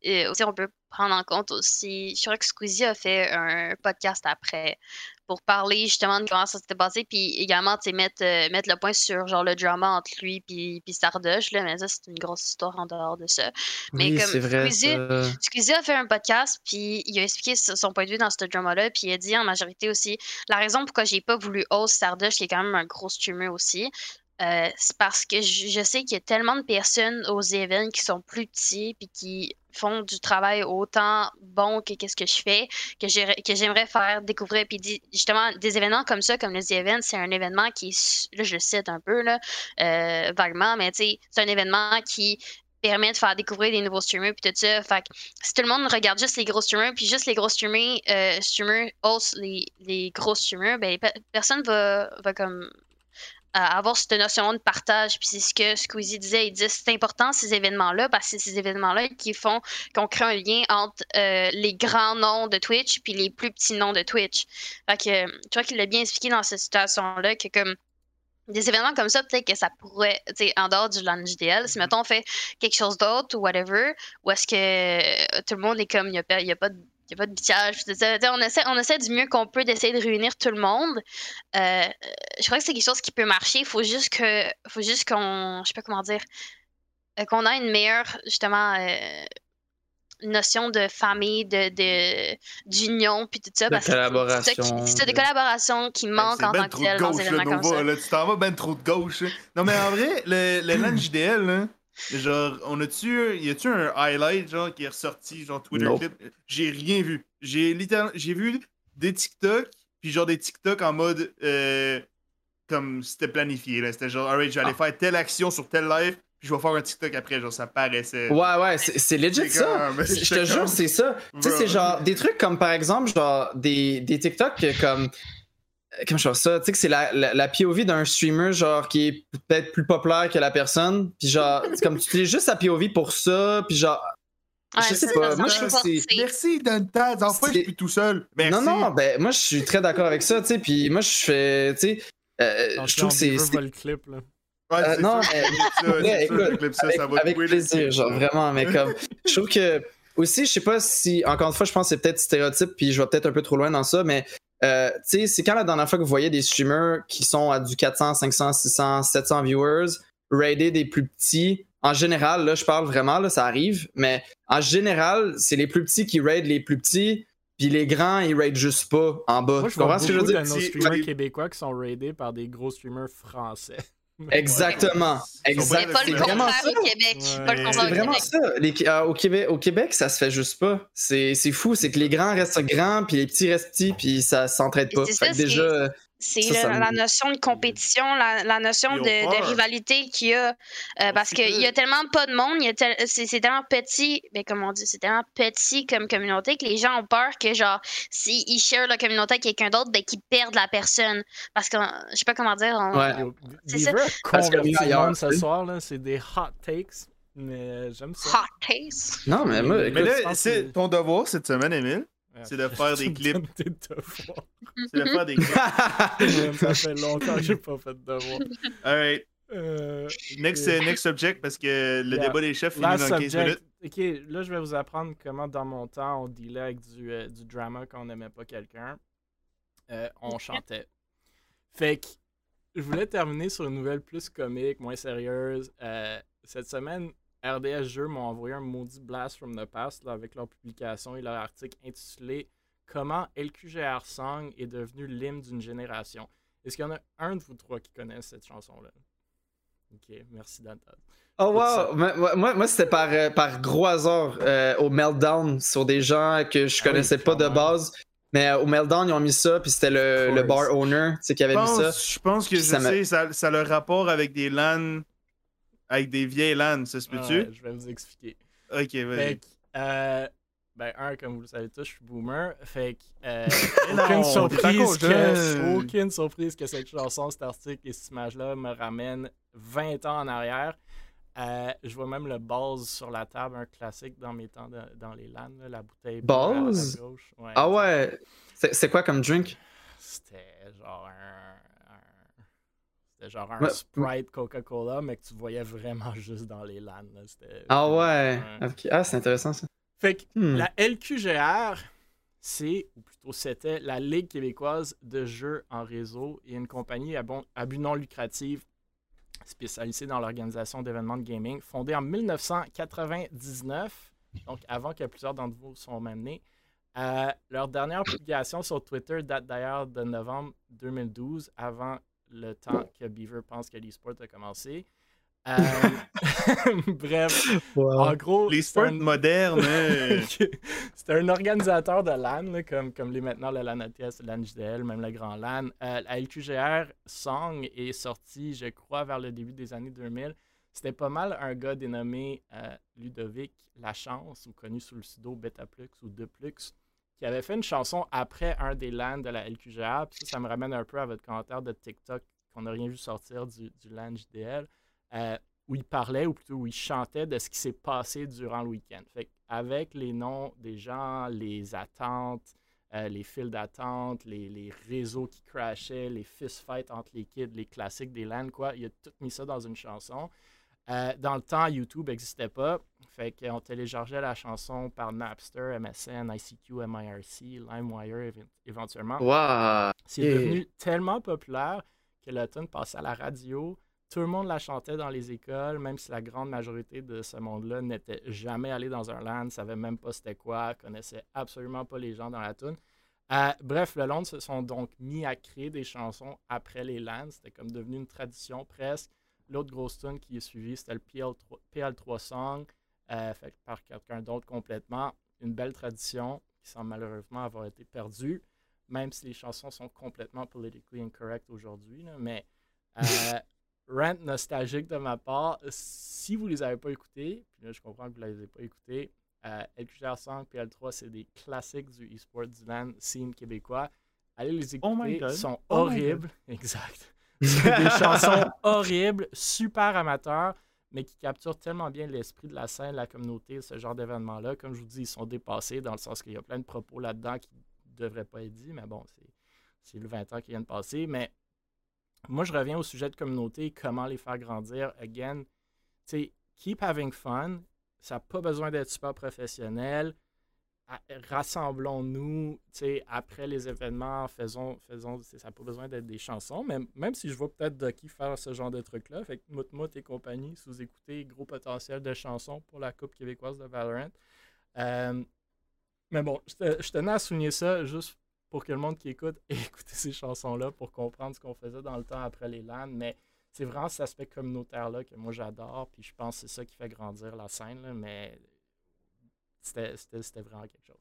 on peut prendre en compte aussi, je crois que Squeezie a fait un podcast après pour parler justement de comment ça s'était passé, puis également mettre le point sur genre le drama entre lui puis Sardoche là, mais ça c'est une grosse histoire en dehors de ça. Mais oui, comme Squeezie a fait un podcast, puis il a expliqué son point de vue dans ce drama là, puis il a dit en majorité aussi la raison pourquoi j'ai pas voulu host Sardoche, qui est quand même un gros streamer aussi. C'est parce que je sais qu'il y a tellement de personnes aux événements qui sont plus petits puis qui font du travail autant bon que qu'est-ce que je fais, que j'aimerais faire découvrir. Puis justement, des événements comme ça, comme le Z Event, c'est un événement qui, là je le cite un peu là, vaguement, mais tu sais, c'est un événement qui permet de faire découvrir des nouveaux streamers puis tout ça. Fait que si tout le monde regarde juste les gros streamers, puis juste les gros streamers haussent les gros streamers, ben personne va comme... à avoir cette notion de partage, puis c'est ce que Squeezie disait, il dit c'est important ces événements-là, parce que c'est ces événements-là qui font qu'on crée un lien entre les grands noms de Twitch puis les plus petits noms de Twitch. Fait que tu vois qu'il l'a bien expliqué dans cette situation-là, que comme des événements comme ça, peut-être que ça pourrait, tu sais, en dehors du LAN JDL, si mettons on fait quelque chose d'autre ou whatever, ou est-ce que tout le monde est comme, il n'y a pas de bitchage, on essaie du mieux qu'on peut d'essayer de réunir tout le monde. Je crois que c'est quelque chose qui peut marcher. Il faut juste qu'on, je sais pas comment dire, qu'on a une meilleure, justement, notion de famille, d'union, puis tout ça. Parce collaboration. C'est ça, des collaborations qui manquent en tant que telles dans ces événements comme ça. Là, tu t'en vas ben trop de gauche. Hein. Non, mais en vrai, le LAN JDL, là... Genre, y a-tu un highlight genre qui est ressorti, genre Twitter clip? J'ai rien vu. J'ai vu des TikTok, puis genre des TikTok en mode comme c'était planifié là. C'était genre, alright, je vais aller faire telle action sur tel live, puis je vais faire un TikTok après. Genre, ça paraissait. Ouais, c'est legit ça. Je te jure, c'est ça. Tu sais, c'est genre des trucs comme par exemple, genre des TikTok comme. Comme je vois ça, tu sais que c'est la POV d'un streamer genre qui est peut-être plus populaire que la personne, puis genre comme tu utilises juste la POV pour ça, puis genre je sais pas, moi je trouve que c'est merci Dantaz, enfin je suis tout seul. Merci. Non ben moi je suis très d'accord avec ça, tu sais, puis moi je fais, tu sais, je trouve que c'est le clip là. Non, écoute, avec plaisir, genre vraiment, mais comme je trouve que aussi, je sais pas si, encore une fois, je pense que c'est peut-être stéréotype, puis je vais peut-être un peu trop loin dans ça, mais Tu sais, c'est quand la dernière fois que vous voyez des streamers qui sont à du 400, 500, 600, 700 viewers, raider des plus petits. En général, là, je parle vraiment, là, ça arrive, mais en général, c'est les plus petits qui raident les plus petits, puis les grands, ils raident juste pas en bas. Moi, je comprends ce que je veux dire. Nos streamers québécois qui sont raidés par des gros streamers français. Exactement. Exactement. Pas le contraire au Québec. C'est vraiment ça. Au Québec, ça se fait juste pas. C'est fou, c'est que les grands restent grands, puis les petits restent petits, puis ça s'entraide pas. Fait que déjà... C'est la notion de compétition, la notion de rivalité qu'il y a. Parce qu'il y a tellement pas de monde, c'est tellement petit, mais comme on dit, c'est tellement petit comme communauté que les gens ont peur que, genre, s'ils share la communauté avec quelqu'un d'autre, ben, qu'ils perdent la personne. Parce que, je sais pas comment dire. C'est ça. Parce que hier, ce soir, là, c'est des hot takes, mais j'aime ça. Hot takes? Non, mais moi, écoute, là, c'est ton devoir cette semaine, Émile. C'est de faire des clips. C'est de faire des clips. Ça fait longtemps que j'ai pas fait de devoir. All right. Next subject, parce que le débat des chefs finit dans 15 minutes. Ok, là, je vais vous apprendre comment, dans mon temps, on dealait avec du drama quand on n'aimait pas quelqu'un. On chantait. Fait que je voulais terminer sur une nouvelle plus comique, moins sérieuse. Cette semaine... RDS Jeux m'ont envoyé un maudit blast from the past là, avec leur publication et leur article intitulé « Comment LQGR Song est devenu l'hymne d'une génération ». Est-ce qu'il y en a un de vous trois qui connaissent cette chanson-là? Ok, merci Danton. Oh wow! Moi c'était par gros hasard au Meltdown sur des gens que je connaissais pas de base. Mais au Meltdown, ils ont mis ça, puis c'était le bar owner qui avait mis ça. Je pense que ça a le rapport avec des LAN... Avec des vieilles LAN, ça se peut-tu? Je vais vous expliquer. Ok, vas-y. Comme vous le savez tous, je suis boomer. Fait que, aucune surprise que cette chanson, cet article et cette image-là me ramènent 20 ans en arrière. Je vois même le Balls sur la table, un classique dans mes temps dans les LAN, là, la bouteille Balls? À la gauche. Ouais. Ah ouais? C'est quoi comme drink? C'était genre un Sprite Coca-Cola, mais que tu voyais vraiment juste dans les LAN. Ah ouais! Okay. Ah, c'est intéressant ça. Fait que la LQGR, c'était la Ligue québécoise de jeux en réseau et une compagnie à but non lucratif spécialisée dans l'organisation d'événements de gaming, fondée en 1999, donc avant que plusieurs d'entre vous soient menés. Leur dernière publication sur Twitter date d'ailleurs de novembre 2012, avant le temps que Beaver pense que l'e-sport a commencé. Bref, en gros... L'e-sport moderne! C'était un organisateur de LAN, là, comme l'est maintenant le LAN ETS, le LAN JDL, même le Grand LAN. La LQGR Song est sortie, je crois, vers le début des années 2000. C'était pas mal un gars dénommé Ludovic Lachance, ou connu sous le pseudo Betaplux ou Deplux, qui avait fait une chanson après un des LAN de la LQGR. Puis ça me ramène un peu à votre commentaire de TikTok qu'on n'a rien vu sortir du LAN JDL, où il parlait, ou plutôt où il chantait de ce qui s'est passé durant le week-end. Fait avec les noms des gens, les attentes, les files d'attente, les réseaux qui crashaient, les fistfights entre les kids, les classiques des LAN, quoi. Il a tout mis ça dans une chanson. Dans le temps, YouTube n'existait pas. Fait qu'on téléchargeait la chanson par Napster, MSN, ICQ, MIRC, LimeWire éventuellement. Wow. C'est devenu tellement populaire que la tune passait à la radio. Tout le monde la chantait dans les écoles, même si la grande majorité de ce monde-là n'était jamais allé dans un LAN, ne savait même pas c'était quoi, connaissait absolument pas les gens dans la tune. Bref, le monde se sont donc mis à créer des chansons après les LAN. C'était comme devenu une tradition presque. L'autre grosse tune qui est suivie, c'était le PL3 Song, fait par quelqu'un d'autre complètement. Une belle tradition qui semble malheureusement avoir été perdue, même si les chansons sont complètement politically incorrect aujourd'hui. Là, mais rant nostalgique de ma part, si vous ne les avez pas écoutés, puis là je comprends que vous ne les avez pas écoutés, LQGR Song, PL3, c'est des classiques du e-sport du LAN scene québécois. Allez les écouter, ils sont horribles. Exact. C'est des chansons horribles, super amateurs, mais qui capturent tellement bien l'esprit de la scène, la communauté, ce genre d'événement-là. Comme je vous dis, ils sont dépassés dans le sens qu'il y a plein de propos là-dedans qui ne devraient pas être dits, mais bon, c'est le 20 ans qui vient de passer. Mais moi, je reviens au sujet de communauté, comment les faire grandir. Again, tu sais, keep having fun. Ça n'a pas besoin d'être super professionnel. rassemblons-nous, tu sais, après les événements, faisons ça n'a pas besoin d'être des chansons, mais même si je vois peut-être Ducky faire ce genre de truc-là, fait que Moutmout et compagnie, sous-écouter, gros potentiel de chansons pour la Coupe québécoise de Valorant. Mais bon, je tenais à souligner ça juste pour que le monde qui écoute ait écouté ces chansons-là pour comprendre ce qu'on faisait dans le temps après les LAN, mais c'est vraiment cet aspect communautaire-là que moi j'adore, puis je pense que c'est ça qui fait grandir la scène, là, mais c'était vraiment quelque chose.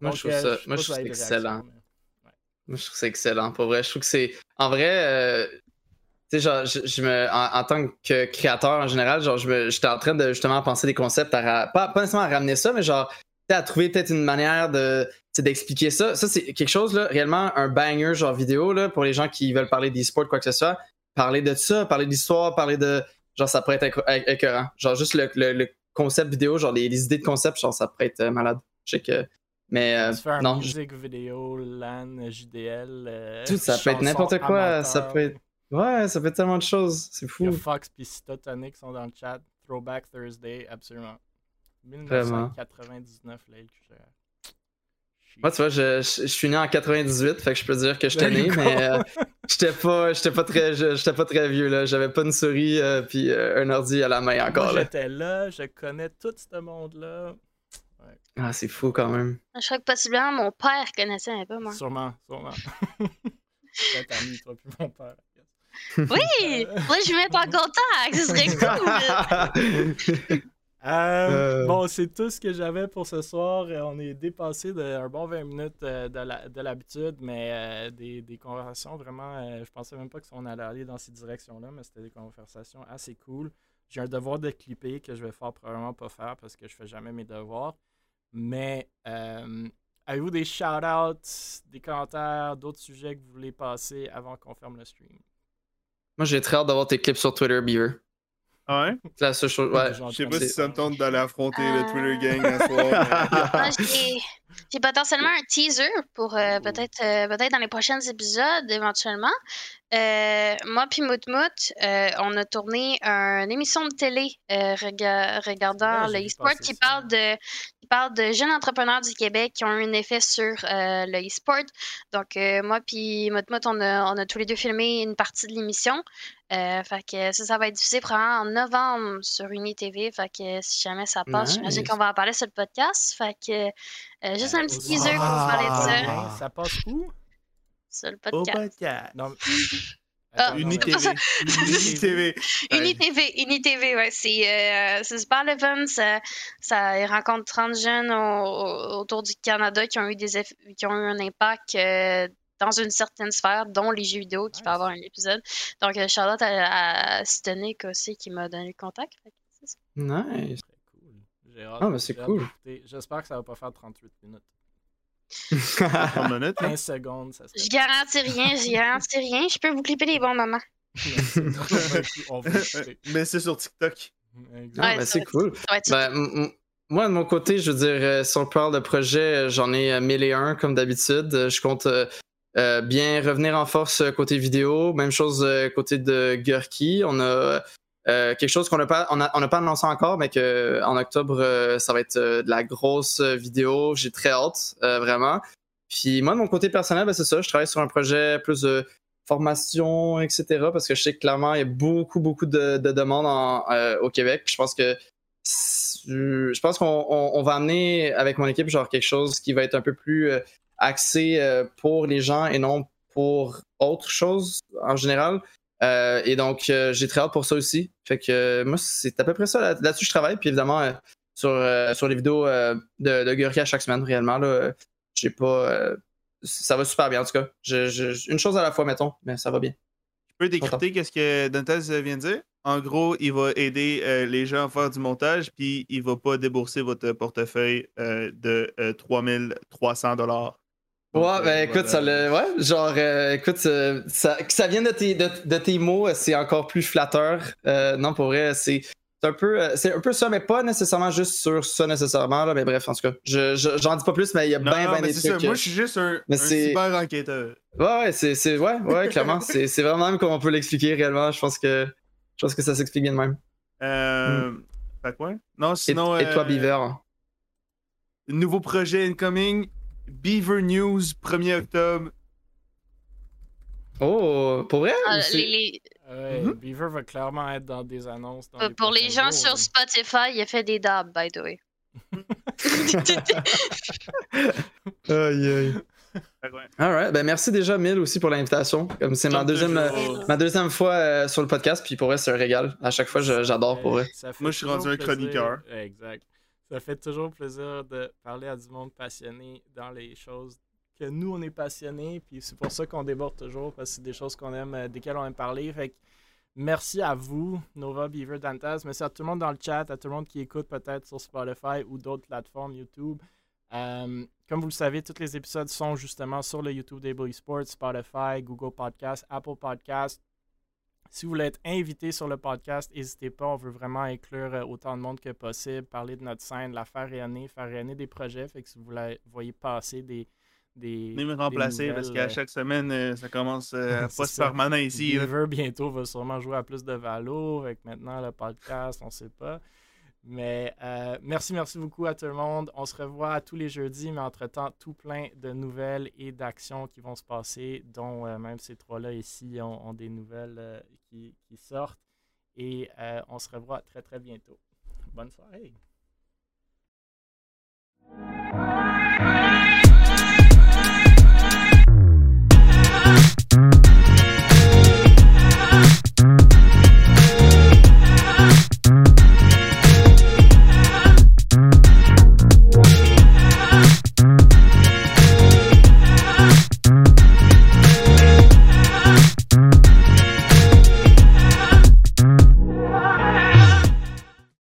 Moi, donc, je trouve ça excellent. Mais... Ouais. Moi, je trouve ça excellent, pour vrai. Je trouve que c'est... En vrai, tu sais, genre, en tant que créateur en général, genre, j'étais en train de justement penser des concepts, pas nécessairement à ramener ça, mais genre, à trouver peut-être une manière d'expliquer ça. Ça, c'est quelque chose, là, réellement un banger genre vidéo, là, pour les gens qui veulent parler d'e-sport, quoi que ce soit. Parler de ça, parler d'histoire, parler de... Genre, ça pourrait être écœurant. Genre, juste le concept vidéo, genre les idées de concept, genre, ça pourrait être malade. Je sais que... Mais non. Musique, vidéo, LAN, JDL... tout, ça peut être n'importe quoi. Amateur. Ça peut être... Ouais, ça peut être tellement de choses. C'est fou. Il y a Fox pis Citotonic sont dans le chat. Throwback Thursday, absolument. 1999, là, moi, tu vois, je suis né en 98, fait que je peux dire que j'étais né, mais j'étais pas très vieux, là. J'avais pas une souris puis un ordi à la main encore. Moi, j'étais là, je connais tout ce monde-là. Ouais. Ah, c'est fou quand même. Je crois que possiblement mon père connaissait un peu, moi. Sûrement. T'as mis toi puis mon père. Oui! Moi, je vais mettre en contact, ce serait cool! Bon, c'est tout ce que j'avais pour ce soir. On est dépassé d'un bon 20 minutes de l'habitude, mais des conversations vraiment... je pensais même pas qu'on allait aller dans ces directions-là, mais c'était des conversations assez cool. J'ai un devoir de clipper que je vais faire probablement pas faire parce que je fais jamais mes devoirs. Mais avez-vous des shout-outs, des commentaires, d'autres sujets que vous voulez passer avant qu'on ferme le stream? Moi, j'ai très hâte d'avoir tes clips sur Twitter, Beaver. Ah ouais? La seule chose, ouais. Je sais pas si ça me tente d'aller affronter le Twitter gang à soir. Moi, j'ai potentiellement un teaser pour peut-être dans les prochains épisodes, éventuellement. Moi puis Moutmout, on a tourné une émission de télé regardant le e-sport qui parle de jeunes entrepreneurs du Québec qui ont eu un effet sur le e-sport. Donc, moi puis Moutmout, on a tous les deux filmé une partie de l'émission. Fait que ça va être diffusé probablement en novembre sur UniTV. Fait que si jamais ça passe, j'imagine qu'on va en parler sur le podcast. Fait que juste un petit teaser pour vous parler de ça. Ça passe où? Sur le podcast. Au podcast. Non, UniTV, ouais. C'est super le fun. Ça rencontre 30 jeunes autour du Canada qui ont eu un impact dans une certaine sphère, dont les jeux vidéo qui va avoir un épisode. Donc, Charlotte a Stenic aussi qui m'a donné le contact. C'est nice. Cool. J'ai hâte. Ah, mais c'est cool. J'espère que ça va pas faire 38 minutes. 15 secondes, ça se fait. Je garantis rien. Je peux vous clipper les bons moments. Mais c'est sur TikTok. Ouais, c'est cool. Moi, de mon côté, je veux dire, si on parle de projet, j'en ai 1001 comme d'habitude. Je compte bien revenir en force côté vidéo. Même chose côté de Gurkey. On a quelque chose qu'on n'a pas, on n'a pas annoncé encore, mais qu'en octobre, ça va être de la grosse vidéo. J'ai très hâte, vraiment. Puis moi, de mon côté personnel, ben, c'est ça. Je travaille sur un projet plus de formation, etc. Parce que je sais que clairement, il y a beaucoup de demandes au Québec. Puis je pense qu'on va amener avec mon équipe genre quelque chose qui va être un peu plus axé pour les gens et non pour autre chose en général. Et donc, j'ai très hâte pour ça aussi. Fait que moi, c'est à peu près ça. Là-dessus, je travaille. Puis évidemment, sur les vidéos de Gurkey à chaque semaine, réellement, là, j'ai pas... ça va super bien, en tout cas. Une chose à la fois, mettons, mais ça va bien. Je peux décrypter qu'est-ce que Dantas vient de dire? En gros, il va aider les gens à faire du montage, puis il va pas débourser votre portefeuille de 3300$. Ouais, ben voilà. Écoute, ça vient de tes mots, c'est encore plus flatteur. Non, pour vrai, c'est un peu ça, mais pas nécessairement juste sur ça nécessairement, là, mais bref, en tout cas, j'en dis pas plus, mais il y a bien des trucs. Moi, je suis juste un cyber enquêteur. Ouais, c'est clairement, c'est vraiment même comme on peut l'expliquer réellement, je pense que ça s'explique bien de même. Fait quoi? Non, sinon... Et toi, Beaver? Nouveau projet incoming. Beaver News, 1er octobre. Oh, pour vrai? Ouais, mm-hmm. Beaver va clairement être dans des annonces. Dans pour les gens sur Spotify, il a fait des dabs, by the way. Aïe, aïe. Alright, ben merci déjà Mille aussi pour l'invitation. Comme c'est ma deuxième fois sur le podcast, puis pour vrai c'est un régal. À chaque fois j'adore pour vrai. Moi je suis rendu un chroniqueur. Exact. Ça fait toujours plaisir de parler à du monde passionné dans les choses que nous on est passionnés, puis c'est pour ça qu'on déborde toujours parce que c'est des choses qu'on aime, desquelles on aime parler. Fait que merci à vous, Nova, Beaver, Dantas. Merci à tout le monde dans le chat, à tout le monde qui écoute peut-être sur Spotify ou d'autres plateformes YouTube. Comme vous le savez, tous les épisodes sont justement sur le YouTube d'Able Esports, Spotify, Google Podcasts, Apple Podcasts. Si vous voulez être invité sur le podcast, n'hésitez pas. On veut vraiment inclure autant de monde que possible, parler de notre scène, la faire rayonner des projets. Fait que si vous la voyez passer des venez me remplacer parce qu'à chaque semaine, ça commence à pas se permanent ici. Beaver bientôt va sûrement jouer à plus de Valo. Avec maintenant le podcast, on ne sait pas. Mais merci beaucoup à tout le monde. On se revoit tous les jeudis, mais entre-temps, tout plein de nouvelles et d'actions qui vont se passer, dont même ces trois-là ici ont des nouvelles qui sortent. Et on se revoit très, très bientôt. Bonne soirée!